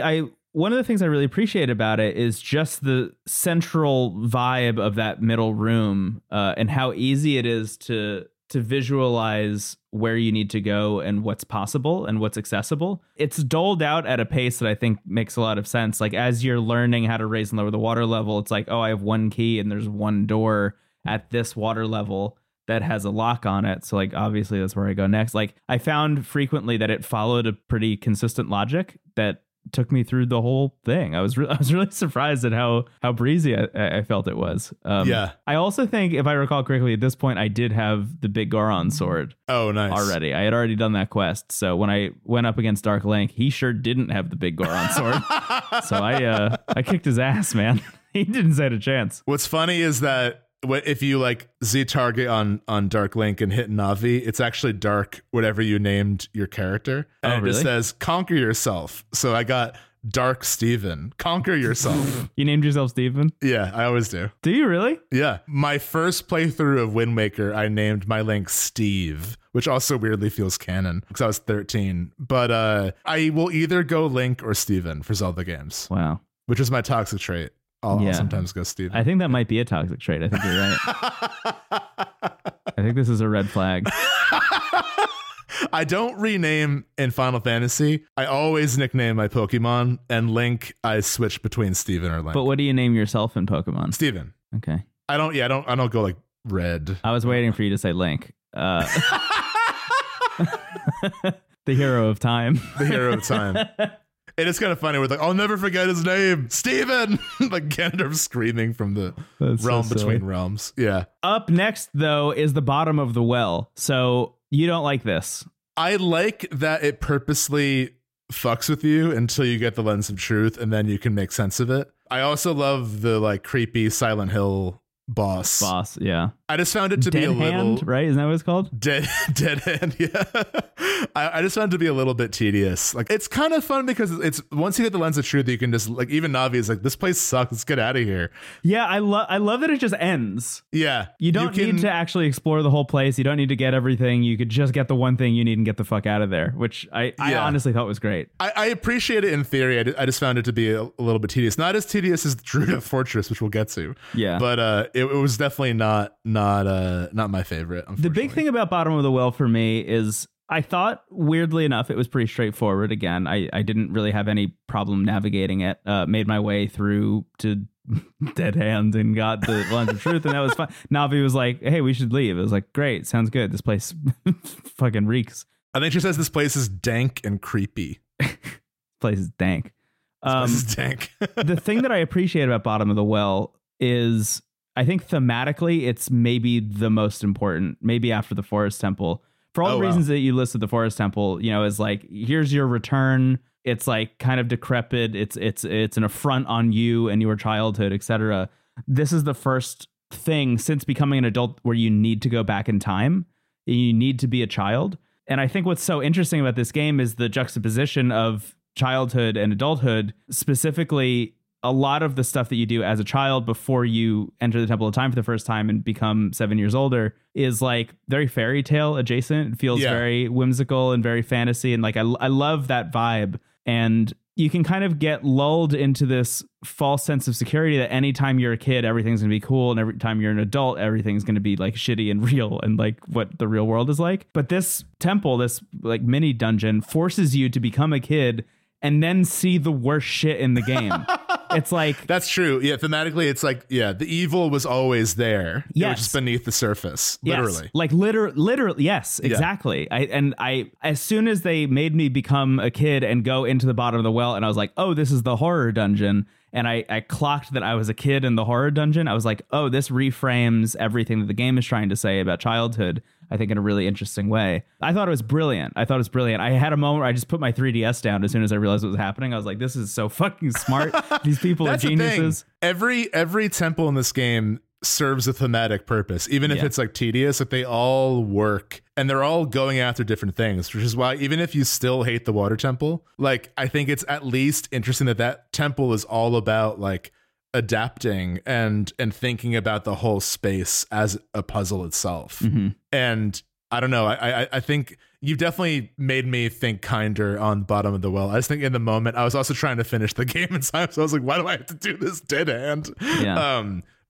one of the things I really appreciate about it is just the central vibe of that middle room and how easy it is to visualize where you need to go and what's possible and what's accessible. It's doled out at a pace that I think makes a lot of sense. Like as you're learning how to raise and lower the water level, it's like, oh, I have one key and there's one door at this water level that has a lock on it. So like, obviously that's where I go next. Like I found frequently that it followed a pretty consistent logic that took me through the whole thing. I was really surprised at how breezy I felt it was. I also think, if I recall correctly, at this point I did have the big Goron sword. Oh, nice. Already. I had already done that quest. So when I went up against Dark Link, he sure didn't have the big Goron sword. So I kicked his ass, man. He didn't stand a chance. What's funny is that if you like Z target on Dark Link and hit Navi, it's actually Dark whatever you named your character, and it just says conquer yourself. So I got Dark Steven. Conquer yourself. You named yourself Steven? Yeah, I always do. Do you really? Yeah. My first playthrough of Wind Waker, I named my Link Steve, which also weirdly feels canon because I was 13. But I will either go Link or Steven for Zelda games. Wow. Which is my toxic trait. I'll sometimes go Steven. I think that might be a toxic trait. I think you're right. I think this is a red flag. I don't rename in Final Fantasy. I always nickname my Pokemon, and Link, I switch between Steven or Link. But what do you name yourself in Pokemon? Steven. Okay. I don't go like Red. I was waiting for you to say Link. The hero of time. The hero of time. And it's kind of funny. We're like, I'll never forget his name. Steven! Like Ganondorf screaming from the realm between realms. Yeah. Up next, though, is the bottom of the well. So you don't like this. I like that it purposely fucks with you until you get the lens of truth, and then you can make sense of it. I also love the like creepy Silent Hill boss. Yeah, I just found it to be a little right. Isn't that what it's called? Dead hand. Yeah. I just found it to be a little bit tedious. Like, it's kind of fun because it's once you get the lens of truth, you can just like, even Navi is like, this place sucks, let's get out of here. Yeah, I love that it just ends. Yeah, you don't need to actually explore the whole place. You don't need to get everything. You could just get the one thing you need and get the fuck out of there, which I honestly thought was great. I appreciate it in theory. I just found it to be a little bit tedious. Not as tedious as Druida Fortress, which we'll get to. Yeah, but it was definitely not my favorite. The big thing about Bottom of the Well for me is I thought, weirdly enough, it was pretty straightforward. Again, I didn't really have any problem navigating it. Made my way through to Dead Hand and got the lens of truth, and that was fun. Navi was like, "Hey, we should leave." It was like, "Great, sounds good. This place fucking reeks." I think she says this place is dank and creepy. This place is dank. The thing that I appreciate about Bottom of the Well is, I think thematically, it's maybe the most important, maybe after the Forest Temple. For all the reasons that you listed, the Forest Temple, you know, is like, here's your return. It's like kind of decrepit. It's an affront on you and your childhood, etc. This is the first thing since becoming an adult where you need to go back in time. You need to be a child. And I think what's so interesting about this game is the juxtaposition of childhood and adulthood, specifically a lot of the stuff that you do as a child before you enter the Temple of Time for the first time and become 7 years older is like very fairy tale adjacent. It feels very whimsical and very fantasy. And like, I love that vibe. And you can kind of get lulled into this false sense of security that anytime you're a kid, everything's going to be cool. And every time you're an adult, everything's going to be like shitty and real and like what the real world is like. But this temple, this like mini dungeon forces you to become a kid and then see the worst shit in the game. It's like, that's true. Yeah, thematically, it's like, yeah, the evil was always there. Yes. It was just beneath the surface, literally. Yes. Like, literally, yes, exactly. Yeah. I as soon as they made me become a kid and go into the bottom of the well, and I was like, oh, this is the horror dungeon. And I clocked that I was a kid in the horror dungeon. I was like, oh, this reframes everything that the game is trying to say about childhood, I think, in a really interesting way. I thought it was brilliant. I had a moment where I just put my 3DS down as soon as I realized what was happening. I was like, this is so fucking smart. These people are geniuses. Every temple in this game serves a thematic purpose, even if it's like tedious. Like, they all work and they're all going after different things, which is why even if you still hate the water temple, like, I think it's at least interesting that temple is all about like adapting and thinking about the whole space as a puzzle itself. Mm-hmm. And I don't know, I think you've definitely made me think kinder on Bottom of the Well. I just think in the moment I was also trying to finish the game in time, so I was like, why do I have to do this dead end?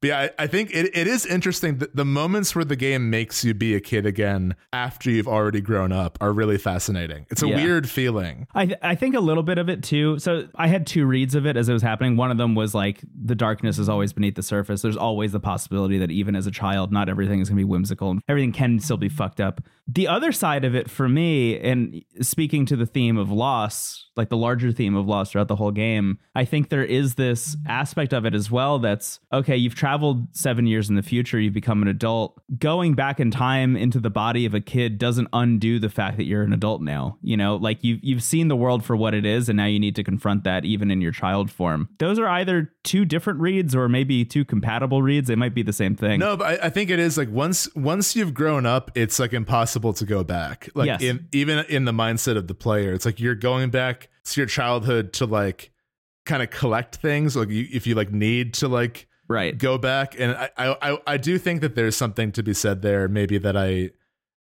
But yeah, I think it is interesting that the moments where the game makes you be a kid again after you've already grown up are really fascinating. It's a weird feeling. I think a little bit of it, too. So I had two reads of it as it was happening. One of them was like, the darkness is always beneath the surface. There's always the possibility that even as a child, not everything is going to be whimsical and everything can still be fucked up. The other side of it for me, and speaking to the theme of loss, like the larger theme of loss throughout the whole game, I think there is this aspect of it as well that's, okay, you've traveled 7 years in the future, you've become an adult. Going back in time into the body of a kid doesn't undo the fact that you're an adult now. You know, like you've seen the world for what it is, and now you need to confront that even in your child form. Those are either two different reads or maybe two compatible reads. They might be the same thing. No, but I think it is like once you've grown up, it's like impossible to go back. Like, yes. Even in the mindset of the player, it's like you're going back to your childhood to like kind of collect things. Like if you like need to like right go back. And I do think that there's something to be said there, maybe that I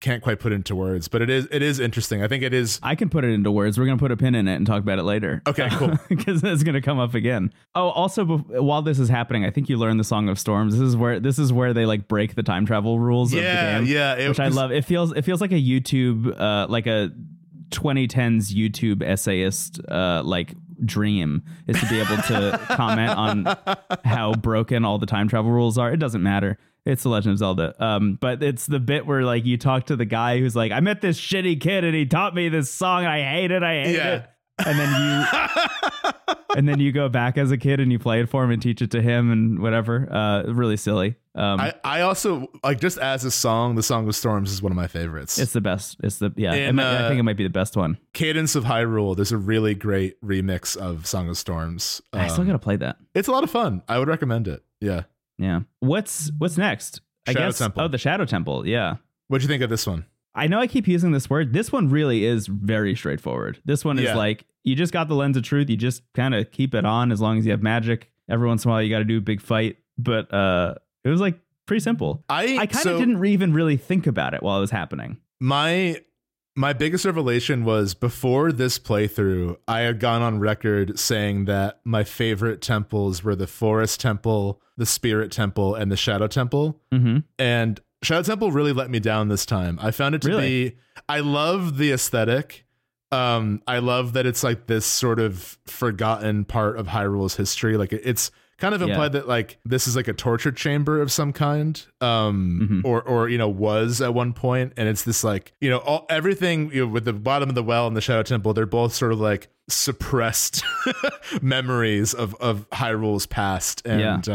can't quite put into words, but it is interesting. I think it is. I can put it into words. We're going to put a pin in it and talk about it later. Okay, cool. Because it's going to come up again. Oh, also, while this is happening, I think you learned the Song of Storms. This is where they like break the time travel rules of the game. Yeah, which I love. It feels like a YouTube, like a 2010s YouTube essayist, like dream is to be able to comment on how broken all the time travel rules are. It doesn't matter. It's The Legend of Zelda. But it's the bit where like you talk to the guy who's like, I met this shitty kid and he taught me this song. And I hate it. And then you go back as a kid and you play it for him and teach it to him and whatever. Really silly. I also like, just as a song, the Song of Storms is one of my favorites. It's the best. I think it might be the best one. Cadence of Hyrule. There's a really great remix of Song of Storms. I still got to play that. It's a lot of fun. I would recommend it. Yeah. Yeah. What's next? Shadow Temple. Oh, the Shadow Temple. Yeah. What'd you think of this one? I know I keep using this word. This one really is very straightforward. This one is like, you just got the lens of truth. You just kind of keep it on as long as you have magic. Every once in a while, you got to do a big fight. But it was like pretty simple. I kind of didn't even really think about it while it was happening. My biggest revelation was before this playthrough, I had gone on record saying that my favorite temples were the Forest Temple, the Spirit Temple, and the Shadow Temple. Mm-hmm. And Shadow Temple really let me down this time. I found it to be... I love the aesthetic. I love that it's like this sort of forgotten part of Hyrule's history. Like it's kind of implied that like this is like a torture chamber of some kind, or you know, was at one point, and it's this like, you know, everything, you know, with the bottom of the well and the Shadow Temple, they're both sort of like suppressed memories of Hyrule's past, and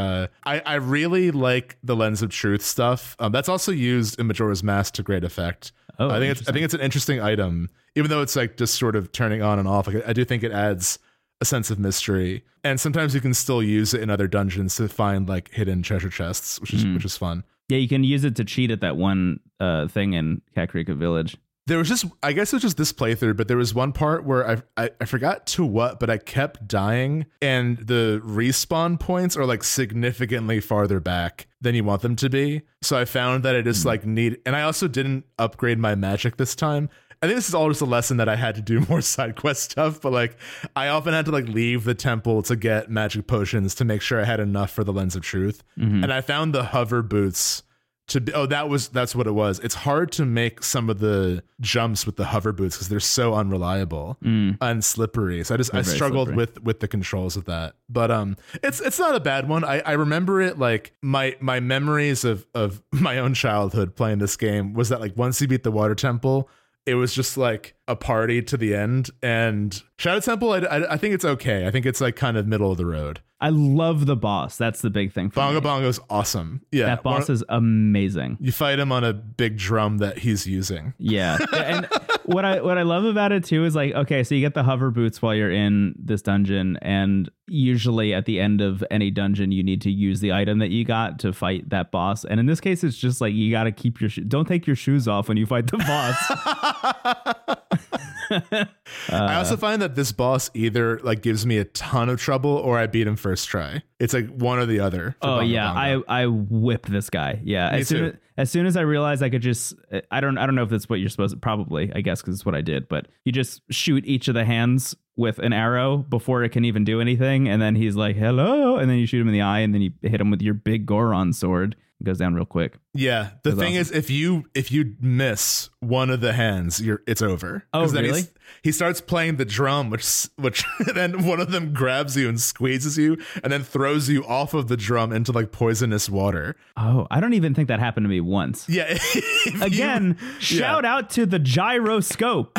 I really like the lens of truth stuff. That's also used in Majora's Mask to great effect. Oh, I think it's an interesting item, even though it's like just sort of turning on and off. Like, I do think it adds a sense of mystery, and sometimes you can still use it in other dungeons to find like hidden treasure chests, which is fun. Yeah, you can use it to cheat at that one thing in Kakariko Village. There was just, I guess it was just this playthrough, but there was one part where I forgot to what, but I kept dying, and the respawn points are like significantly farther back than you want them to be. So I found that I just like need, and I also didn't upgrade my magic this time. I think this is all just a lesson that I had to do more side quest stuff, but like I often had to like leave the temple to get magic potions to make sure I had enough for the lens of truth. Mm-hmm. And I found the hover boots to be, that's what it was. It's hard to make some of the jumps with the hover boots because they're so unreliable and slippery. So I struggled with the controls of that. But it's not a bad one. I remember it like my memories of my own childhood playing this game was that like once you beat the water temple, it was just like a party to the end. And Shadow Temple, I think it's okay. I think it's like kind of middle of the road. I love the boss. That's the big thing for me. Bongo's awesome. Yeah, that boss is amazing. You fight him on a big drum that he's using. Yeah. And what I love about it too is like, okay, so you get the hover boots while you're in this dungeon, and usually at the end of any dungeon you need to use the item that you got to fight that boss. And in this case it's just like you got to keep your don't take your shoes off when you fight the boss. I also find that this boss either like gives me a ton of trouble or I beat him first try. It's like one or the other. Oh, Bongo. I whip this guy. Yeah, as soon as I realized I could just I don't know if that's what you're supposed to, probably, I guess, because it's what I did. But you just shoot each of the hands with an arrow before it can even do anything. And then he's like, hello. And then you shoot him in the eye and then you hit him with your big Goron sword. It goes down real quick. Yeah. The thing is, if you miss one of the hands, it's over. Oh, really? He starts playing the drum, which then one of them grabs you and squeezes you and then throws you off of the drum into like poisonous water. Oh, I don't even think that happened to me once. Yeah. Shout out to the gyroscope.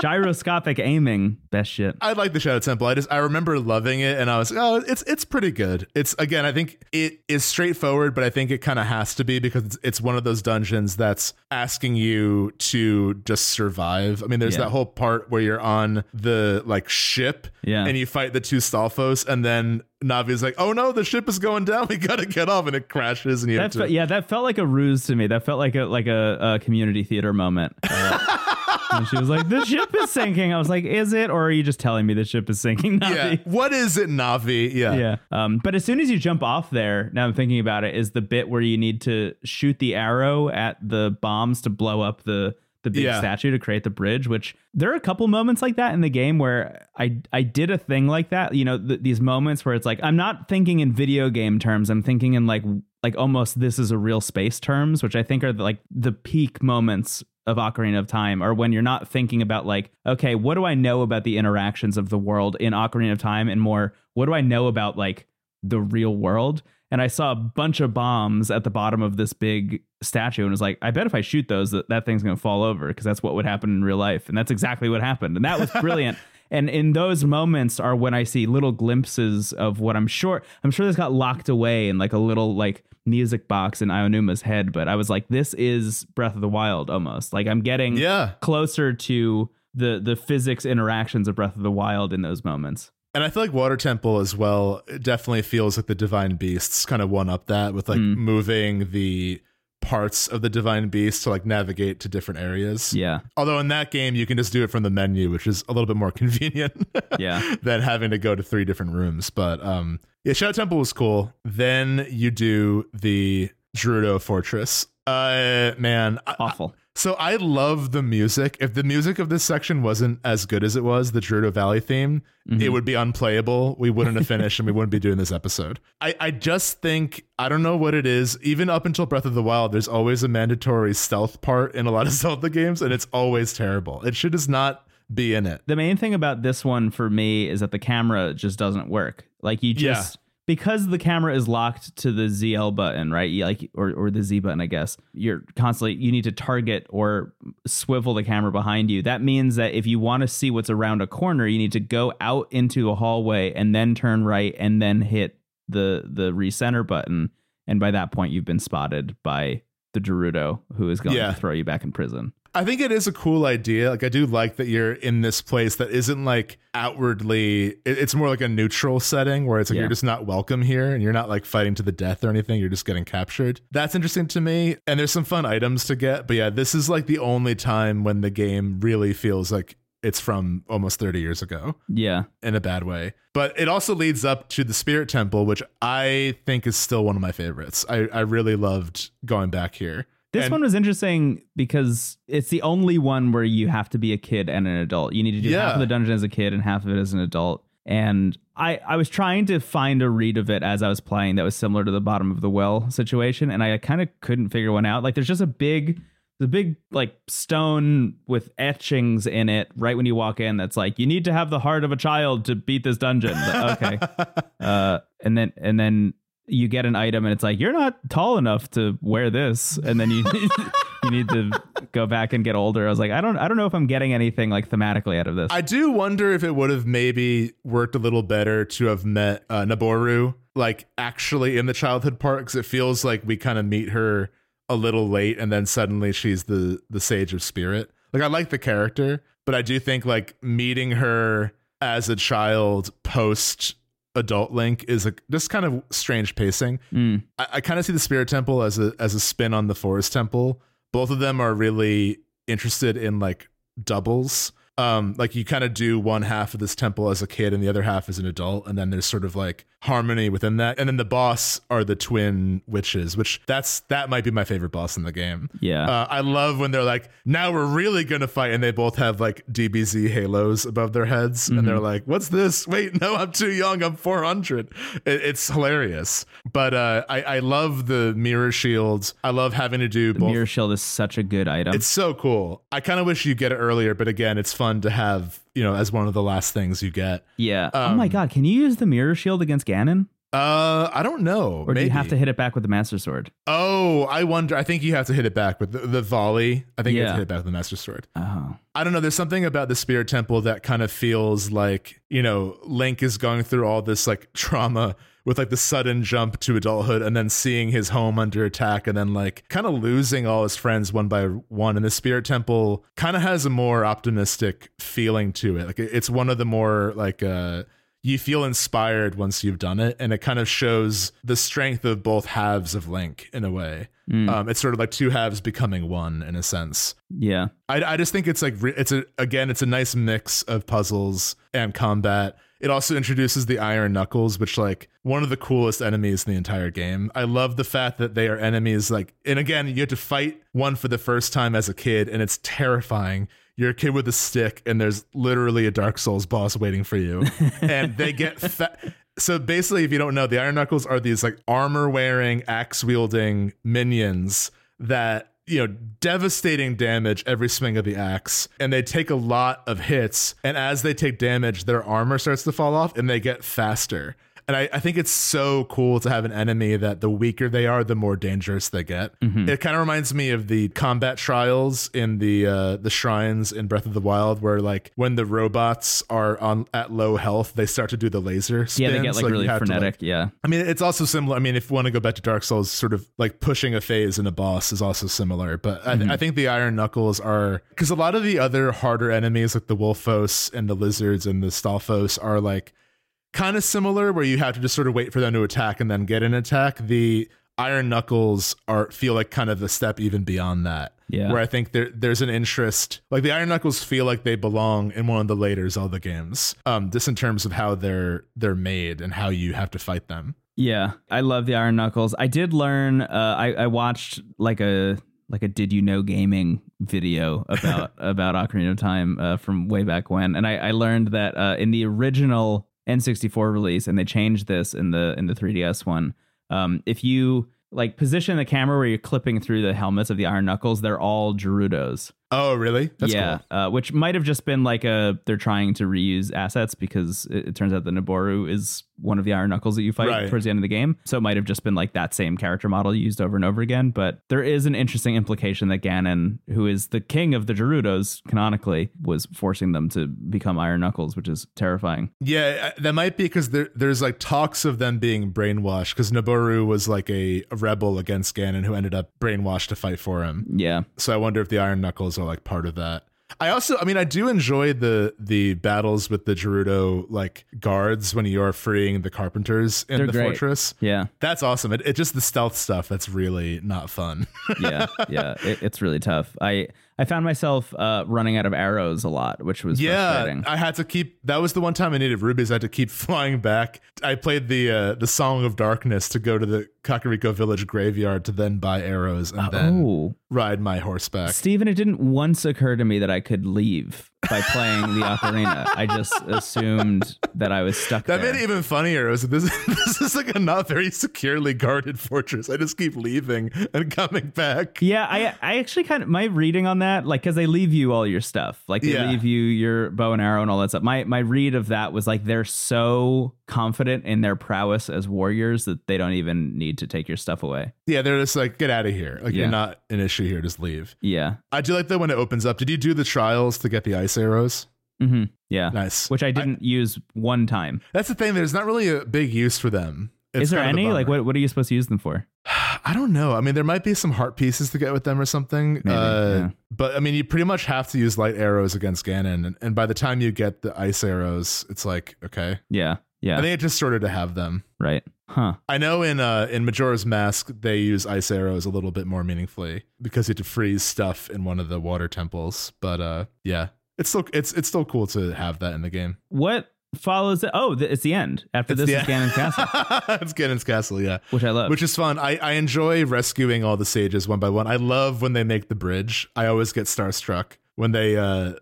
Gyroscopic aiming. Best shit. I like the Shadow Temple. I remember loving it, and I was like, oh, it's pretty good. It's, again, I think it is straightforward, but I think it kind of has to be because it's one of those dungeons that's asking you to just survive. I mean, there's that whole part where you're on the like ship and you fight the two Stalfos, and then Navi's like, oh no, the ship is going down, we gotta get off, and it crashes, and that felt like a ruse to me. That felt like a community theater moment. And she was like, the ship is sinking. I was like, is it? Or are you just telling me the ship is sinking, Navi? Yeah. What is it, Navi? Yeah. Yeah. But as soon as you jump off there, now I'm thinking about it, is the bit where you need to shoot the arrow at the bombs to blow up the big statue to create the bridge, which there are a couple moments like that in the game where I did a thing like that. You know, these moments where it's like, I'm not thinking in video game terms. I'm thinking in like almost this is a real space terms, which I think are like the peak moments of Ocarina of Time, or when you're not thinking about like, okay, what do I know about the interactions of the world in Ocarina of Time, and more, what do I know about like the real world? And I saw a bunch of bombs at the bottom of this big statue and was like, I bet if I shoot those, that thing's going to fall over, because that's what would happen in real life. And that's exactly what happened. And that was brilliant. And in those moments are when I see little glimpses of what I'm sure this got locked away in like a little like music box in Ionuma's head. But I was like, this is Breath of the Wild almost. Like I'm getting closer to the physics interactions of Breath of the Wild in those moments. And I feel like Water Temple as well, it definitely feels like the Divine Beasts kind of one up that with like moving the parts of the Divine Beast to like navigate to different areas. Yeah. Although in that game, you can just do it from the menu, which is a little bit more convenient than having to go to three different rooms. But yeah, Shadow Temple was cool. Then you do the Gerudo Fortress. Man. Awful. So I love the music. If the music of this section wasn't as good as it was, the Gerudo Valley theme, it would be unplayable. We wouldn't have finished and we wouldn't be doing this episode. I just think, I don't know what it is. Even up until Breath of the Wild, there's always a mandatory stealth part in a lot of Zelda games, and it's always terrible. It should just not be in it. The main thing about this one for me is that the camera just doesn't work. Like you just... Yeah. Because the camera is locked to the ZL button, right? Like, or the Z button, I guess. You're constantly, you need to target or swivel the camera behind you. That means that if you want to see what's around a corner, you need to go out into a hallway and then turn right and then hit the recenter button. And by that point, you've been spotted by the Gerudo, who is going to throw you back in prison. I think it is a cool idea. Like, I do like that you're in this place that isn't like outwardly, it's more like a neutral setting where it's like you're just not welcome here and you're not like fighting to the death or anything. You're just getting captured. That's interesting to me. And there's some fun items to get. But yeah, this is like the only time when the game really feels like it's from almost 30 years ago. Yeah. In a bad way. But it also leads up to the Spirit Temple, which I think is still one of my favorites. I really loved going back here. This one was interesting because it's the only one where you have to be a kid and an adult. You need to do half of the dungeon as a kid and half of it as an adult. And I was trying to find a read of it as I was playing that was similar to the bottom of the well situation. And I kind of couldn't figure one out. Like there's just the big like stone with etchings in it right when you walk in. That's like, you need to have the heart of a child to beat this dungeon. But, okay. And then you get an item and it's like, you're not tall enough to wear this. And then you need to go back and get older. I was like, I don't know if I'm getting anything like thematically out of this. I do wonder if it would have maybe worked a little better to have met Naboru, like actually in the childhood part, because it feels like we kind of meet her a little late and then suddenly she's the Sage of Spirit. Like I like the character, but I do think like meeting her as a child post Adult Link is a just kind of strange pacing. I kind of see the Spirit Temple as a spin on the Forest Temple. Both of them are really interested in like doubles. Like you kind of do one half of this temple as a kid and the other half as an adult, and then there's sort of like harmony within that. And then the boss are the twin witches, which that might be my favorite boss in the game. I love when they're like, now we're really gonna fight, and they both have like DBZ halos above their heads. And they're like, what's this? Wait, no, I'm too young, I'm 400. It's hilarious. But I love the mirror shields. I love having to do both. Mirror shield is such a good item. It's so cool. I kind of wish you get it earlier, but again, it's fun to have, you know, as one of the last things you get. Oh my god, can you use the mirror shield against Ganon? I don't know. Or maybe. Do you have to hit it back with the Master Sword? Oh, I wonder. I think you have to hit it back with the volley. I think you have to hit it back with the Master Sword. Oh. I don't know. There's something about the Spirit Temple that kind of feels like, you know, Link is going through all this like trauma with like the sudden jump to adulthood and then seeing his home under attack and then like kind of losing all his friends one by one. And the Spirit Temple kind of has a more optimistic feeling to it. Like it's one of the more like you feel inspired once you've done it. And it kind of shows the strength of both halves of Link in a way. It's sort of like two halves becoming one in a sense. Yeah. I just think it's like, it's a nice mix of puzzles and combat. It also introduces the Iron Knuckles, which like one of the coolest enemies in the entire game. I love the fact that they are enemies like, and again, you have to fight one for the first time as a kid and it's terrifying. You're a kid with a stick and there's literally a Dark Souls boss waiting for you. And they get so basically, if you don't know, the Iron Knuckles are these like armor wearing, axe wielding minions that, you know, devastating damage every swing of the axe, and they take a lot of hits, and as they take damage their armor starts to fall off and they get faster. And I think it's so cool to have an enemy that the weaker they are, the more dangerous they get. Mm-hmm. It kind of reminds me of the combat trials in the shrines in Breath of the Wild, where like when the robots are at low health, they start to do the laser spins. Yeah, they get like really frenetic. Yeah. I mean, it's also similar. I mean, if you want to go back to Dark Souls, sort of like pushing a phase in a boss is also similar. But I think the Iron Knuckles are, because a lot of the other harder enemies like the Wolfos and the Lizards and the Stalfos are like kind of similar, where you have to just sort of wait for them to attack and then get an attack. The Iron Knuckles feel like kind of a step even beyond that. Yeah. Where I think there's an interest, like the Iron Knuckles feel like they belong in one of the later Zelda games, just in terms of how they're made and how you have to fight them. Yeah, I love the Iron Knuckles. I did learn. I watched like a Did You Know Gaming video about Ocarina of Time from way back when, and I learned that in the original N64 release, and they changed this in the 3DS one, if you like position the camera where you're clipping through the helmets of the Iron Knuckles, they're all Gerudos. Oh, really? That's cool. Which might have just been like they're trying to reuse assets, because it turns out the Niboru is one of the Iron Knuckles that you fight towards the end of the game. So it might have just been like that same character model used over and over again. But there is an interesting implication that Ganon, who is the king of the Gerudos canonically, was forcing them to become Iron Knuckles, which is terrifying. Yeah, that might be because there's like talks of them being brainwashed, because Niboru was like a rebel against Ganon who ended up brainwashed to fight for him. Yeah. So I wonder if the Iron Knuckles are like part of that. I also, I mean, I do enjoy the battles with the Gerudo like guards when you're freeing the carpenters in the fortress. Yeah, that's awesome. It just the stealth stuff that's really not fun. yeah, it's really tough. I found myself running out of arrows a lot, which was frustrating. I had to keep. That was the one time I needed rubies. I had to keep flying back. I played the Song of Darkness to go to the Kakariko Village graveyard to then buy arrows and then ride my horseback. Steven, it didn't once occur to me that I could leave by playing the ocarina. I just assumed that I was stuck there. That made it even funnier. It was, this is like a not very securely guarded fortress. I just keep leaving and coming back. Yeah, I actually kind of, my reading on that, like, because they leave you all your stuff. Like, they leave you your bow and arrow and all that stuff. My read of that was like, they're so confident in their prowess as warriors that they don't even need to take your stuff away. Yeah, they're just like, get out of here. Like, you're not an issue here. Just leave. Yeah. I do like that when it opens up. Did you do the trials to get the ice arrows? Mm-hmm. Yeah. Nice. Which I didn't use one time. That's the thing. There's not really a big use for them. It's Is there any? Like, what are you supposed to use them for? I don't know. I mean, there might be some heart pieces to get with them or something. Maybe, yeah. But I mean, you pretty much have to use light arrows against Ganon. And by the time you get the ice arrows, it's like, okay. Yeah. Yeah. I think it just sort of to have them. Right. Huh. I know in Majora's Mask, they use ice arrows a little bit more meaningfully because you have to freeze stuff in one of the water temples. But yeah, it's still cool to have that in the game. What follows it? Oh, it's the end. After it's this is Ganon's Castle. It's Ganon's Castle, yeah. Which I love. Which is fun. I enjoy rescuing all the sages one by one. I love when they make the bridge. I always get starstruck. When they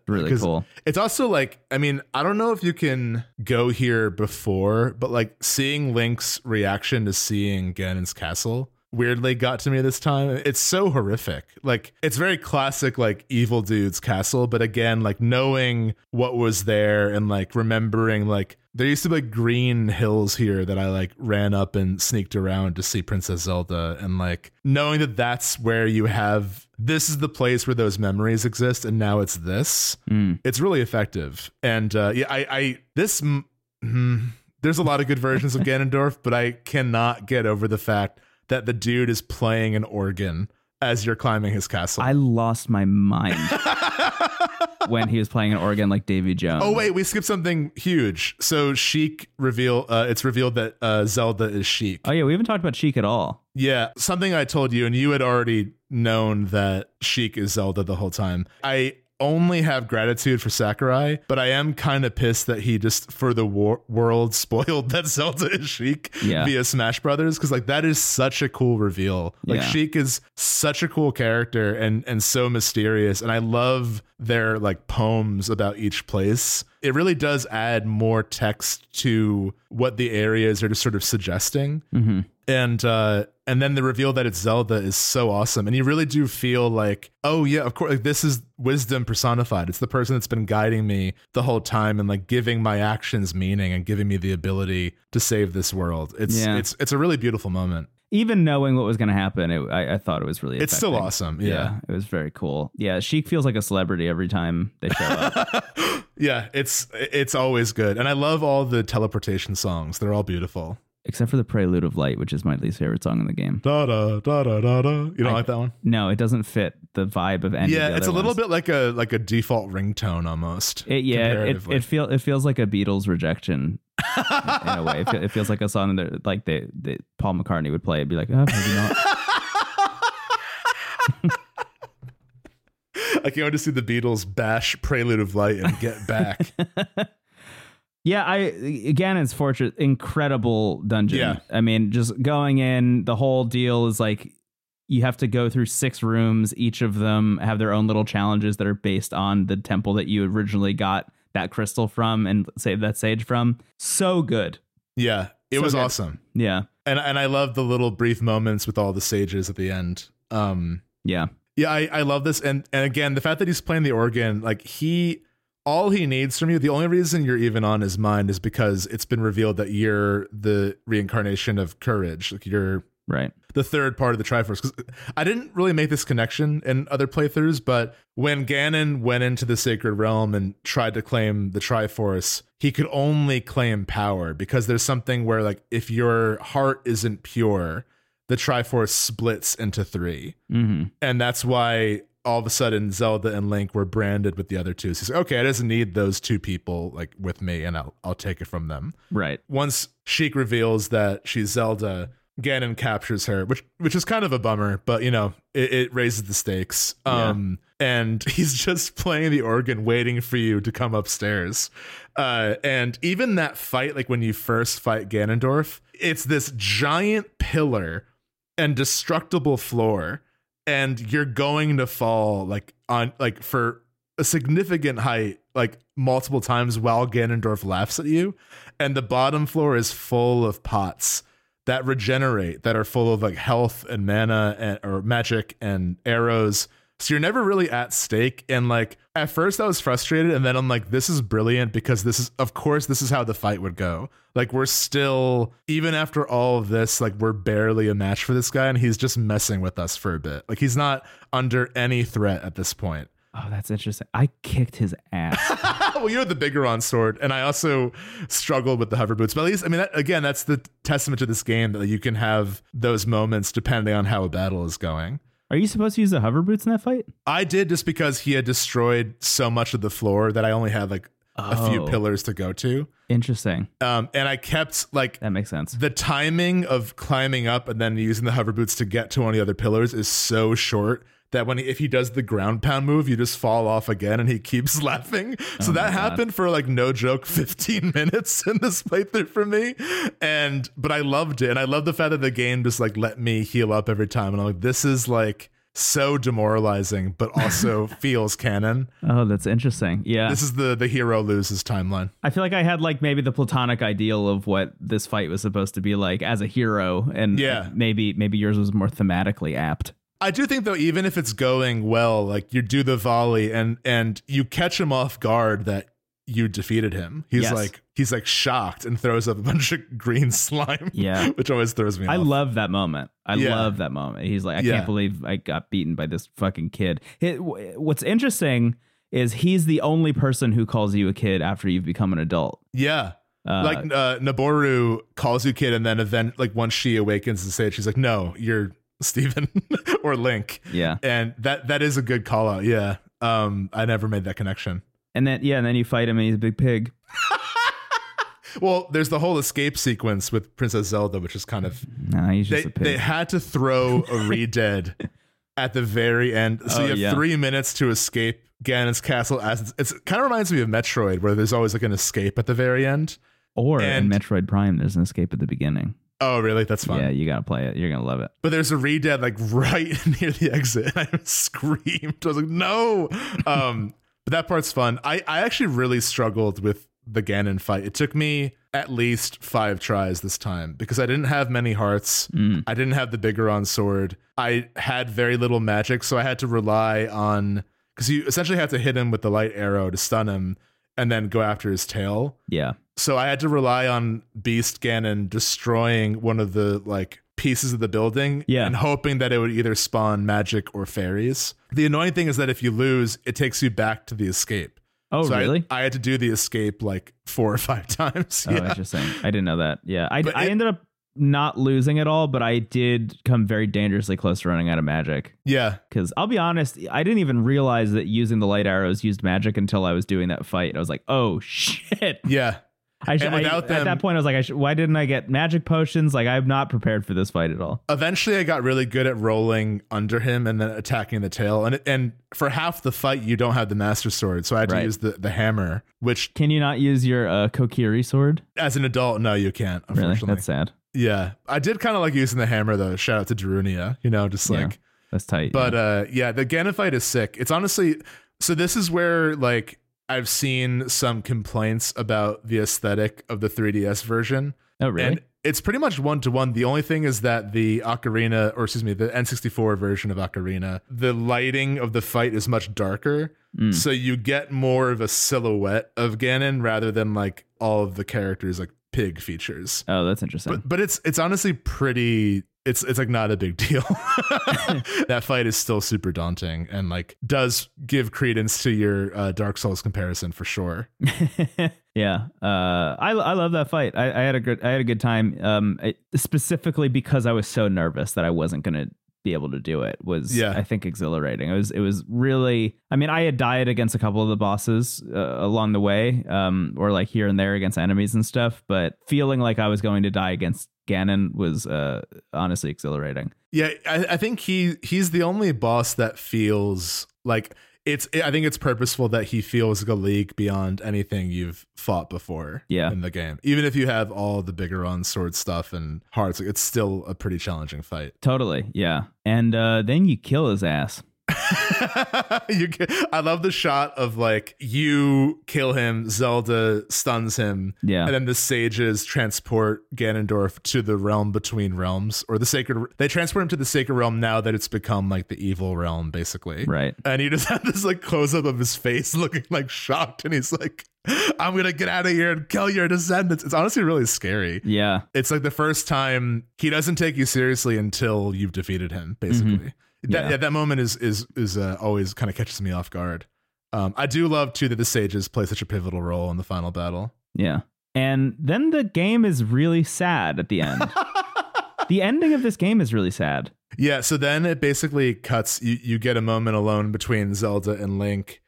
really cool. It's also like, I mean, I don't know if you can go here before, but like seeing Link's reaction to seeing Ganon's castle weirdly got to me this time. It's so horrific. Like, it's very classic, like evil dude's castle. But again, like knowing what was there and like remembering, like there used to be like green hills here that I like ran up and sneaked around to see Princess Zelda, and like knowing that that's where you have. This is the place where those memories exist, and now it's this. It's really effective. And there's a lot of good versions of Ganondorf, but I cannot get over the fact that the dude is playing an organ as you're climbing his castle. I lost my mind when he was playing an organ like Davy Jones. Oh wait, we skipped something huge. So Sheik reveal. It's revealed that Zelda is Sheik. Oh yeah, we haven't talked about Sheik at all. Yeah, something I told you, and you had already known that Sheik is Zelda the whole time. I only have gratitude for Sakurai, but I am kind of pissed that he just for the world spoiled that Zelda is Sheik via Smash Brothers, because like that is such a cool reveal. Like Sheik is such a cool character and so mysterious, and I love their like poems about each place. It really does add more text to what the areas are just sort of suggesting. Mm-hmm. And then the reveal that it's Zelda is so awesome. And you really do feel like, oh yeah, of course, like, this is wisdom personified. It's the person that's been guiding me the whole time and like giving my actions meaning and giving me the ability to save this world. It's a really beautiful moment. Even knowing what was going to happen, I thought it was really effective. It's still awesome. Yeah, it was very cool. Yeah, Sheik feels like a celebrity every time they show up. Yeah, it's always good. And I love all the teleportation songs. They're all beautiful. Except for the Prelude of Light, which is my least favorite song in the game. Da da da da da da. You don't like that one? No, it doesn't fit the vibe of any. Yeah, of the it's a little ones. Bit like a default ringtone almost. It feels like a Beatles rejection in a way. It feels like a song that like they Paul McCartney would play. It'd be like, oh, maybe not. I can't wait to see the Beatles bash Prelude of Light and Get Back. Yeah, Ganon's Fortress, incredible dungeon. Yeah. I mean, just going in, the whole deal is like you have to go through 6 rooms. Each of them have their own little challenges that are based on the temple that you originally got that crystal from and saved that sage from. So good. Yeah, it was awesome. Yeah. And I love the little brief moments with all the sages at the end. Yeah, I love this. And again, the fact that he's playing the organ, like all he needs from you, the only reason you're even on his mind is because it's been revealed that you're the reincarnation of courage. Like you're right. The third part of the Triforce. 'Cause I didn't really make this connection in other playthroughs, but when Ganon went into the Sacred Realm and tried to claim the Triforce, he could only claim power because there's something where like if your heart isn't pure, the Triforce splits into 3. Mm-hmm. And that's why all of a sudden Zelda and Link were branded with the other 2. So he's like, okay, I just need those 2 people like with me and I'll take it from them. Right. Once Sheik reveals that she's Zelda, Ganon captures her, which is kind of a bummer, but you know, it raises the stakes. And he's just playing the organ waiting for you to come upstairs. And even that fight, like when you first fight Ganondorf, it's this giant pillar and destructible floor. And you're going to fall like on like for a significant height, like multiple times while Ganondorf laughs at you. And the bottom floor is full of pots that regenerate, that are full of like health and mana or magic and arrows. So you're never really at stake. And like at first I was frustrated. And then I'm like, this is brilliant because this is how the fight would go. Like we're still, even after all of this, like we're barely a match for this guy. And he's just messing with us for a bit. Like he's not under any threat at this point. Oh, that's interesting. I kicked his ass. Well, you had the Bigoron sword. And I also struggled with the hover boots. But at least, I mean, that's the testament to this game that you can have those moments depending on how a battle is going. Are you supposed to use the hover boots in that fight? I did just because he had destroyed so much of the floor that I only had like a few pillars to go to. Interesting. And I kept like that makes sense. The timing of climbing up and then using the hover boots to get to one of the other pillars is so short that if he does the ground pound move, you just fall off again and he keeps laughing. So that happened for like no joke 15 minutes in this playthrough for me. But I loved it. And I love the fact that the game just like let me heal up every time. And I'm like, this is like so demoralizing, but also feels canon. Oh, that's interesting. Yeah. This is the hero loses timeline. I feel like I had like maybe the platonic ideal of what this fight was supposed to be like as a hero. And maybe yours was more thematically apt. I do think, though, even if it's going well, like you do the volley and you catch him off guard that you defeated him. He's like shocked and throws up a bunch of green slime, which always throws me off. I love that moment. I love that moment. He's like, I can't believe I got beaten by this fucking kid. What's interesting is he's the only person who calls you a kid after you've become an adult. Yeah. Noboru calls you kid. And then like once she awakens and says, she's like, no, you're Stephen or Link. Yeah. And that is a good call out. Yeah. I never made that connection. And then, yeah. And then you fight him and he's a big pig. Well, there's the whole escape sequence with Princess Zelda, which is kind of, he's just a pig. They had to throw a re-dead at the very end. So you have 3 minutes to escape Ganon's castle. It kind of reminds me of Metroid, where there's always like an escape at the very end. Or in Metroid Prime, there's an escape at the beginning. Oh, really? That's fun. Yeah, you got to play it. You're going to love it. But there's a re-dead like right near the exit. And I screamed. I was like, no. But that part's fun. I actually really struggled with the Ganon fight. It took me at least 5 tries this time because I didn't have many hearts. I didn't have the Bigoron sword. I had very little magic, so I had to rely on... Because you essentially have to hit him with the light arrow to stun him and then go after his tail. Yeah. So I had to rely on Beast Ganon destroying one of the like pieces of the building and hoping that it would either spawn magic or fairies. The annoying thing is that if you lose, it takes you back to the escape. Oh, so really? I had to do the escape like 4 or 5 times. Oh, yeah. Interesting. I didn't know that. Yeah. I ended up not losing at all, but I did come very dangerously close to running out of magic. Yeah. Because I'll be honest, I didn't even realize that using the light arrows used magic until I was doing that fight. I was like, oh, shit. Yeah. At that point, I was like, why didn't I get magic potions? Like, I'm not prepared for this fight at all. Eventually, I got really good at rolling under him and then attacking the tail. And for half the fight, you don't have the Master Sword. So I had to use the hammer, which... Can you not use your Kokiri sword? As an adult, no, you can't, unfortunately. Really? That's sad. Yeah. I did kind of like using the hammer, though. Shout out to Darunia, just like... Yeah, that's tight. But the Ganon fight is sick. It's honestly... So this is where, like... I've seen some complaints about the aesthetic of the 3DS version. Oh, really? And it's pretty much 1-to-1. The only thing is that the N64 version of Ocarina, the lighting of the fight is much darker. So you get more of a silhouette of Ganon rather than like all of the characters like pig features. Oh, that's interesting. But it's honestly pretty... It's like not a big deal. That fight is still super daunting and like does give credence to your Dark Souls comparison for sure. Yeah. I love that fight. I had a good time. Specifically because I was so nervous that I wasn't going to be able to do it was, I think, exhilarating. It was really, I mean, I had died against a couple of the bosses along the way, or like here and there against enemies and stuff, but feeling like I was going to die against Ganon was honestly exhilarating. Yeah, I think he's the only boss that feels like I think it's purposeful that he feels like a league beyond anything you've fought before in the game. Even if you have all the Bigoron sword stuff and hearts, it's still a pretty challenging fight. Totally, yeah. And then you kill his ass. I love the shot of like you kill him, Zelda stuns him, and then the sages transport Ganondorf to the realm between realms, or the sacred. They transport him to the sacred realm now that it's become like the evil realm, basically. Right. And you just have this like close up of his face, looking like shocked, and he's like, "I'm gonna get out of here and kill your descendants." It's honestly really scary. Yeah. It's like the first time he doesn't take you seriously until you've defeated him, basically. Mm-hmm. That moment is always kind of catches me off guard. I do love too that the sages play such a pivotal role in the final battle. Yeah, and then the game is really sad at the end. The ending of this game is really sad. Yeah, so then it basically cuts. You get a moment alone between Zelda and Link,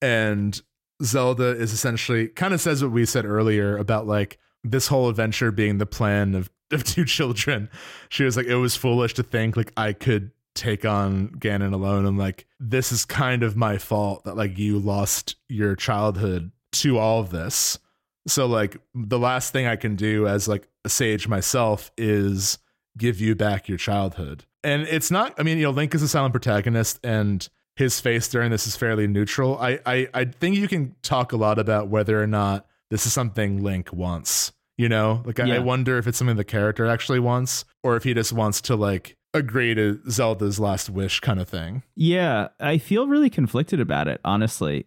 and Zelda is essentially kind of says what we said earlier about like this whole adventure being the plan of two children. She was like, it was foolish to think like I could take on Ganon alone. I'm like, this is kind of my fault that like you lost your childhood to all of this. So like the last thing I can do as like a sage myself is give you back your childhood. And it's not, I mean, Link is a silent protagonist and his face during this is fairly neutral. I think you can talk a lot about whether or not this is something Link wants, like I wonder if it's something the character actually wants or if he just wants to like agree to Zelda's last wish kind of thing. Yeah, I feel really conflicted about it, honestly,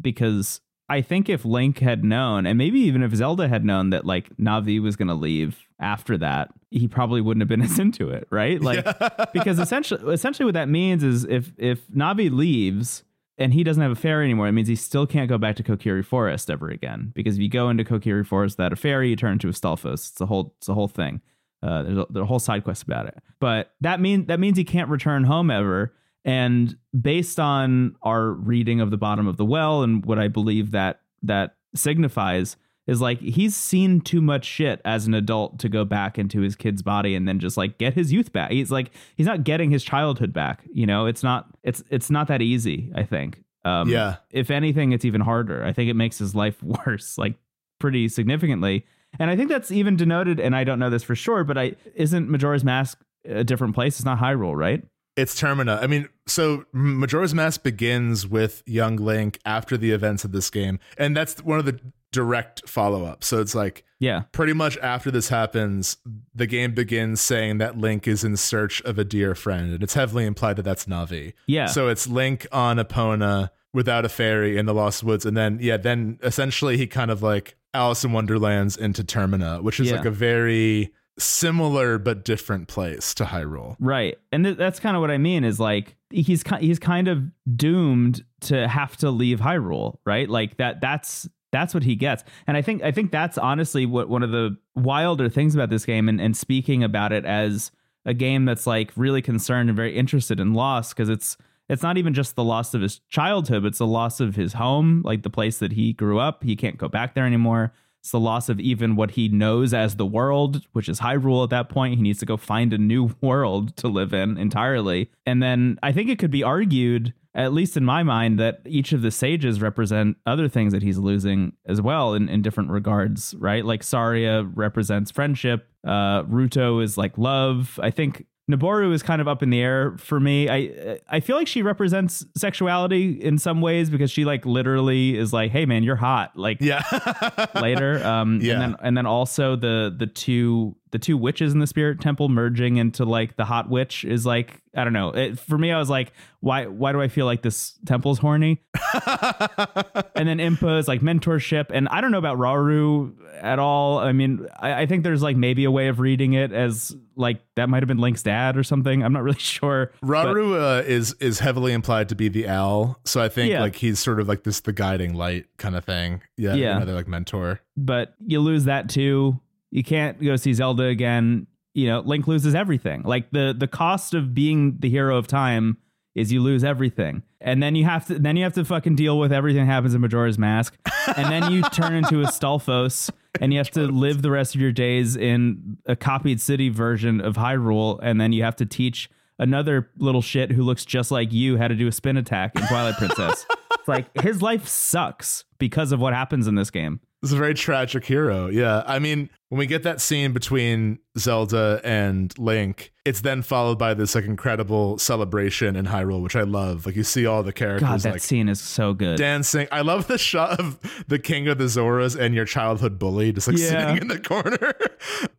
because I think if Link had known, and maybe even if Zelda had known that like Navi was going to leave after that, he probably wouldn't have been as into it, right? Like because essentially what that means is if Navi leaves and he doesn't have a fairy anymore, it means he still can't go back to Kokiri Forest ever again, because if you go into Kokiri Forest without a fairy, you turn into a Astolfos. It's a whole thing. There's a whole side quest about it. But that means he can't return home ever. And based on our reading of the bottom of the well and what I believe that signifies is like he's seen too much shit as an adult to go back into his kid's body and then just like get his youth back. He's like, he's not getting his childhood back. You know, it's not that easy, I think. Yeah. If anything, it's even harder. I think it makes his life worse, like pretty significantly. And I think that's even denoted, and I don't know this for sure, but isn't Majora's Mask a different place? It's not Hyrule, right? It's Termina. I mean, so Majora's Mask begins with young Link after the events of this game, and that's one of the direct follow-ups. So it's like, yeah, pretty much after this happens, the game begins saying that Link is in search of a dear friend, and it's heavily implied that that's Navi. Yeah. So it's Link on Epona without a fairy in the Lost Woods, and then essentially he kind of like Alice in Wonderland's into Termina, which is like a very similar but different place to Hyrule. Right. And that's kind of what I mean is like he's kind of doomed to have to leave Hyrule, right? Like that's what he gets. And I think that's honestly what one of the wilder things about this game, and speaking about it as a game that's like really concerned and very interested in loss, because it's not even just the loss of his childhood, but it's the loss of his home, like the place that he grew up. He can't go back there anymore. It's the loss of even what he knows as the world, which is Hyrule at that point. He needs to go find a new world to live in entirely. And then I think it could be argued, at least in my mind, that each of the sages represent other things that he's losing as well in different regards, right? Like Saria represents friendship. Ruto is like love. I think Naboru is kind of up in the air for me. I feel like she represents sexuality in some ways because she like literally is like, hey man, you're hot. Like yeah. Later. And then also the two witches in the spirit temple merging into like the hot witch is like, I don't know. For me, I was like, why do I feel like this temple's horny? And then Impa is like mentorship. And I don't know about Rauru at all. I mean, I think there's like maybe a way of reading it as like that might have been Link's dad or something. I'm not really sure. Rauru is heavily implied to be the owl. So I think like he's sort of like this, the guiding light kind of thing. Yeah. Another like mentor. But you lose that too. You can't go see Zelda again. You know, Link loses everything. Like the cost of being the hero of time is you lose everything. And then you have to fucking deal with everything that happens in Majora's Mask. And then you turn into a Astolfos and you have to live the rest of your days in a copied city version of Hyrule. And then you have to teach another little shit who looks just like you how to do a spin attack in Twilight Princess. It's like his life sucks because of what happens in this game. It's a very tragic hero. Yeah. I mean, when we get that scene between Zelda and Link, it's then followed by this like incredible celebration in Hyrule, which I love. Like you see all the characters. God, that like, scene is so good. Dancing. I love the shot of the King of the Zoras and your childhood bully just like sitting in the corner.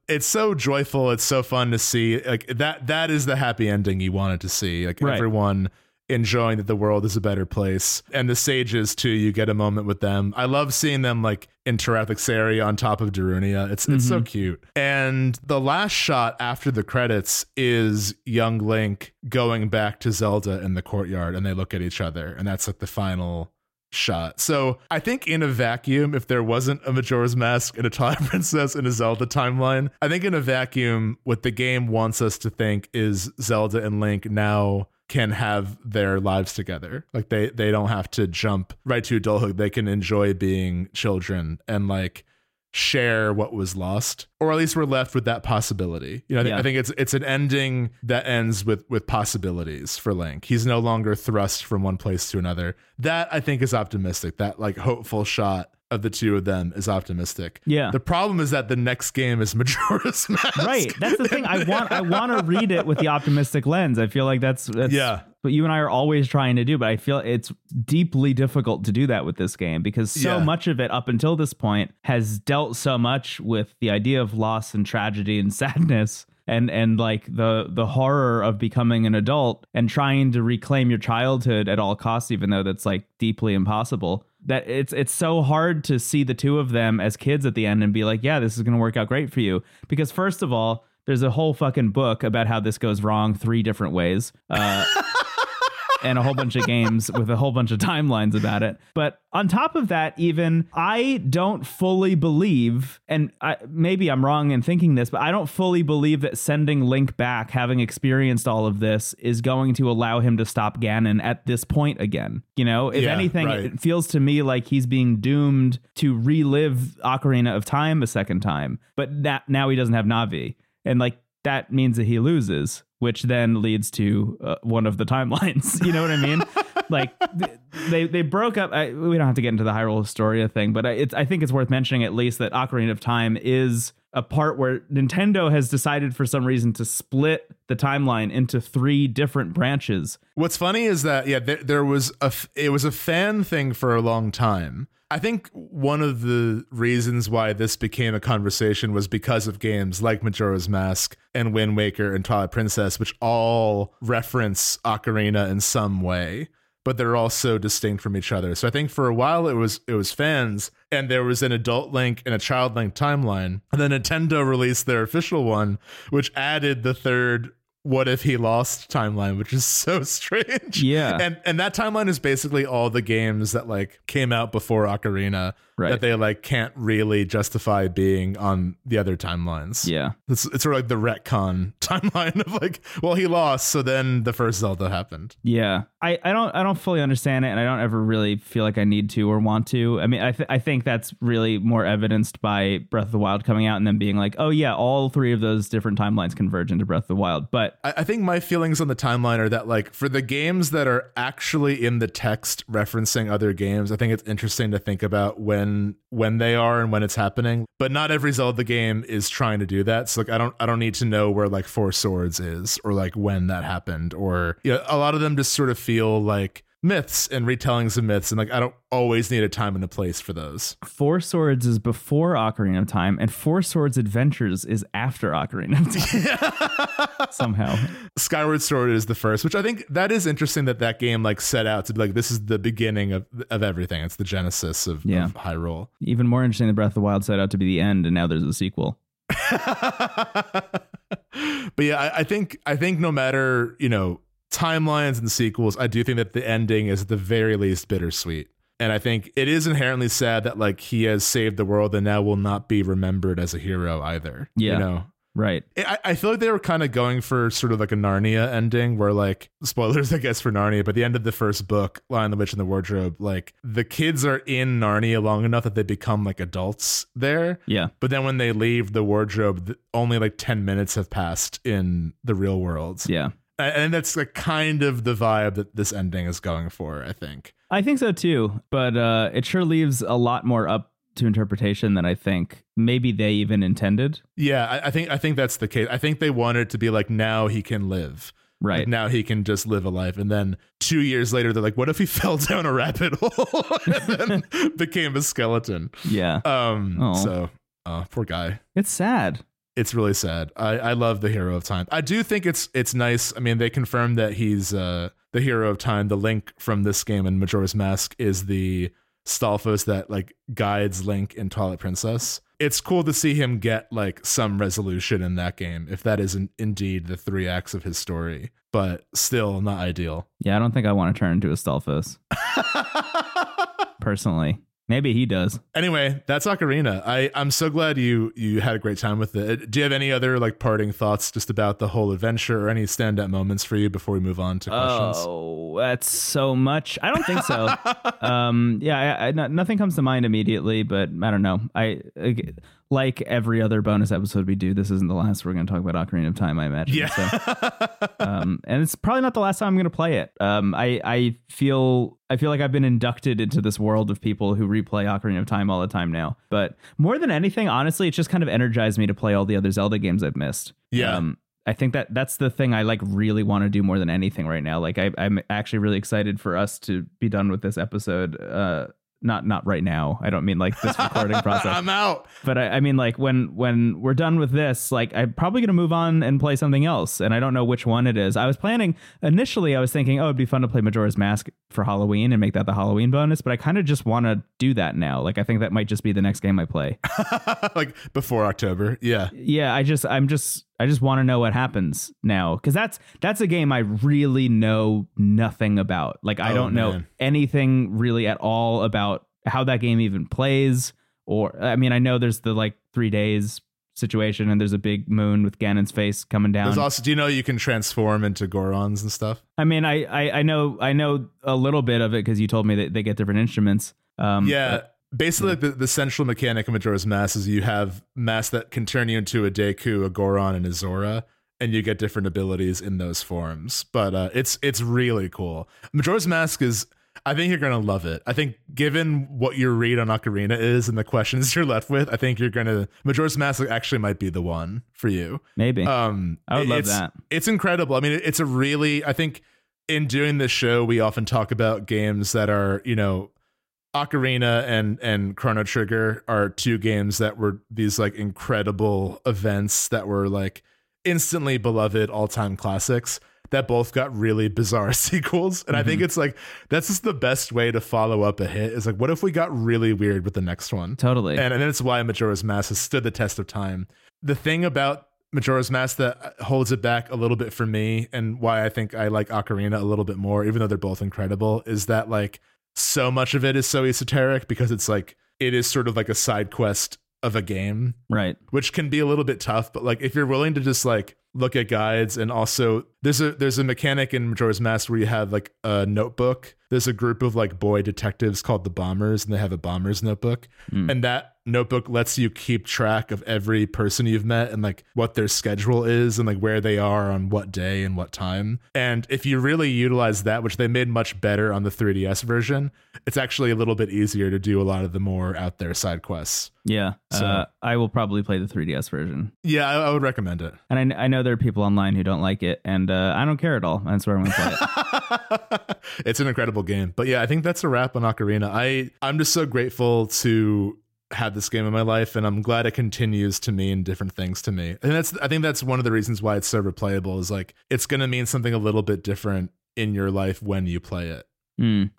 It's so joyful. It's so fun to see. Like that is the happy ending you wanted to see. Like everyone enjoying that the world is a better place, and the sages too, you get a moment with them. I love seeing them like interact with Saria on top of Darunia. It's so cute. And the last shot after the credits is young Link going back to Zelda in the courtyard, and they look at each other, and that's like the final shot. So I think in a vacuum, if there wasn't a Majora's Mask and a Twilight Princess and a Zelda timeline, I think in a vacuum what the game wants us to think is Zelda and Link now can have their lives together. Like they don't have to jump right to adulthood. They can enjoy being children and like share what was lost, or at least we're left with that possibility. You know, I think it's an ending that ends with possibilities for Link. He's no longer thrust from one place to another. That I think is optimistic. That like hopeful shot of the two of them is optimistic. Yeah. The problem is that the next game is Majora's Mask. Right. That's the thing. I want to read it with the optimistic lens. I feel like that's what you and I are always trying to do, but I feel it's deeply difficult to do that with this game because so much of it up until this point has dealt so much with the idea of loss and tragedy and sadness and like the horror of becoming an adult and trying to reclaim your childhood at all costs, even though that's like deeply impossible. That it's so hard to see the two of them as kids at the end and be like, yeah, this is going to work out great for you. Because first of all, there's a whole fucking book about how this goes wrong 3 different ways. and a whole bunch of games with a whole bunch of timelines about it. But on top of that, even I don't fully believe, and maybe I'm wrong in thinking this, but I don't fully believe that sending Link back, having experienced all of this, is going to allow him to stop Ganon at this point again. You know, if anything, it feels to me like he's being doomed to relive Ocarina of Time a second time. But that now he doesn't have Navi. And like, that means that he loses, which then leads to one of the timelines. You know what I mean? Like they broke up. We don't have to get into the Hyrule Historia thing, but I think it's worth mentioning at least that Ocarina of Time is a part where Nintendo has decided for some reason to split the timeline into three different branches. What's funny is that, there was it was a fan thing for a long time. I think one of the reasons why this became a conversation was because of games like Majora's Mask and Wind Waker and Twilight Princess, which all reference Ocarina in some way, but they're all so distinct from each other. So I think for a while it was fans, and there was an adult Link and a child Link timeline. And then Nintendo released their official one, which added the third what if he lost timeline, which is so strange. Yeah. And that timeline is basically all the games that like came out before Ocarina, right, that they like can't really justify being on the other timelines. Yeah. It's sort of like the retcon timeline of like, well, he lost, so then the first Zelda happened. Yeah. I don't fully understand it, and I don't ever really feel like I need to or want to. I mean, I think that's really more evidenced by Breath of the Wild coming out and then being like, oh yeah, all three of those different timelines converge into Breath of the Wild. But I think my feelings on the timeline are that, like, for the games that are actually in the text referencing other games, I think it's interesting to think about when they are and when it's happening. But not every Zelda game is trying to do that. So like, I don't need to know where like Four Swords is or like when that happened, or, you know, a lot of them just sort of feel like myths and retellings of myths, and like I don't always need a time and a place for those. Four Swords is before Ocarina of Time, and Four Swords Adventures is after Ocarina of Time. Yeah. Somehow Skyward Sword is the first, which I think that is interesting that game like set out to be like, this is the beginning of everything. It's the genesis of Hyrule. Even more interesting, the Breath of the Wild set out to be the end, and now there's a sequel. But yeah, I think no matter, you know, timelines and sequels, I do think that the ending is at the very least bittersweet, and I think it is inherently sad that like he has saved the world and now will not be remembered as a hero either. Yeah, you know, right. I feel like they were kind of going for sort of like a Narnia ending where, like, spoilers I guess for Narnia, but the end of the first book, Lion, the Witch, and the Wardrobe, like the kids are in Narnia long enough that they become like adults there. Yeah, but then when they leave the wardrobe, only like 10 minutes have passed in the real world. Yeah. And that's like kind of the vibe that this ending is going for, I think. I think so, too. But it sure leaves a lot more up to interpretation than I think maybe they even intended. Yeah, I think that's the case. I think they wanted to be like, now he can live. Right. Like, now he can just live a life. And then 2 years later, they're like, what if he fell down a rabbit hole and then became a skeleton? Yeah. So poor guy. It's sad. It's really sad. I love the Hero of Time. I do think it's nice. I mean, they confirmed that he's the Hero of Time. The Link from this game and Majora's Mask is the Stalfos that like guides Link in Twilight Princess. It's cool to see him get like some resolution in that game, if that isn't indeed the three acts of his story, but still not ideal. Yeah, I don't think I want to turn into a Stalfos. Personally. Maybe he does. Anyway, that's Ocarina. I'm so glad you had a great time with it. Do you have any other like parting thoughts just about the whole adventure or any standout moments for you before we move on to questions? Oh, that's so much. I don't think so. Nothing comes to mind immediately, but I don't know. Like every other bonus episode we do, this isn't the last we're going to talk about Ocarina of Time, I imagine. Yeah. So, and it's probably not the last time I'm going to play it. I feel like I've been inducted into this world of people who replay Ocarina of Time all the time now. But more than anything, honestly, it just kind of energized me to play all the other Zelda games I've missed. Yeah. I think that's the thing I like really want to do more than anything right now. Like I'm actually really excited for us to be done with this episode. Not right now. I don't mean like this recording process. I'm out. But I mean, like when we're done with this, like I'm probably going to move on and play something else. And I don't know which one it is. I was thinking, oh, it'd be fun to play Majora's Mask for Halloween and make that the Halloween bonus. But I kind of just want to do that now. Like, I think that might just be the next game I play. Like before October. Yeah. Yeah. I'm just I just want to know what happens now, because that's a game I really know nothing about. Like, I don't know anything really at all about how that game even plays. Or, I mean, I know there's the like 3 days situation and there's a big moon with Ganon's face coming down. There's also, do you know you can transform into Gorons and stuff? I mean, I know a little bit of it because you told me that they get different instruments. Basically, like the central mechanic of Majora's Mask is you have masks that can turn you into a Deku, a Goron, and a Zora, and you get different abilities in those forms. But it's really cool. Majora's Mask is, I think you're going to love it. I think given what your read on Ocarina is and the questions you're left with, I think Majora's Mask actually might be the one for you. Maybe. I would love that. It's incredible. I mean, it's a really, I think in doing this show, we often talk about games that are, you know, Ocarina and Chrono Trigger are two games that were these like incredible events that were like instantly beloved all-time classics that both got really bizarre sequels. And I think it's like, that's just the best way to follow up a hit, is like, what if we got really weird with the next one? Totally. And that's why Majora's Mask has stood the test of time. The thing about Majora's Mask that holds it back a little bit for me, and why I think I like Ocarina a little bit more, even though they're both incredible, is that like, so much of it is so esoteric, because it's like, it is sort of like a side quest of a game, right? Which can be a little bit tough, but like if you're willing to just like look at guides, and also there's a mechanic in Majora's Mask where you have like a notebook. There's a group of like boy detectives called the Bombers, and they have a bomber's notebook, and that notebook lets you keep track of every person you've met and like what their schedule is and like where they are on what day and what time. And if you really utilize that, which they made much better on the 3DS version, it's actually a little bit easier to do a lot of the more out there side quests. Yeah. So I will probably play the 3DS version. Yeah, I would recommend it. And I know there are people online who don't like it, and I don't care at all. That's where I'm going to play it. It's an incredible game. But yeah, I think that's a wrap on Ocarina. I'm just so grateful to had this game in my life, and I'm glad it continues to mean different things to me. And I think that's one of the reasons why it's so replayable, is like, it's going to mean something a little bit different in your life when you play it.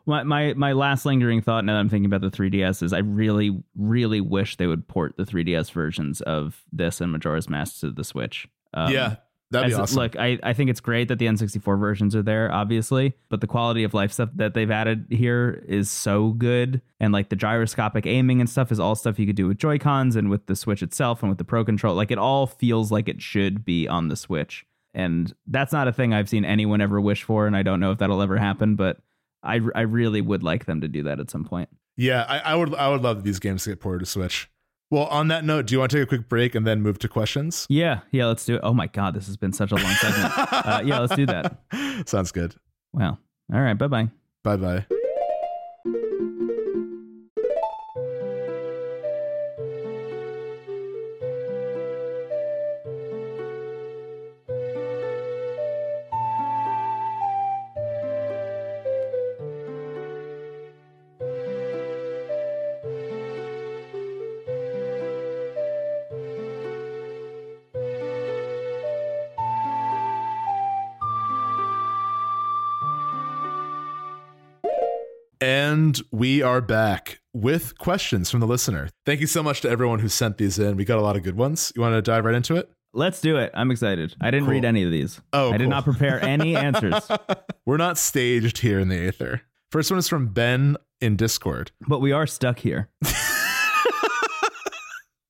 My last lingering thought, now that I'm thinking about the 3DS, is I really, really wish they would port the 3DS versions of this and Majora's Mask to the Switch. That'd be awesome. Look, I think it's great that the N64 versions are there, obviously, but the quality of life stuff that they've added here is so good. And like the gyroscopic aiming and stuff is all stuff you could do with Joy-Cons and with the Switch itself and with the Pro Controller. Like, it all feels like it should be on the Switch. And that's not a thing I've seen anyone ever wish for, and I don't know if that'll ever happen, but I really would like them to do that at some point. Yeah, I would love these games to get ported to Switch. Well, on that note, do you want to take a quick break and then move to questions? Yeah, let's do it. Oh my God, this has been such a long segment. Yeah, let's do that. Sounds good. Wow. All right, bye-bye. Bye-bye. And we are back with questions from the listener. Thank you so much to everyone who sent these in. We got a lot of good ones. You want to dive right into it? Let's do it. I'm excited. I didn't read any of these. Oh, I did not prepare any answers. We're not staged here in the Aether. First one is from Ben in Discord. But we are stuck here.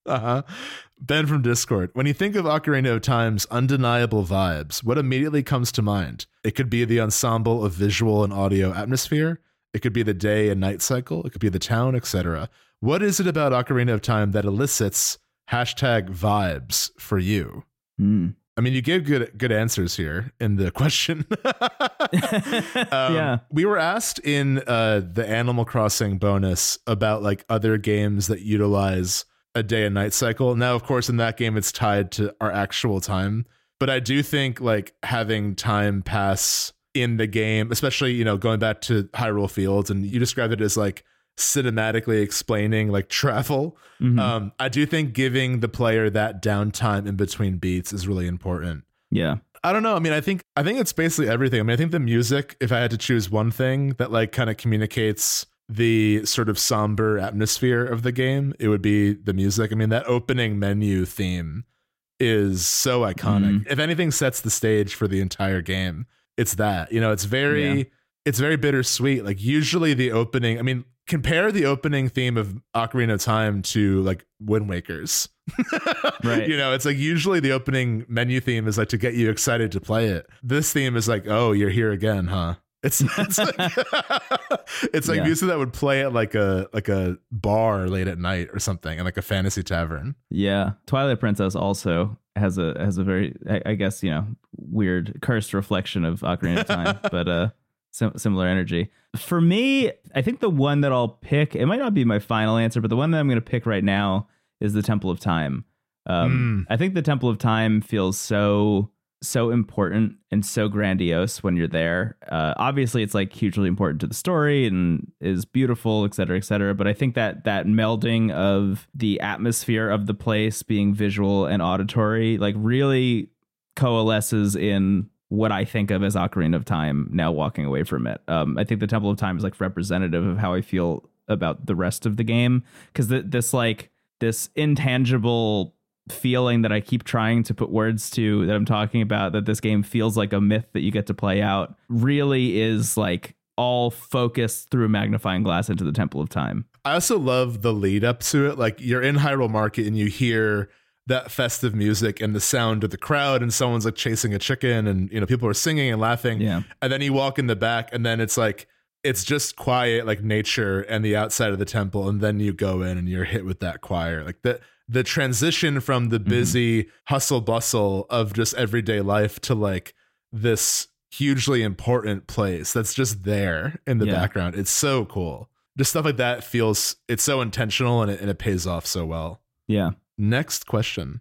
Ben from Discord. When you think of Ocarina of Time's undeniable vibes, what immediately comes to mind? It could be the ensemble of visual and audio atmosphere. It could be the day and night cycle. It could be the town, etc. What is it about Ocarina of Time that elicits #vibes for you? I mean, you gave good answers here in the question. We were asked in the Animal Crossing bonus about like other games that utilize a day and night cycle. Now, of course, in that game, it's tied to our actual time. But I do think like having time pass in the game, especially, you know, going back to Hyrule Fields, and you described it as like cinematically explaining like travel. I do think giving the player that downtime in between beats is really important. Yeah. I don't know. I mean, I think it's basically everything. I mean, I think the music, if I had to choose one thing that like kind of communicates the sort of somber atmosphere of the game, it would be the music. I mean, that opening menu theme is so iconic. Mm-hmm. If anything sets the stage for the entire game, it's that. You know, it's very it's very bittersweet. Like, usually the opening, I mean, compare the opening theme of Ocarina of Time to like Wind Waker's. Right. You know, it's like usually the opening menu theme is like to get you excited to play it. This theme is like, oh, you're here again, huh? It's like it's like music that would play at like a bar late at night or something, and like a fantasy tavern. Yeah. Twilight Princess also has a very, I guess, you know, weird cursed reflection of Ocarina of Time, but similar energy. For me, I think the one that I'll pick, it might not be my final answer, but the one that I'm going to pick right now is the Temple of Time. I think the Temple of Time feels so important and so grandiose when you're there. Obviously, it's like hugely important to the story and is beautiful, et cetera, et cetera. But I think that melding of the atmosphere of the place being visual and auditory, like, really coalesces in what I think of as Ocarina of Time now walking away from it. I think the Temple of Time is like representative of how I feel about the rest of the game, because this intangible feeling that I keep trying to put words to that I'm talking about, that this game feels like a myth that you get to play out, really is like all focused through a magnifying glass into the Temple of Time. I also love the lead up to it. Like, you're in Hyrule Market and you hear that festive music and the sound of the crowd, and someone's like chasing a chicken, and, you know, people are singing and laughing. Yeah. And then you walk in the back, and then it's like, it's just quiet, like nature and the outside of the temple. And then you go in and you're hit with that choir. Like, the transition from the busy hustle bustle of just everyday life to like this hugely important place that's just there in the background. It's so cool. Just stuff like that feels, it's so intentional, and it pays off so well. Yeah. Next question.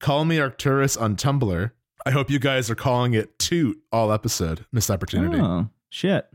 Call me Arcturus on Tumblr. I hope you guys are calling it toot all episode. Missed opportunity. Oh, shit.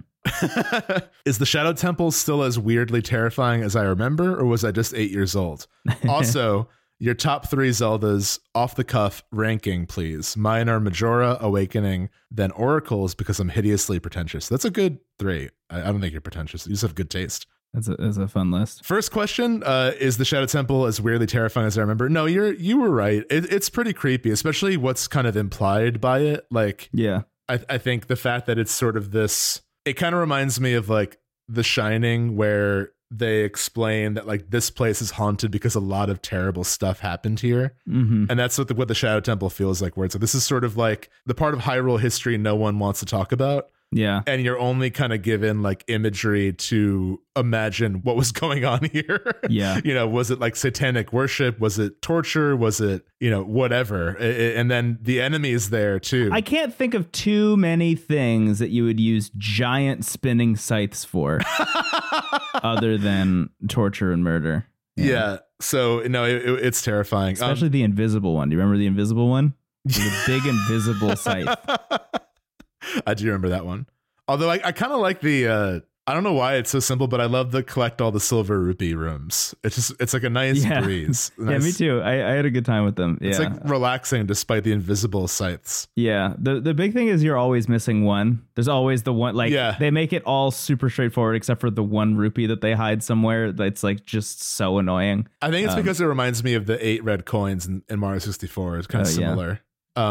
Is the Shadow Temple still as weirdly terrifying as I remember, or was I just 8 years old? Also, your top three Zeldas off the cuff ranking, please. Mine are Majora, Awakening, then Oracles, because I'm hideously pretentious. That's a good three. I don't think you're pretentious. You just have good taste. That's a fun list. First question, is the Shadow Temple as weirdly terrifying as I remember? No, you were right. It's pretty creepy, especially what's kind of implied by it. Like, yeah, I think the fact that it's sort of this, it kind of reminds me of like The Shining, where they explain that like this place is haunted because a lot of terrible stuff happened here. Mm-hmm. And that's what the Shadow Temple feels like, where it's like, this is sort of like the part of Hyrule history no one wants to talk about. Yeah. And you're only kind of given like imagery to imagine what was going on here. Yeah. You know, was it like satanic worship? Was it torture? Was it, you know, whatever? And then the enemy is there too. I can't think of too many things that you would use giant spinning scythes for other than torture and murder. Yeah. So, no, it's terrifying. Especially the invisible one. Do you remember the invisible one? The big invisible scythe. I do remember that one. Although I kind of like the, I don't know why it's so simple, but I love the collect all the silver rupee rooms. It's like a nice breeze. Nice. Yeah, me too. I had a good time with them. Yeah. It's like relaxing despite the invisible scythes. Yeah. The big thing is you're always missing one. There's always the one, like they make it all super straightforward except for the one rupee that they hide somewhere. That's like just so annoying. I think it's because it reminds me of the 8 red coins in Mario 64. It's kind of similar. Yeah.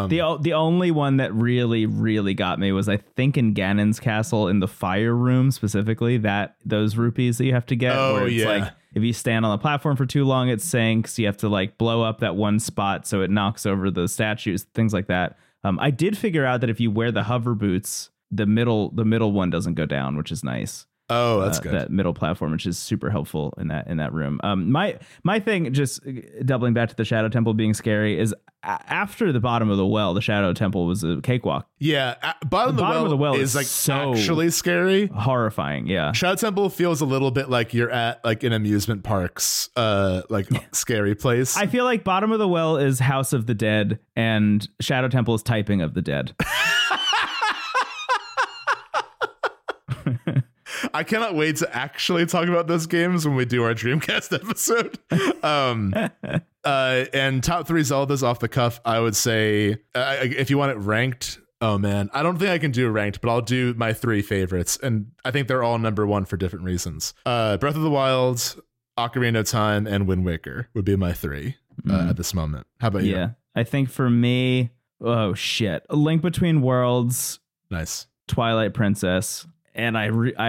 The only one that really, really got me was, I think, in Ganon's castle, in the fire room specifically, that those rupees that you have to get. Oh, where it's like, if you stand on the platform for too long, it sinks. You have to like blow up that one spot so it knocks over the statues, things like that. I did figure out that if you wear the hover boots, the middle one doesn't go down, which is nice. Oh, that's good. That middle platform, which is super helpful in that room. My thing, just doubling back to the Shadow Temple being scary, is after the bottom of the well, the Shadow Temple was a cakewalk. Yeah, bottom of the well is like so actually scary, horrifying. Yeah, Shadow Temple feels a little bit like you're at like an amusement park's like scary place. I feel like bottom of the well is House of the Dead, and Shadow Temple is Typing of the Dead. I cannot wait to actually talk about those games when we do our Dreamcast episode. And top three Zeldas off the cuff, I would say, if you want it ranked, oh man, I don't think I can do ranked, but I'll do my three favorites. And I think they're all number one for different reasons. Breath of the Wild, Ocarina of Time, and Wind Waker would be my three at this moment. How about you? Yeah, I think for me, A Link Between Worlds. Nice. Twilight Princess. And I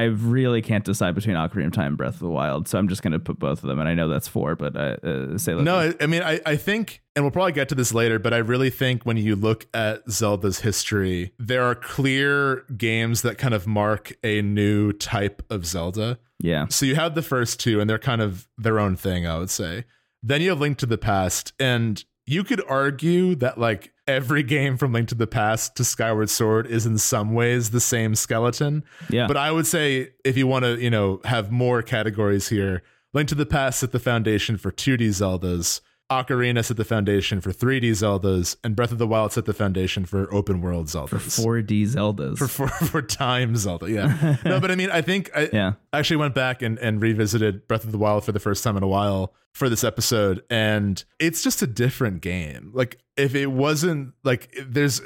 really can't decide between Ocarina of Time and Breath of the Wild, so I'm just going to put both of them. And I know that's four, but I think, and we'll probably get to this later, but I really think when you look at Zelda's history, there are clear games that kind of mark a new type of Zelda. Yeah. So you have the first two, and they're kind of their own thing, I would say. Then you have Link to the Past, and you could argue that like every game from Link to the Past to Skyward Sword is in some ways the same skeleton. Yeah. But I would say if you want to, you know, have more categories here, Link to the Past set the foundation for 2D Zeldas, Ocarina set the foundation for 3D Zeldas, and Breath of the Wild set the foundation for open world Zeldas. For 4D Zeldas. For time Zelda, yeah. No, but I mean, I think I actually went back and revisited Breath of the Wild for the first time in a while for this episode, and it's just a different game. Like, if it wasn't, like, there's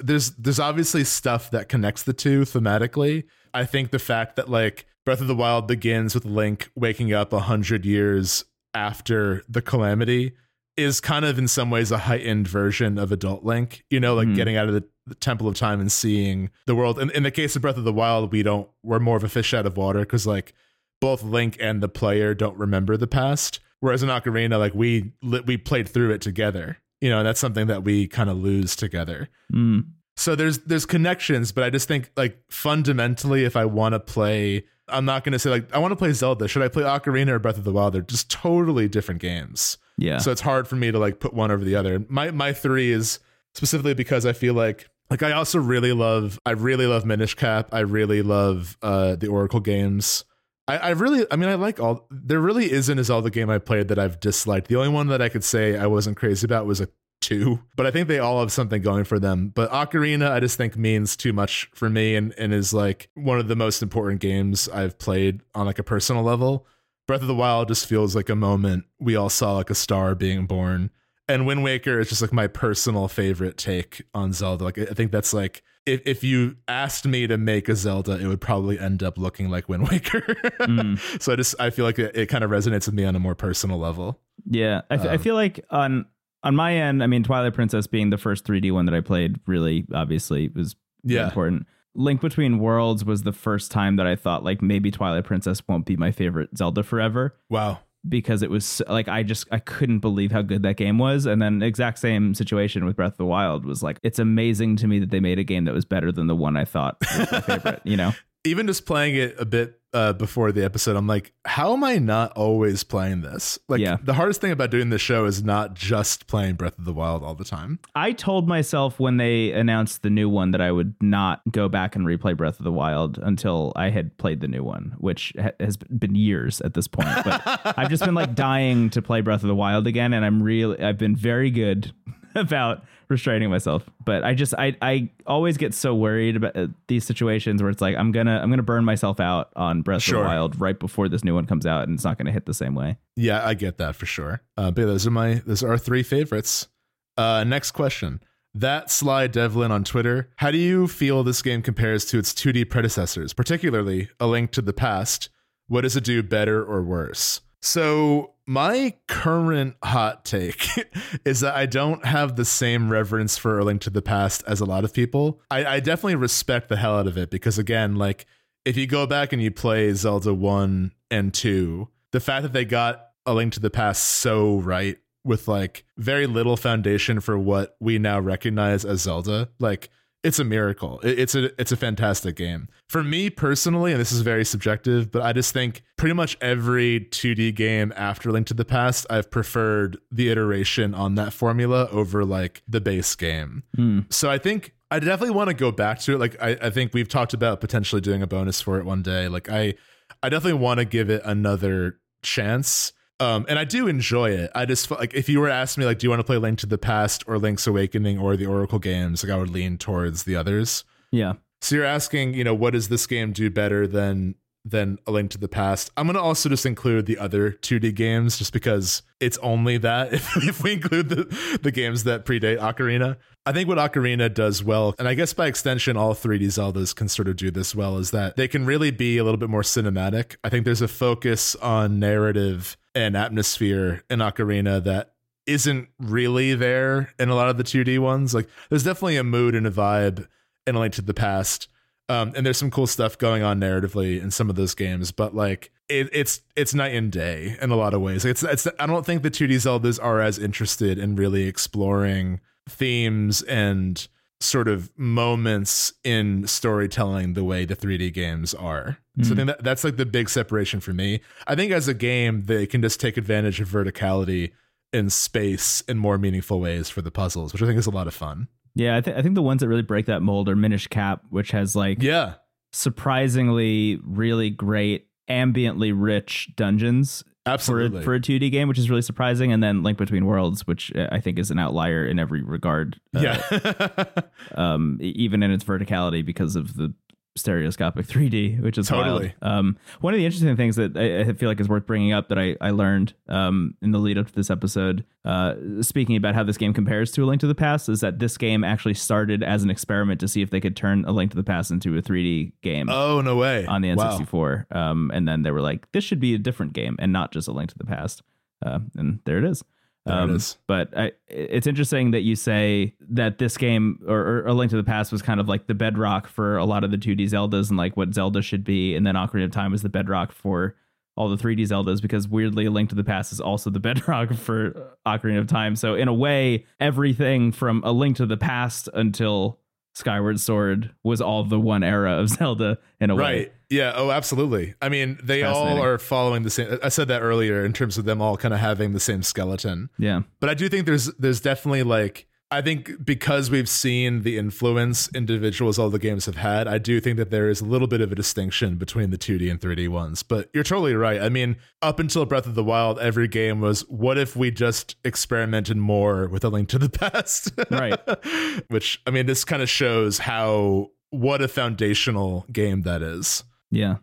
obviously stuff that connects the two thematically. I think the fact that, like, Breath of the Wild begins with Link waking up 100 years after the Calamity is kind of in some ways a heightened version of adult Link, you know, like getting out of the Temple of Time and seeing the world. And in the case of Breath of the Wild, we're more of a fish out of water, because like both Link and the player don't remember the past. Whereas in Ocarina, like we played through it together, you know, and that's something that we kind of lose together. Mm. So there's connections, but I just think like fundamentally, if I want to play, I'm not going to say like, I want to play Zelda. Should I play Ocarina or Breath of the Wild? They're just totally different games. Yeah. So it's hard for me to like put one over the other. My three is specifically because I feel like I also really love Minish Cap. I really love the Oracle games. I like all, there really isn't a Zelda game I played that I've disliked. The only one that I could say I wasn't crazy about was a 2, but I think they all have something going for them. But Ocarina, I just think means too much for me and is like one of the most important games I've played on like a personal level. Breath of the Wild just feels like a moment we all saw like a star being born. And Wind Waker is just like my personal favorite take on Zelda. Like I think that's like, if you asked me to make a Zelda, it would probably end up looking like Wind Waker. So I feel like it kind of resonates with me on a more personal level. Yeah. I feel like on my end, I mean, Twilight Princess being the first 3D one that I played really obviously was important. Link Between Worlds was the first time that I thought like maybe Twilight Princess won't be my favorite Zelda forever. Wow. Because it was like, I couldn't believe how good that game was. And then exact same situation with Breath of the Wild was like, it's amazing to me that they made a game that was better than the one I thought was my favorite, you know? Even just playing it a bit before the episode, I'm like, how am I not always playing this? Like, the hardest thing about doing this show is not just playing Breath of the Wild all the time. I told myself when they announced the new one that I would not go back and replay Breath of the Wild until I had played the new one, which has been years at this point. But I've just been like dying to play Breath of the Wild again, and I've been very good about restraining myself, but I always get so worried about these situations where it's like I'm gonna burn myself out on Breath of the Wild right before this new one comes out, and it's not gonna hit the same way. Yeah, I get that for sure. But those are our three favorites. Next question. That Sly Devlin on Twitter. How do you feel this game compares to its 2D predecessors, particularly A Link to the Past? What does it do better or worse? So my current hot take is that I don't have the same reverence for A Link to the Past as a lot of people. I definitely respect the hell out of it because, again, like if you go back and you play Zelda 1 and 2, the fact that they got A Link to the Past so right with like very little foundation for what we now recognize as Zelda, like it's a miracle. It's a fantastic game. For me personally, and this is very subjective, but I just think pretty much every 2D game after Link to the Past, I've preferred the iteration on that formula over like the base game. So I think I definitely want to go back to it. Like I think we've talked about potentially doing a bonus for it one day. Like I definitely want to give it another chance. And I do enjoy it. I just feel like if you were asking me, like, do you want to play Link to the Past or Link's Awakening or the Oracle games? Like, I would lean towards the others. Yeah. So you're asking, you know, what does this game do better than A Link to the Past? I'm going to also just include the other 2D games just because it's only that if we include the games that predate Ocarina. I think what Ocarina does well, and I guess by extension, all 3D Zeldas can sort of do this well, is that they can really be a little bit more cinematic. I think there's a focus on narrative and atmosphere in Ocarina that isn't really there in a lot of the 2D ones. Like, there's definitely a mood and a vibe in A Link to the Past. And there's some cool stuff going on narratively in some of those games, but like it's night and day in a lot of ways. It's I don't think the 2D Zeldas are as interested in really exploring themes and sort of moments in storytelling the way the 3D games are. Mm-hmm. So I think that's like the big separation for me. I think as a game, they can just take advantage of verticality and space in more meaningful ways for the puzzles, which I think is a lot of fun. Yeah, I think the ones that really break that mold are Minish Cap, which has like surprisingly really great, ambiently rich dungeons. Absolutely. For a 2D game, which is really surprising. And then Link Between Worlds, which I think is an outlier in every regard. Even in its verticality because of the stereoscopic 3D, which is totally wild. One of the interesting things that I feel like is worth bringing up that I learned in the lead up to this episode, speaking about how this game compares to A Link to the Past, is that this game actually started as an experiment to see if they could turn A Link to the Past into a 3D game. Oh, no way. On the N64. Wow. And then they were like, this should be a different game and not just A Link to the Past. And there it is. But it's interesting that you say that this game or A Link to the Past was kind of like the bedrock for a lot of the 2D Zeldas and like what Zelda should be. And then Ocarina of Time was the bedrock for all the 3D Zeldas, because weirdly A Link to the Past is also the bedrock for Ocarina of Time. So in a way, everything from A Link to the Past until Skyward Sword was all the one era of Zelda in a way. Right. Yeah. Oh, absolutely. I mean, they all are following the same. I said that earlier in terms of them all kind of having the same skeleton. Yeah. But I do think there's definitely like, I think because we've seen the influence individuals all the games have had, I do think that there is a little bit of a distinction between the 2D and 3D ones. But you're totally right. I mean, up until Breath of the Wild, every game was, what if we just experimented more with A Link to the Past? Right. Which, I mean, this kind of shows what a foundational game that is. Yeah.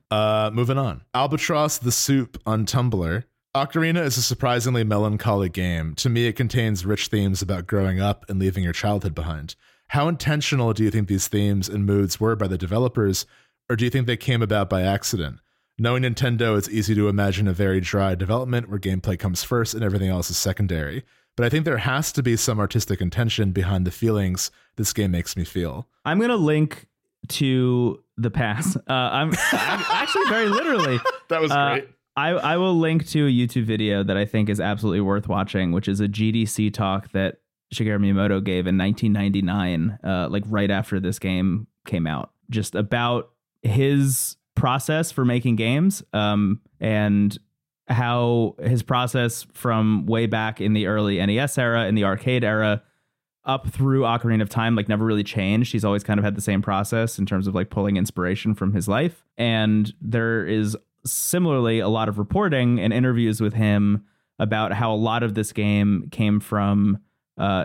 Moving on. Albatross the Soup on Tumblr. Ocarina is a surprisingly melancholy game. To me, it contains rich themes about growing up and leaving your childhood behind. How intentional do you think these themes and moods were by the developers, or do you think they came about by accident? Knowing Nintendo, it's easy to imagine a very dry development where gameplay comes first and everything else is secondary. But I think there has to be some artistic intention behind the feelings this game makes me feel. I'm going to link to the past. I'm actually very literally. That was great. I will link to a YouTube video that I think is absolutely worth watching, which is a GDC talk that Shigeru Miyamoto gave in 1999, like right after this game came out, just about his process for making games, and how his process from way back in the early NES era, in the arcade era, up through Ocarina of Time, like never really changed. He's always kind of had the same process in terms of like pulling inspiration from his life. And there is similarly a lot of reporting and interviews with him about how a lot of this game came from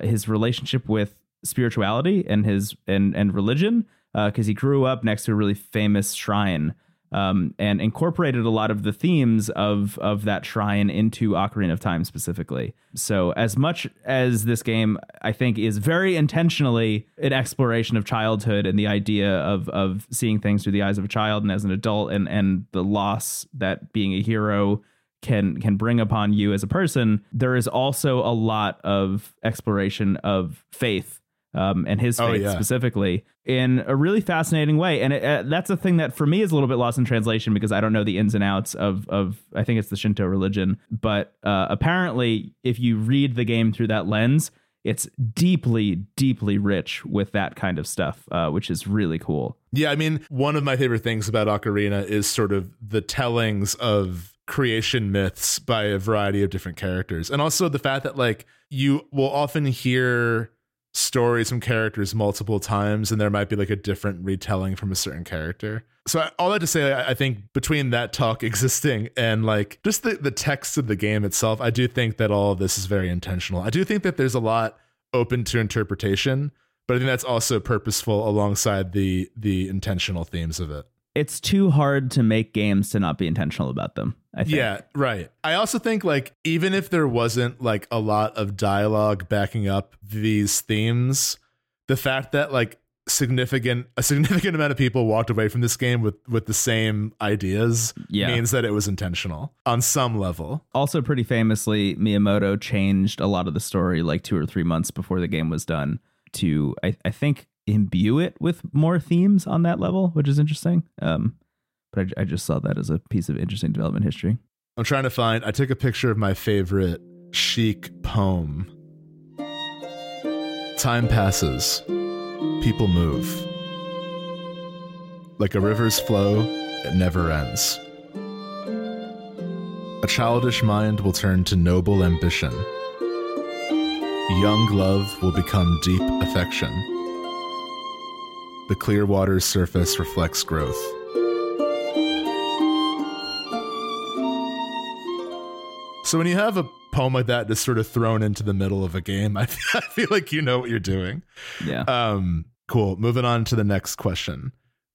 his relationship with spirituality and his and religion, because he grew up next to a really famous shrine, and incorporated a lot of the themes of that shrine into Ocarina of Time specifically. So as much as this game, I think, is very intentionally an exploration of childhood and the idea of seeing things through the eyes of a child and as an adult, and the loss that being a hero can bring upon you as a person, there is also a lot of exploration of faith. And his faith specifically in a really fascinating way. And that's a thing that for me is a little bit lost in translation, because I don't know the ins and outs of I think it's the Shinto religion. But apparently, if you read the game through that lens, it's deeply, deeply rich with that kind of stuff, which is really cool. Yeah, I mean, one of my favorite things about Ocarina is sort of the tellings of creation myths by a variety of different characters. And also the fact that like you will often hear stories from characters multiple times, and there might be like a different retelling from a certain character. So all that to say, I think between that talk existing and like just the text of the game itself, I do think that all of this is very intentional. I do think that there's a lot open to interpretation, but I think that's also purposeful alongside the intentional themes of it. It's too hard to make games to not be intentional about them, I think. Yeah, right. I also think like even if there wasn't like a lot of dialogue backing up these themes, the fact that like a significant amount of people walked away from this game with the same ideas means that it was intentional on some level. Also, pretty famously, Miyamoto changed a lot of the story like 2 or 3 months before the game was done to, I think, imbue it with more themes on that level, which is interesting. But I just saw that as a piece of interesting development history. I'm trying to find, I took a picture of my favorite chic poem. Time passes. People move. Like a river's flow, it never ends. A childish mind will turn to noble ambition. Young love will become deep affection. The clear water's surface reflects growth. So when you have a poem like that just sort of thrown into the middle of a game, I feel like you know what you're doing. Yeah. Cool. Moving on to the next question.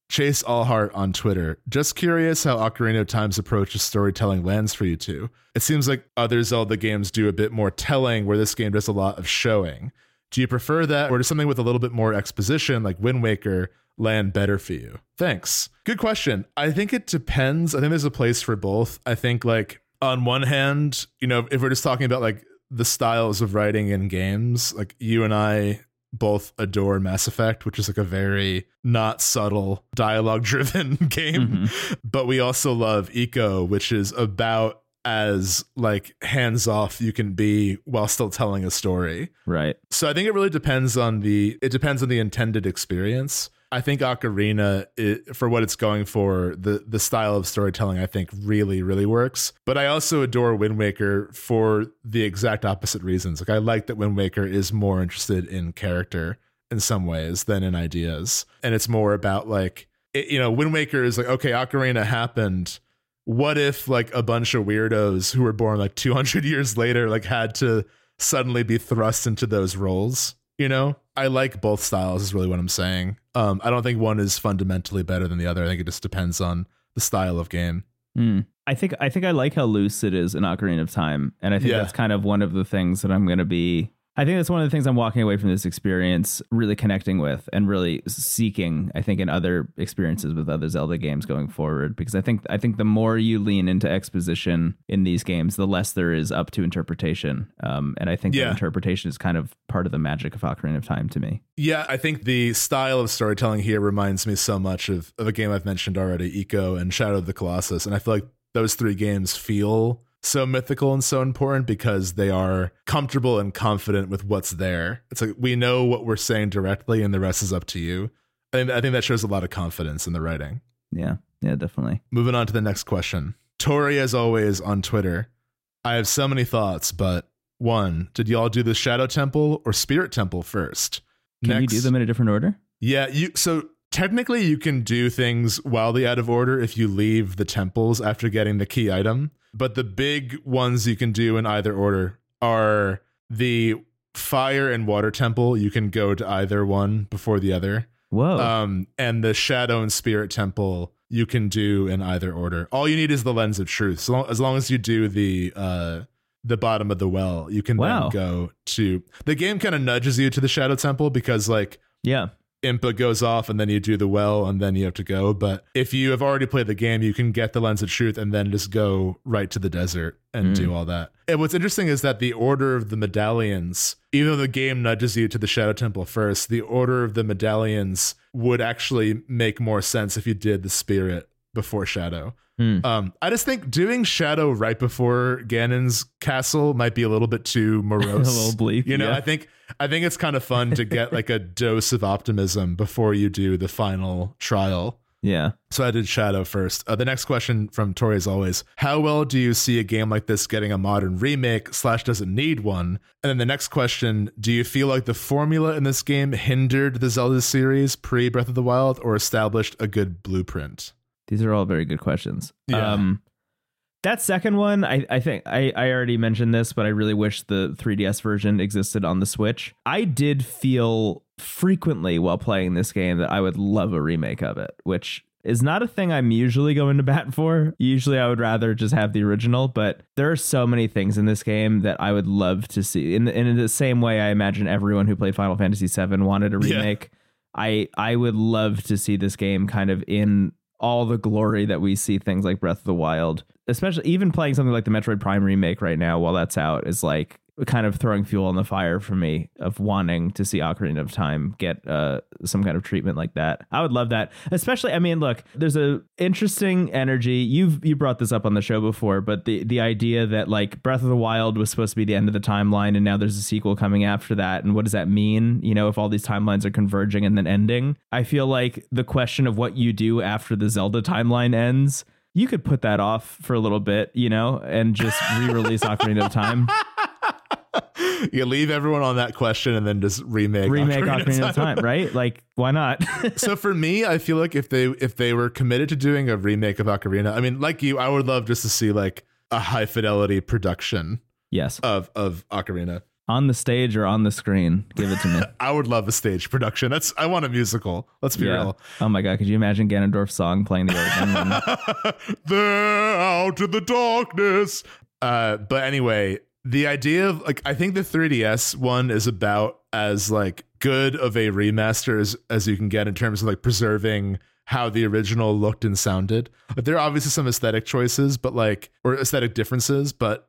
Chase Allhart on Twitter. Just curious how Ocarina of Time's approach to storytelling lands for you two. It seems like other Zelda games do a bit more telling, where this game does a lot of showing. Do you prefer that, or does something with a little bit more exposition like Wind Waker land better for you? Thanks. Good question. I think it depends. I think there's a place for both. I think, like, on one hand, you know, if we're just talking about like the styles of writing in games, like you and I both adore Mass Effect, which is like a very not subtle dialogue driven game. Mm-hmm. But we also love Eco, which is about as like hands off you can be while still telling a story. Right. So I think it really depends on the intended experience. I think Ocarina, for what it's going for, the style of storytelling, I think really, really works. But I also adore Wind Waker for the exact opposite reasons. Like, I like that Wind Waker is more interested in character in some ways than in ideas. And it's more about like, Wind Waker is like, okay, Ocarina happened. What if like a bunch of weirdos who were born like 200 years later, like had to suddenly be thrust into those roles? You know, I like both styles is really what I'm saying. I don't think one is fundamentally better than the other. I think it just depends on the style of game. I think I like how loose it is in Ocarina of Time. And I think that's kind of one of the things that that's one of the things I'm walking away from this experience really connecting with and really seeking, I think, in other experiences with other Zelda games going forward. Because I think the more you lean into exposition in these games, the less there is up to interpretation. And I think that interpretation is kind of part of the magic of Ocarina of Time to me. Yeah, I think the style of storytelling here reminds me so much of a game I've mentioned already, Eco and Shadow of the Colossus. And I feel like those three games feel so mythical and so important because they are comfortable and confident with what's there. It's like, we know what we're saying directly and the rest is up to you. I think that shows a lot of confidence in the writing. Yeah, definitely. Moving on to the next question. Tori, as always, on Twitter. I have so many thoughts, but 1, did y'all do the Shadow Temple or Spirit Temple first? Can you do them in a different order? Yeah, so technically you can do things wildly out of order if you leave the temples after getting the key item. But the big ones you can do in either order are the fire and water temple. You can go to either one before the other. Whoa. And the shadow and spirit temple you can do in either order. All you need is the lens of truth. So as long as you do the bottom of the well, you can then go to... The game kind of nudges you to the shadow temple because Impa goes off and then you do the well and then you have to go. But if you have already played the game, you can get the lens of truth and then just go right to the desert and do all that. And what's interesting is that the order of the medallions, even though the game nudges you to the Shadow Temple first, the order of the medallions would actually make more sense if you did the spirit before Shadow. I just think doing Shadow right before Ganon's castle might be a little bit too morose. A little bleak, yeah. I think it's kind of fun to get like a dose of optimism before you do the final trial. Yeah. So I did Shadow first. The next question from Tori is always, how well do you see a game like this getting a modern remake / doesn't need one? And then the next question, do you feel like the formula in this game hindered the Zelda series pre-Breath of the Wild or established a good blueprint? These are all very good questions. Yeah. That second one, I think I already mentioned this, but I really wish the 3DS version existed on the Switch. I did feel frequently while playing this game that I would love a remake of it, which is not a thing I'm usually going to bat for. Usually I would rather just have the original, but there are so many things in this game that I would love to see. In the same way I imagine everyone who played Final Fantasy VII wanted a remake. Yeah. I would love to see this game kind of in all the glory that we see things like Breath of the Wild, especially even playing something like the Metroid Prime remake right now while that's out is like kind of throwing fuel on the fire for me of wanting to see Ocarina of Time get some kind of treatment like that. I would love that. Especially, I mean, look, there's a interesting energy. You brought this up on the show before, but the idea that like Breath of the Wild was supposed to be the end of the timeline and now there's a sequel coming after that. And what does that mean? You know, if all these timelines are converging and then ending, I feel like the question of what you do after the Zelda timeline ends, you could put that off for a little bit, you know, and just re-release Ocarina of Time. You leave everyone on that question and then just remake Ocarina of Time, right? Like, why not? So for me, I feel like if they were committed to doing a remake of Ocarina, I mean, like you, I would love just to see like a high fidelity production. Yes. Of Ocarina on the stage or on the screen. Give it to me. I would love a stage production. I want a musical. Let's be real. Oh my God. Could you imagine Ganondorf's song playing the organ? They're out in the darkness. But anyway, the idea of like, I think the 3DS one is about as like good of a remaster as you can get in terms of like preserving how the original looked and sounded. Like, there are obviously some aesthetic choices, but like, or aesthetic differences, but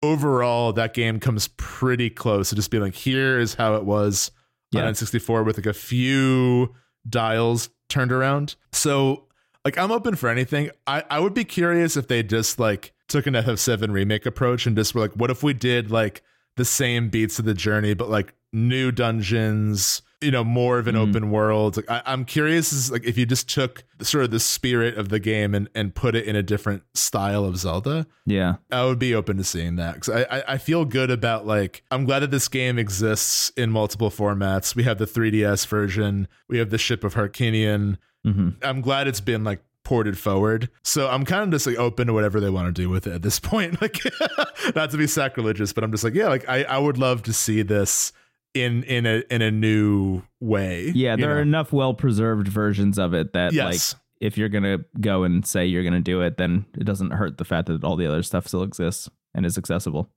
overall that game comes pretty close to just being like, here is how it was on N64 with like a few dials turned around. So like, I'm open for anything. I would be curious if they just like took an FF7 remake approach and just were like, what if we did like the same beats of the journey, but like new dungeons, you know, more of an open world. Like, I'm curious is like if you just took sort of the spirit of the game and put it in a different style of Zelda. Yeah, I would be open to seeing that because I feel good about like, I'm glad that this game exists in multiple formats. We have the 3DS version. We have the Ship of Harkinian. Mm-hmm. I'm glad it's been like ported forward, so I'm kind of just like open to whatever they want to do with it at this point, like not to be sacrilegious, but I'm just like, yeah, like I would love to see this in a new way. Yeah, there are enough well-preserved versions of it that like if you're gonna go and say you're gonna do it, then it doesn't hurt the fact that all the other stuff still exists and is accessible.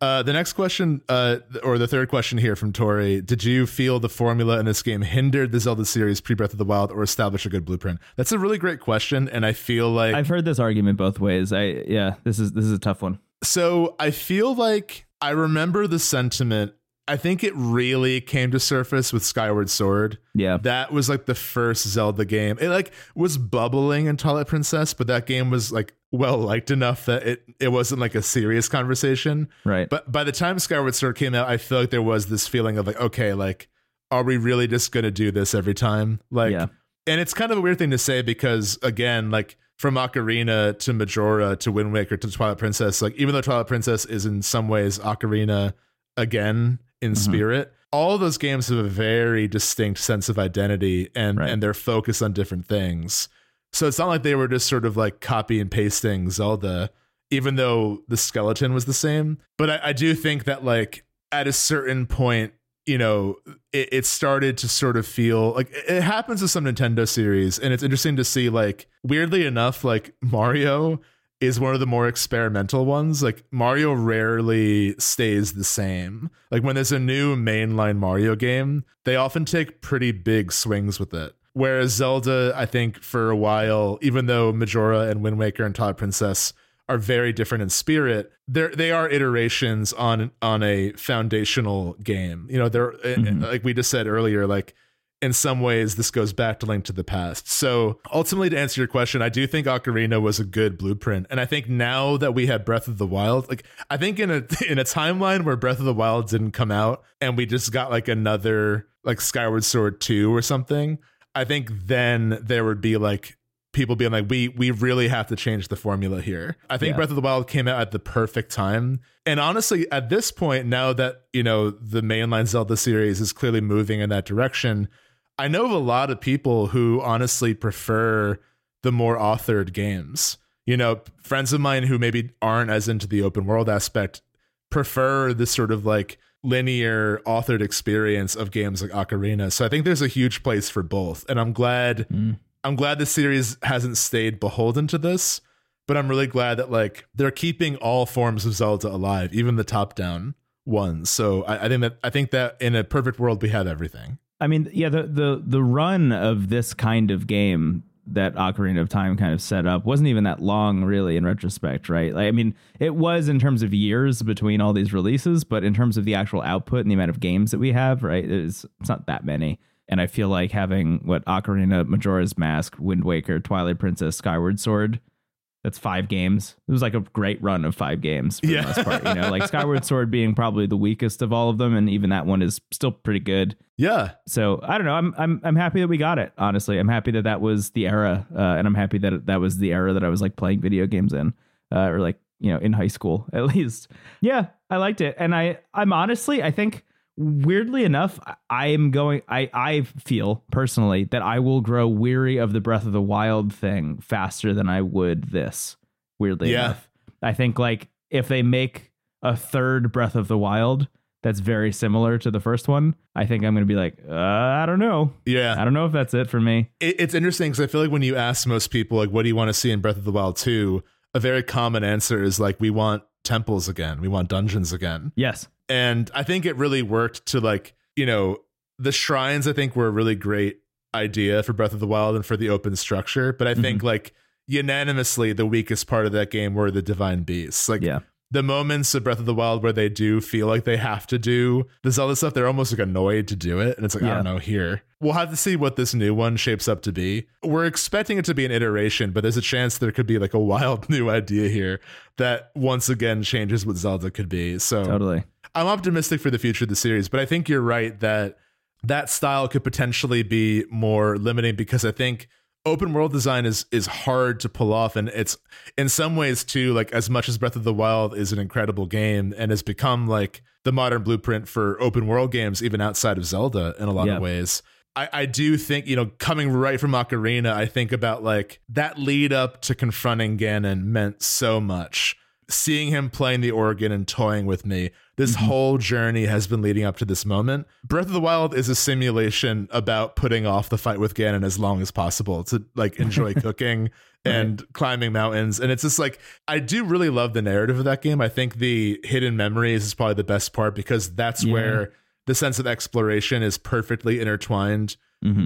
The next question, or the third question here from Tori, did you feel the formula in this game hindered the Zelda series pre-Breath of the Wild or established a good blueprint? That's a really great question, and I feel like I've heard this argument both ways. This is a tough one. So I feel like I remember the sentiment. I think it really came to surface with Skyward Sword. Yeah, that was like the first Zelda game. It like was bubbling in Twilight Princess, but that game was like well liked enough that it wasn't like a serious conversation, right? But by the time Skyward Sword came out, I feel like there was this feeling of like, okay, like, are we really just gonna do this every time? Like, and it's kind of a weird thing to say because again, like from Ocarina to Majora to Wind Waker to Twilight Princess, like even though Twilight Princess is in some ways Ocarina again in spirit, all those games have a very distinct sense of identity and they're focused on different things. So it's not like they were just sort of like copy and pasting Zelda, even though the skeleton was the same. But I do think that like at a certain point, you know, it started to sort of feel like it happens with some Nintendo series. And it's interesting to see, like, weirdly enough, like Mario is one of the more experimental ones. Like Mario rarely stays the same. Like when there's a new mainline Mario game, they often take pretty big swings with it. Whereas Zelda, I think for a while, even though Majora and Wind Waker and Twilight Princess are very different in spirit, they are iterations on a foundational game. You know, they're like we just said earlier, like in some ways this goes back to Link to the Past. So ultimately, to answer your question, I do think Ocarina was a good blueprint. And I think now that we have Breath of the Wild, like I think in a timeline where Breath of the Wild didn't come out and we just got like another like Skyward Sword 2 or something, I think then there would be like people being like, we really have to change the formula here. I think Breath of the Wild came out at the perfect time. And honestly, at this point, now that, you know, the mainline Zelda series is clearly moving in that direction, I know of a lot of people who honestly prefer the more authored games. You know, friends of mine who maybe aren't as into the open world aspect prefer this sort of like linear authored experience of games like Ocarina. So I think there's a huge place for both, and I'm glad the series hasn't stayed beholden to this, but I'm really glad that like they're keeping all forms of Zelda alive, even the top down ones. So I think that in a perfect world we have everything. I mean, yeah, the run of this kind of game that Ocarina of Time kind of set up wasn't even that long, really, in retrospect, right? Like, I mean, it was in terms of years between all these releases, but in terms of the actual output and the amount of games that we have, right, it's not that many. And I feel like having what Ocarina, Majora's Mask, Wind Waker, Twilight Princess, Skyward Sword, that's 5 games. It was like a great run of 5 games for the most part, you know, like Skyward Sword being probably the weakest of all of them. And even that one is still pretty good. Yeah. So I don't know. I'm happy that we got it. Honestly, I'm happy that was the era. And I'm happy that that was the era that I was like playing video games in or like, you know, in high school, at least. Yeah, I liked it. And I'm honestly, I think, weirdly enough, I feel personally that I will grow weary of the Breath of the Wild thing faster than I would this, weirdly enough. I think like if they make a third Breath of the Wild that's very similar to the first one, I think I'm going to be like, I don't know. Yeah. I don't know if that's it for me. It's interesting because I feel like when you ask most people, like, what do you want to see in Breath of the Wild 2? A very common answer is like, we want temples again. We want dungeons again. Yes. And I think it really worked to like, you know, the shrines, I think, were a really great idea for Breath of the Wild and for the open structure. But I think like unanimously the weakest part of that game were the divine beasts. Like the moments of Breath of the Wild where they do feel like they have to do the Zelda stuff, they're almost like annoyed to do it. And it's like, I don't know here. We'll have to see what this new one shapes up to be. We're expecting it to be an iteration, but there's a chance there could be like a wild new idea here that once again changes what Zelda could be. So totally. I'm optimistic for the future of the series, but I think you're right that that style could potentially be more limiting because I think open world design is hard to pull off. And it's in some ways too, like as much as Breath of the Wild is an incredible game and has become like the modern blueprint for open world games, even outside of Zelda in a lot of ways. I do think, you know, coming right from Ocarina, I think about like that lead up to confronting Ganon meant so much. Seeing him playing the organ and toying with me, this whole journey has been leading up to this moment. Breath of the Wild is a simulation about putting off the fight with Ganon as long as possible to like enjoy cooking and climbing mountains. And it's just like, I do really love the narrative of that game. I think the hidden memories is probably the best part because that's where the sense of exploration is perfectly intertwined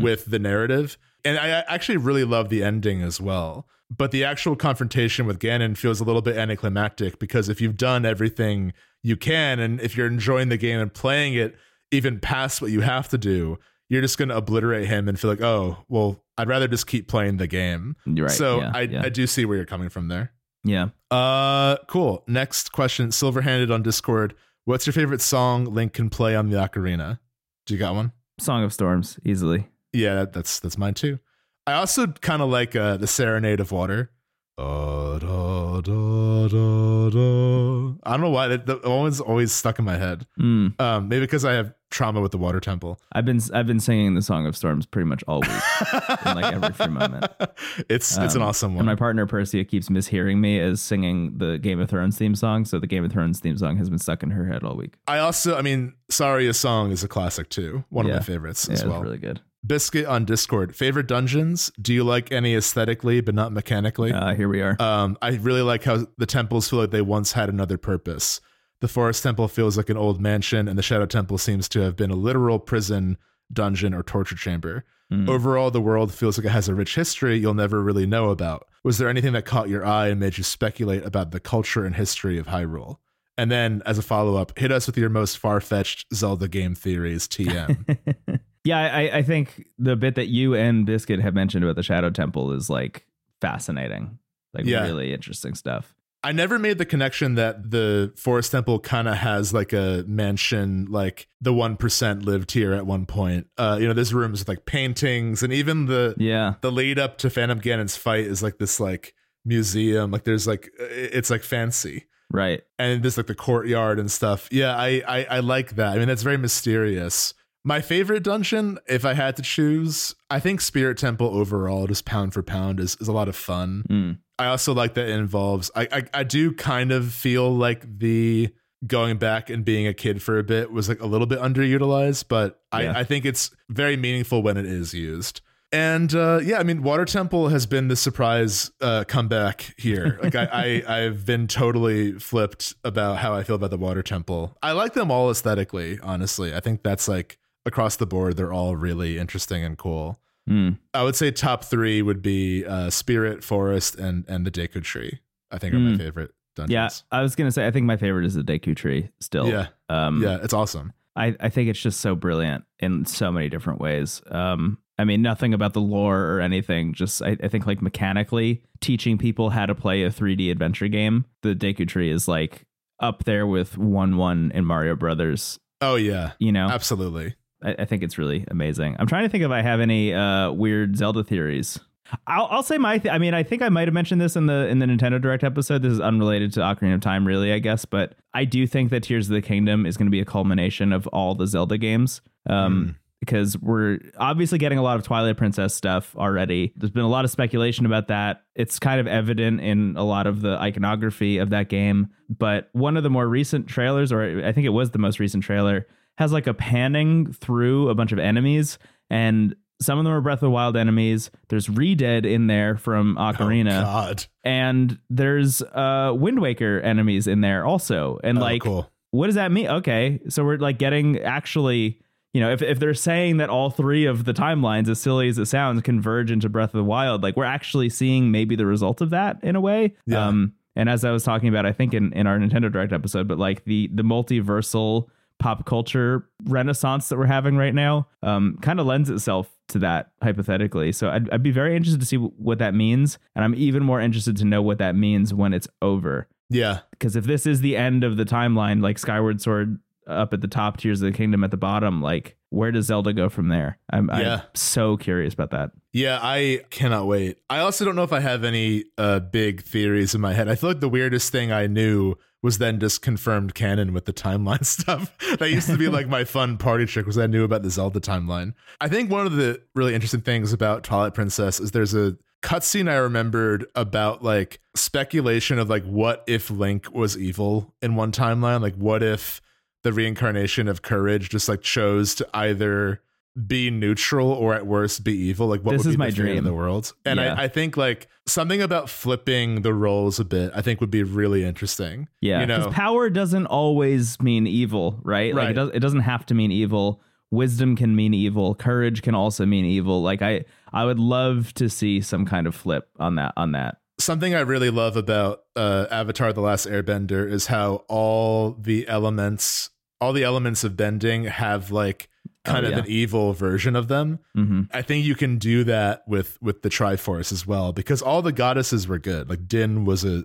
with the narrative. And I actually really love the ending as well. But the actual confrontation with Ganon feels a little bit anticlimactic because if you've done everything you can and if you're enjoying the game and playing it even past what you have to do, you're just going to obliterate him and feel like, oh, well, I'd rather just keep playing the game. Right. So I do see where you're coming from there. Yeah. Cool. Next question. Silverhanded on Discord. What's your favorite song Link can play on the ocarina? Do you got one? Song of Storms, easily. Yeah, that's mine too. I also kind of like the Serenade of Water. Da, da, da, da, da. I don't know why that one's always stuck in my head. Maybe because I have trauma with the Water Temple. I've been singing the Song of Storms pretty much all week, in like every free moment. It's an awesome one. And my partner Persia keeps mishearing me as singing the Game of Thrones theme song, so the Game of Thrones theme song has been stuck in her head all week. Saria's song is a classic too. One of my favorites as well. It's really good. Biscuit on Discord. Favorite dungeons? Do you like any aesthetically but not mechanically? Here we are. I really like how the temples feel like they once had another purpose. The Forest Temple feels like an old mansion, and the Shadow Temple seems to have been a literal prison, dungeon, or torture chamber. Overall, the world feels like it has a rich history you'll never really know about. Was there anything that caught your eye and made you speculate about the culture and history of Hyrule? And then, as a follow-up, hit us with your most far-fetched Zelda game theories, TM. Yeah, I think the bit that you and Biscuit have mentioned about the Shadow Temple is like fascinating, like really interesting stuff. I never made the connection that the Forest Temple kind of has like a mansion, like the 1% lived here at one point. You know, there's rooms with like paintings and even the lead up to Phantom Ganon's fight is like this like museum, like there's like it's like fancy. Right. And there's like the courtyard and stuff. Yeah, I like that. I mean, that's very mysterious. My favorite dungeon, if I had to choose, I think Spirit Temple overall, just pound for pound, is a lot of fun. I also like that it involves, I do kind of feel like the going back and being a kid for a bit was like a little bit underutilized, but I think it's very meaningful when it is used. And I mean, Water Temple has been the surprise comeback here. Like I've been totally flipped about how I feel about the Water Temple. I like them all aesthetically, honestly. I think that's like across the board, they're all really interesting and cool. Mm. I would say top three would be Spirit, Forest, and the Deku Tree, I think are my favorite dungeons. Yeah, I was going to say, I think my favorite is the Deku Tree still. Yeah, it's awesome. I think it's just so brilliant in so many different ways. I mean, nothing about the lore or anything. Just I think like mechanically teaching people how to play a 3D adventure game. The Deku Tree is like up there with 1-1 in Mario Brothers. Oh, yeah, you know, absolutely. I think it's really amazing. I'm trying to think if I have any weird Zelda theories. I'll say my I think I might have mentioned this in the Nintendo Direct episode. This is unrelated to Ocarina of Time, really, I guess. But I do think that Tears of the Kingdom is going to be a culmination of all the Zelda games, because we're obviously getting a lot of Twilight Princess stuff already. There's been a lot of speculation about that. It's kind of evident in a lot of the iconography of that game. But one of the more recent trailers, or I think it was the most recent trailer, has like a panning through a bunch of enemies, and some of them are Breath of the Wild enemies. There's Re-Dead in there from Ocarina. Oh, God. And there's Wind Waker enemies in there also. And cool. What does that mean? Okay, so we're like getting actually, you know, if they're saying that all three of the timelines, as silly as it sounds, converge into Breath of the Wild, like we're actually seeing maybe the result of that in a way. Yeah. And as I was talking about, I think in our Nintendo Direct episode, but like the multiversal pop culture renaissance that we're having right now kind of lends itself to that hypothetically. So I'd be very interested to see what that means, and I'm even more interested to know what that means when it's over. Yeah, because if this is the end of the timeline, like Skyward Sword up at the top, Tears of the Kingdom at the bottom, like where does Zelda go from there? I'm so curious about that. Yeah, I cannot wait. I also don't know if I have any big theories in my head. I feel like the weirdest thing I knew was then just confirmed canon with the timeline stuff. That used to be like my fun party trick, was I knew about the Zelda timeline. I think one of the really interesting things about Twilight Princess is there's a cutscene I remembered about like speculation of like what if Link was evil in one timeline? Like what if the reincarnation of Courage just like chose to either be neutral or at worst be evil? Like what this would be my dream in the world? And yeah. I think like something about flipping the roles a bit, I think would be really interesting. Yeah, you know? Power doesn't always mean evil, right? Like it doesn't have to mean evil. Wisdom can mean evil. Courage can also mean evil. Like I would love to see some kind of flip on that. Something I really love about Avatar: The Last Airbender is how all the elements of bending have like kind of an evil version of them. Mm-hmm. I think you can do that with the Triforce as well, because all the goddesses were good. Like Din was a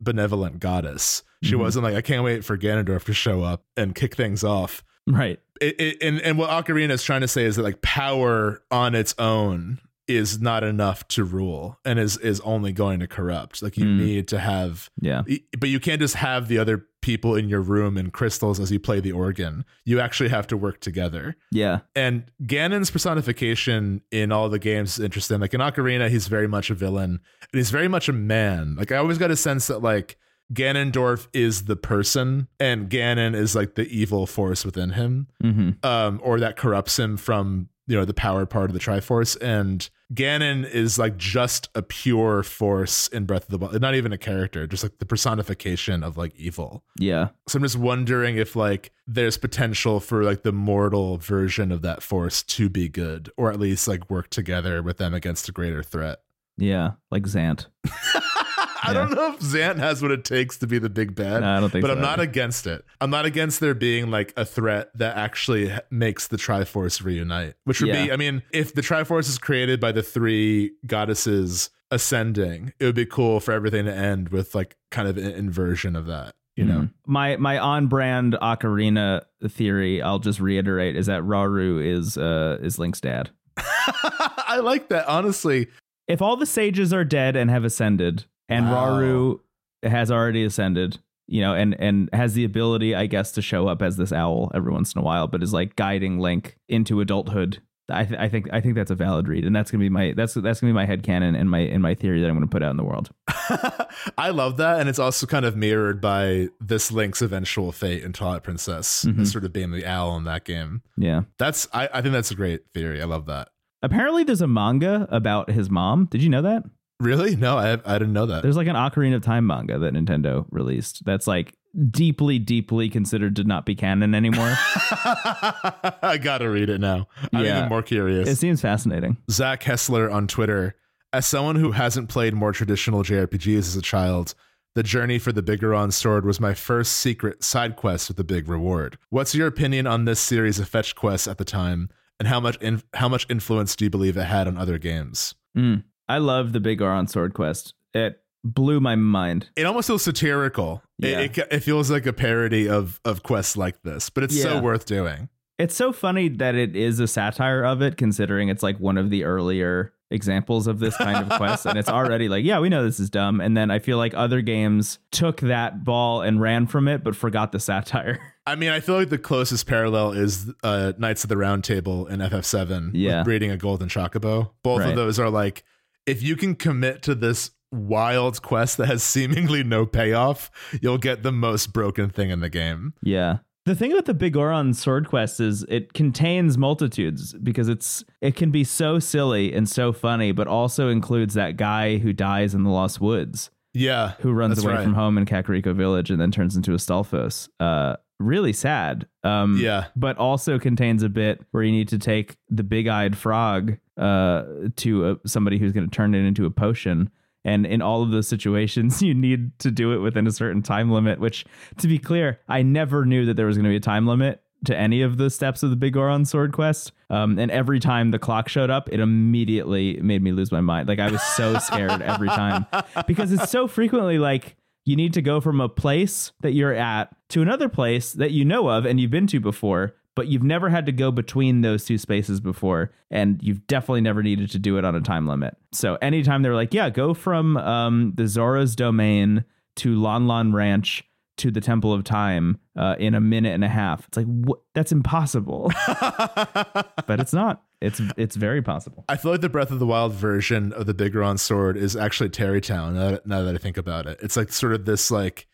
benevolent goddess. She wasn't like, I can't wait for Ganondorf to show up and kick things off. Right. And what Ocarina is trying to say is that like power on its own is not enough to rule and is only going to corrupt. Like you need to have, but you can't just have the other people in your room in crystals as you play the organ. You actually have to work together. Yeah. And Ganon's personification in all the games is interesting. Like in Ocarina, he's very much a villain and he's very much a man. Like I always got a sense that like Ganondorf is the person and Ganon is like the evil force within him, or that corrupts him from, you know, the power part of the Triforce, and Ganon is like just a pure force in Breath of the Wild, not even a character, just like the personification of like evil. Yeah. So I'm just wondering if like there's potential for like the mortal version of that force to be good, or at least like work together with them against a greater threat. Yeah, like Xant. I don't know if Xant has what it takes to be the big bad. No, I don't think so. But I'm not against it. I'm not against there being like a threat that actually makes the Triforce reunite, which would be, I mean, if the Triforce is created by the three goddesses ascending, it would be cool for everything to end with like kind of an inversion of that. You know, my on brand Ocarina theory, I'll just reiterate, is that Rauru is Link's dad. I like that. Honestly, if all the sages are dead and have ascended, and Rauru has already ascended, you know, and has the ability, I guess, to show up as this owl every once in a while, but is like guiding Link into adulthood. I think that's a valid read, and that's gonna be my headcanon and my theory that I'm gonna put out in the world. I love that, and it's also kind of mirrored by this Link's eventual fate in Twilight Princess, sort of being the owl in that game. Yeah, that's I think that's a great theory. I love that. Apparently, there's a manga about his mom. Did you know that? Really? No, I didn't know that. There's like an Ocarina of Time manga that Nintendo released that's like deeply, deeply considered to not be canon anymore. I gotta read it now. I'm even more curious. It seems fascinating. Zach Hessler on Twitter: as someone who hasn't played more traditional JRPGs as a child, the journey for the Bigoron Sword was my first secret side quest with a big reward. What's your opinion on this series of fetch quests at the time, and how much influence do you believe it had on other games? I love the Bigoron Sword quest. It blew my mind. It almost feels satirical. Yeah. It feels like a parody of quests like this, but it's so worth doing. It's so funny that it is a satire of it, considering it's like one of the earlier examples of this kind of quest, and it's already like, yeah, we know this is dumb. And then I feel like other games took that ball and ran from it, but forgot the satire. I mean, I feel like the closest parallel is Knights of the Round Table in FF7, with Raiding a Golden Chocobo. Both of those are like, if you can commit to this wild quest that has seemingly no payoff, you'll get the most broken thing in the game. Yeah. The thing about the Bigoron Sword quest is it contains multitudes, because it can be so silly and so funny, but also includes that guy who dies in the Lost Woods. Yeah. Who runs away from home in Kakariko Village and then turns into a Astolfos. Really sad. But also contains a bit where you need to take the big-eyed frog to somebody who's going to turn it into a potion. And in all of those situations, you need to do it within a certain time limit, which, to be clear, I never knew that there was going to be a time limit to any of the steps of the Bigoron Sword quest. And every time the clock showed up, it immediately made me lose my mind. Like, I was so scared every time, because it's so frequently like you need to go from a place that you're at to another place that you know of and you've been to before, but you've never had to go between those two spaces before, and you've definitely never needed to do it on a time limit. So anytime they're like, yeah, go from the Zora's Domain to Lon Lon Ranch to the Temple of Time in 1.5 minutes. It's like, what? That's impossible. But it's not. It's very possible. I feel like the Breath of the Wild version of the Bigoron Sword is actually Tarrytown, now that I think about it. It's like sort of this, like,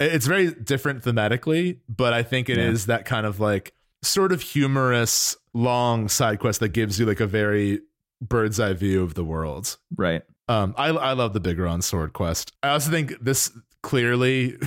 it's very different thematically, but I think it is that kind of like sort of humorous long side quest that gives you like a very bird's eye view of the world. Right. I love the Bigoron Sword quest. I also think this clearly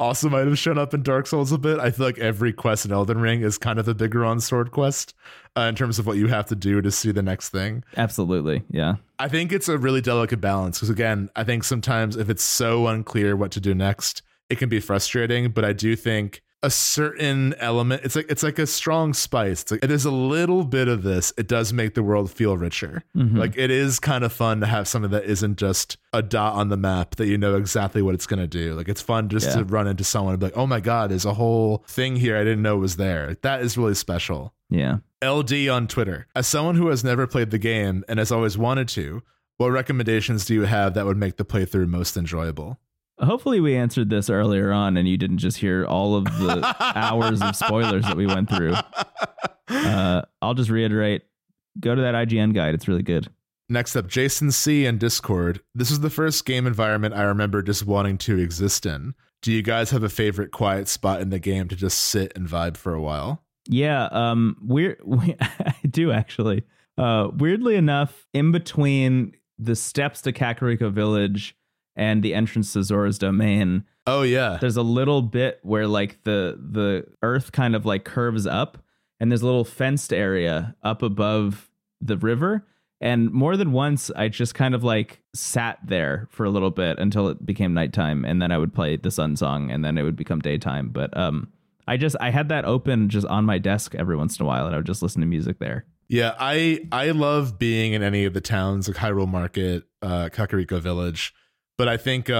also might have shown up in Dark Souls a bit. I feel like every quest in Elden Ring is kind of the Bigoron Sword quest in terms of what you have to do to see the next thing. Absolutely. Yeah. I think it's a really delicate balance, because again, I think sometimes if it's so unclear what to do next, it can be frustrating, but I do think a certain element, it's like a strong spice. It's like, there's a little bit of this. It does make the world feel richer. Mm-hmm. Like, it is kind of fun to have something that isn't just a dot on the map that you know exactly what it's going to do. Like, it's fun just to run into someone and be like, oh my God, there's a whole thing here I didn't know was there. That is really special. Yeah. LD on Twitter: as someone who has never played the game and has always wanted to, what recommendations do you have that would make the playthrough most enjoyable? Hopefully we answered this earlier on and you didn't just hear all of the hours of spoilers that we went through. I'll just reiterate, go to that IGN guide. It's really good. Next up, Jason C in Discord: this is the first game environment I remember just wanting to exist in. Do you guys have a favorite quiet spot in the game to just sit and vibe for a while? Yeah, I do actually. Weirdly enough, in between the steps to Kakariko Village and the entrance to Zora's Domain. Oh, yeah. There's a little bit where like the earth kind of like curves up, and there's a little fenced area up above the river. And more than once, I just kind of like sat there for a little bit until it became nighttime. And then I would play the Sun Song, and then it would become daytime. But I had that open just on my desk every once in a while, and I would just listen to music there. Yeah, I love being in any of the towns like Hyrule Market, Kakariko Village. But I think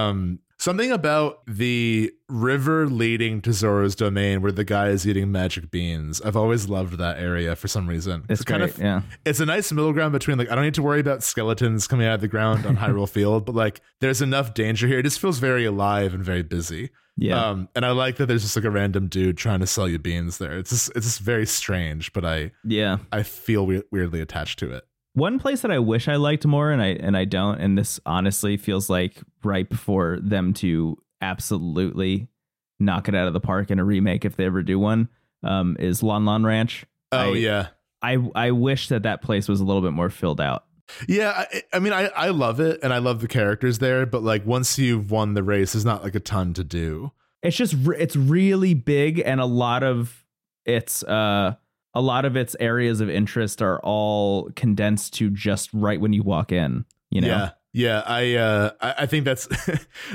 something about the river leading to Zora's Domain where the guy is eating magic beans. I've always loved that area for some reason. It's great, It's a nice middle ground between like, I don't need to worry about skeletons coming out of the ground on Hyrule Field, but like there's enough danger here. It just feels very alive and very busy. Yeah. And I like that there's just like a random dude trying to sell you beans there. It's just very strange, but I feel weirdly attached to it. One place that I wish I liked more and I don't, and this honestly feels like ripe for them to absolutely knock it out of the park in a remake if they ever do one, is Lon Lon Ranch. Oh, I wish that place was a little bit more filled out. Yeah, I mean, I love it, and I love the characters there, but like once you've won the race, there's not like a ton to do. It's just it's really big, and a lot of its areas of interest are all condensed to just right when you walk in. You know, yeah. I think that's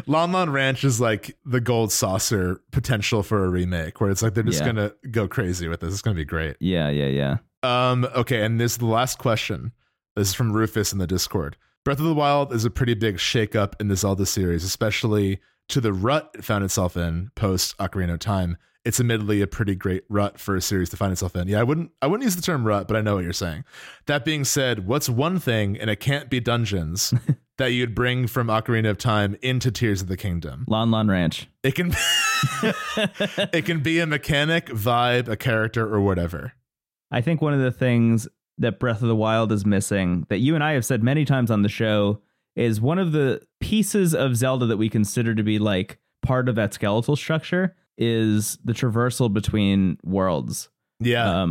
Lon Lon Ranch is like the gold saucer potential for a remake, where it's like they're just gonna go crazy with this. It's gonna be great. Yeah. Okay, and this is the last question. This is from Rufus in the Discord. Breath of the Wild is a pretty big shakeup in the Zelda series, especially to the rut it found itself in post Ocarina of Time. It's admittedly a pretty great rut for a series to find itself in. Yeah, I wouldn't use the term rut, but I know what you're saying. That being said, what's one thing, and it can't be dungeons, that you'd bring from Ocarina of Time into Tears of the Kingdom? Lon Lon Ranch. It can be a mechanic, vibe, a character, or whatever. I think one of the things that Breath of the Wild is missing, that you and I have said many times on the show, is one of the pieces of Zelda that we consider to be like part of that skeletal structure is the traversal between worlds. Yeah.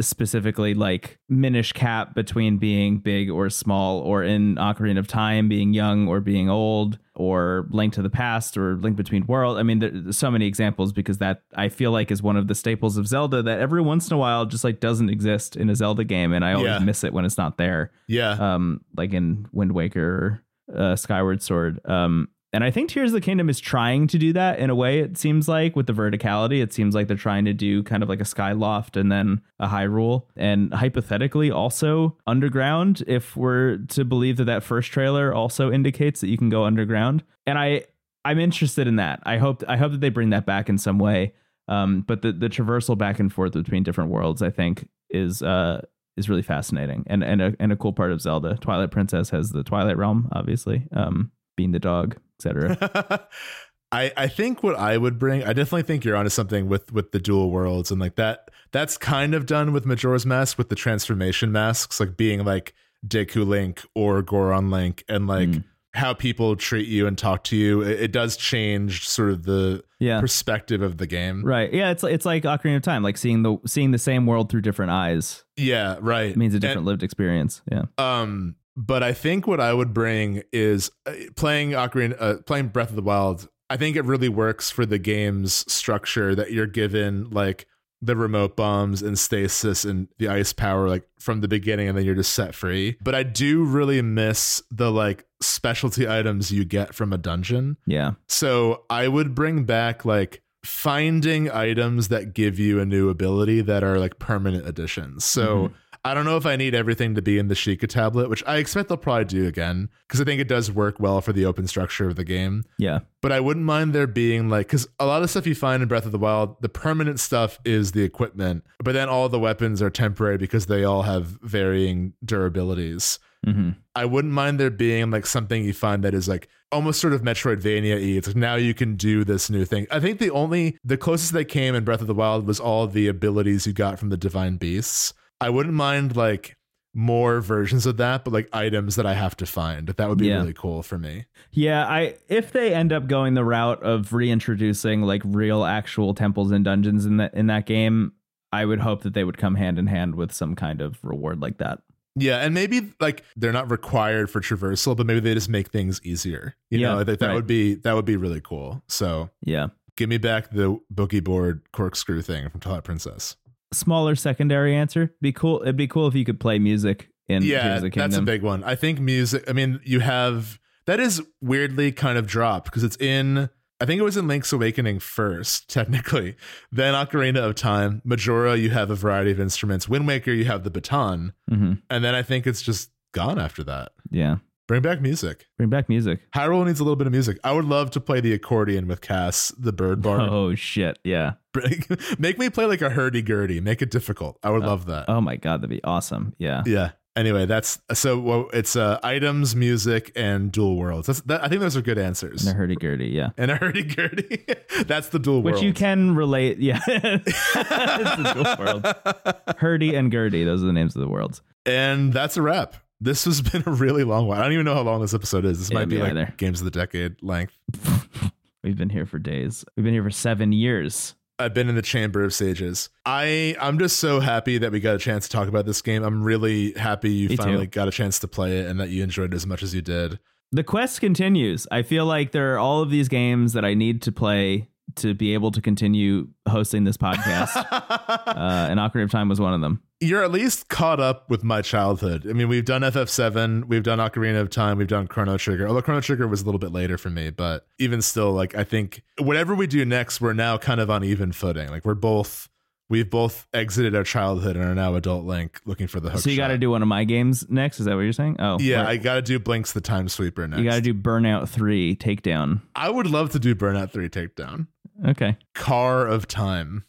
Specifically like Minish Cap between being big or small, or in Ocarina of Time being young or being old, or Link to the Past or Link Between Worlds. I mean, there's so many examples, because that I feel like is one of the staples of Zelda that every once in a while just like doesn't exist in a Zelda game, and I always miss it when it's not there. Yeah. Like in Wind Waker or Skyward Sword. And I think Tears of the Kingdom is trying to do that in a way, it seems like, with the verticality. It seems like they're trying to do kind of like a Skyloft and then a Hyrule. And hypothetically, also underground, if we're to believe that first trailer also indicates that you can go underground. And I'm interested in that. I hope that they bring that back in some way. But the traversal back and forth between different worlds, I think, is really fascinating. And a cool part of Zelda. Twilight Princess has the Twilight Realm, obviously, being the dog, etc. I think what I would bring, I definitely think you're onto something with the dual worlds, and like that's kind of done with Majora's Mask, with the transformation masks, like being like Deku Link or Goron Link, and like how people treat you and talk to you. It does change sort of the perspective of the game. Right. Yeah. It's like Ocarina of Time, like seeing the same world through different eyes. Yeah. Right. It means a different lived experience. Yeah. But I think what I would bring is playing Breath of the Wild. I think it really works for the game's structure that you're given, like the remote bombs and stasis and the ice power, like from the beginning, and then you're just set free. But I do really miss the like specialty items you get from a dungeon. Yeah. So I would bring back like finding items that give you a new ability that are like permanent additions. So. Mm-hmm. I don't know if I need everything to be in the Sheikah tablet, which I expect they'll probably do again, because I think it does work well for the open structure of the game. Yeah. But I wouldn't mind there being like, because a lot of stuff you find in Breath of the Wild, the permanent stuff is the equipment, but then all the weapons are temporary because they all have varying durabilities. Mm-hmm. I wouldn't mind there being like something you find that is like almost sort of Metroidvania-y. It's like, now you can do this new thing. I think the closest they came in Breath of the Wild was all the abilities you got from the Divine Beasts. I wouldn't mind like more versions of that, but like items that I have to find. That would be really cool for me. Yeah, if they end up going the route of reintroducing like real actual temples and dungeons in that game, I would hope that they would come hand in hand with some kind of reward like that. Yeah, and maybe like they're not required for traversal, but maybe they just make things easier. You know, that would be really cool. So yeah, give me back the boogie board corkscrew thing from Twilight Princess. Smaller secondary answer. Be cool. It'd be cool if you could play music in Tears of the Kingdom. That's a big one. I think music. I mean, you have that is weirdly kind of dropped because it's in. I think it was in Link's Awakening first, technically. Then Ocarina of Time, Majora. You have a variety of instruments. Wind Waker. You have the baton, and then I think it's just gone after that. Yeah. Bring back music. Hyrule needs a little bit of music. I would love to play the accordion with Cass, the bird bard. Oh, shit. Yeah. Make me play like a hurdy-gurdy. Make it difficult. I would love that. Oh, my God. That'd be awesome. Yeah. Yeah. Anyway, it's items, music, and dual worlds. I think those are good answers. And a hurdy-gurdy, yeah. That's the dual world. Which you can relate. Yeah. It's the dual world. Hurdy and gurdy. Those are the names of the worlds. And that's a wrap. This has been a really long one. I don't even know how long this episode is. This might be like Games of the Decade length. We've been here for days. We've been here for 7 years. I've been in the Chamber of Sages. I'm just so happy that we got a chance to talk about this game. I'm really happy you finally got a chance to play it and that you enjoyed it as much as you did. The quest continues. I feel like there are all of these games that I need to play to be able to continue hosting this podcast. And Ocarina of Time was one of them. You're at least caught up with my childhood. I mean, we've done FF7, we've done Ocarina of Time, we've done Chrono Trigger. Although Chrono Trigger was a little bit later for me, but even still, like, I think whatever we do next, we're now kind of on even footing. Like, we've both exited our childhood and are now adult Link looking for the hook. So you got to do one of my games next? Is that what you're saying? Oh, yeah, I got to do Blink's The Time Sweeper next. You got to do Burnout 3 Takedown. I would love to do Burnout 3 Takedown. Okay. Car of Time.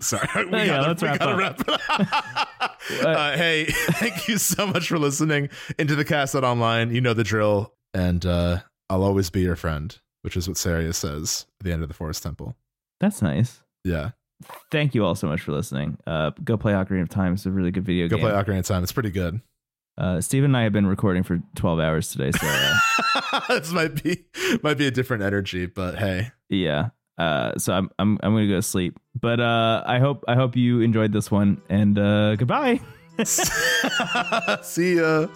Sorry, we gotta wrap up. Hey, thank you so much for listening into the Cast at Online. You know the drill, and I'll always be your friend, which is what Saria says at the end of the Forest Temple. That's nice. Yeah. Thank you all so much for listening. Go play Ocarina of Time. It's a really good video game. Go play Ocarina of Time. It's pretty good. Steven and I have been recording for 12 hours today, so this might be a different energy, but hey. Yeah. So I'm gonna go to sleep, but I hope you enjoyed this one, and goodbye. See ya.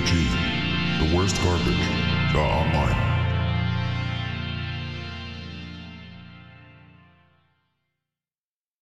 TWG, the worst garbage, the online.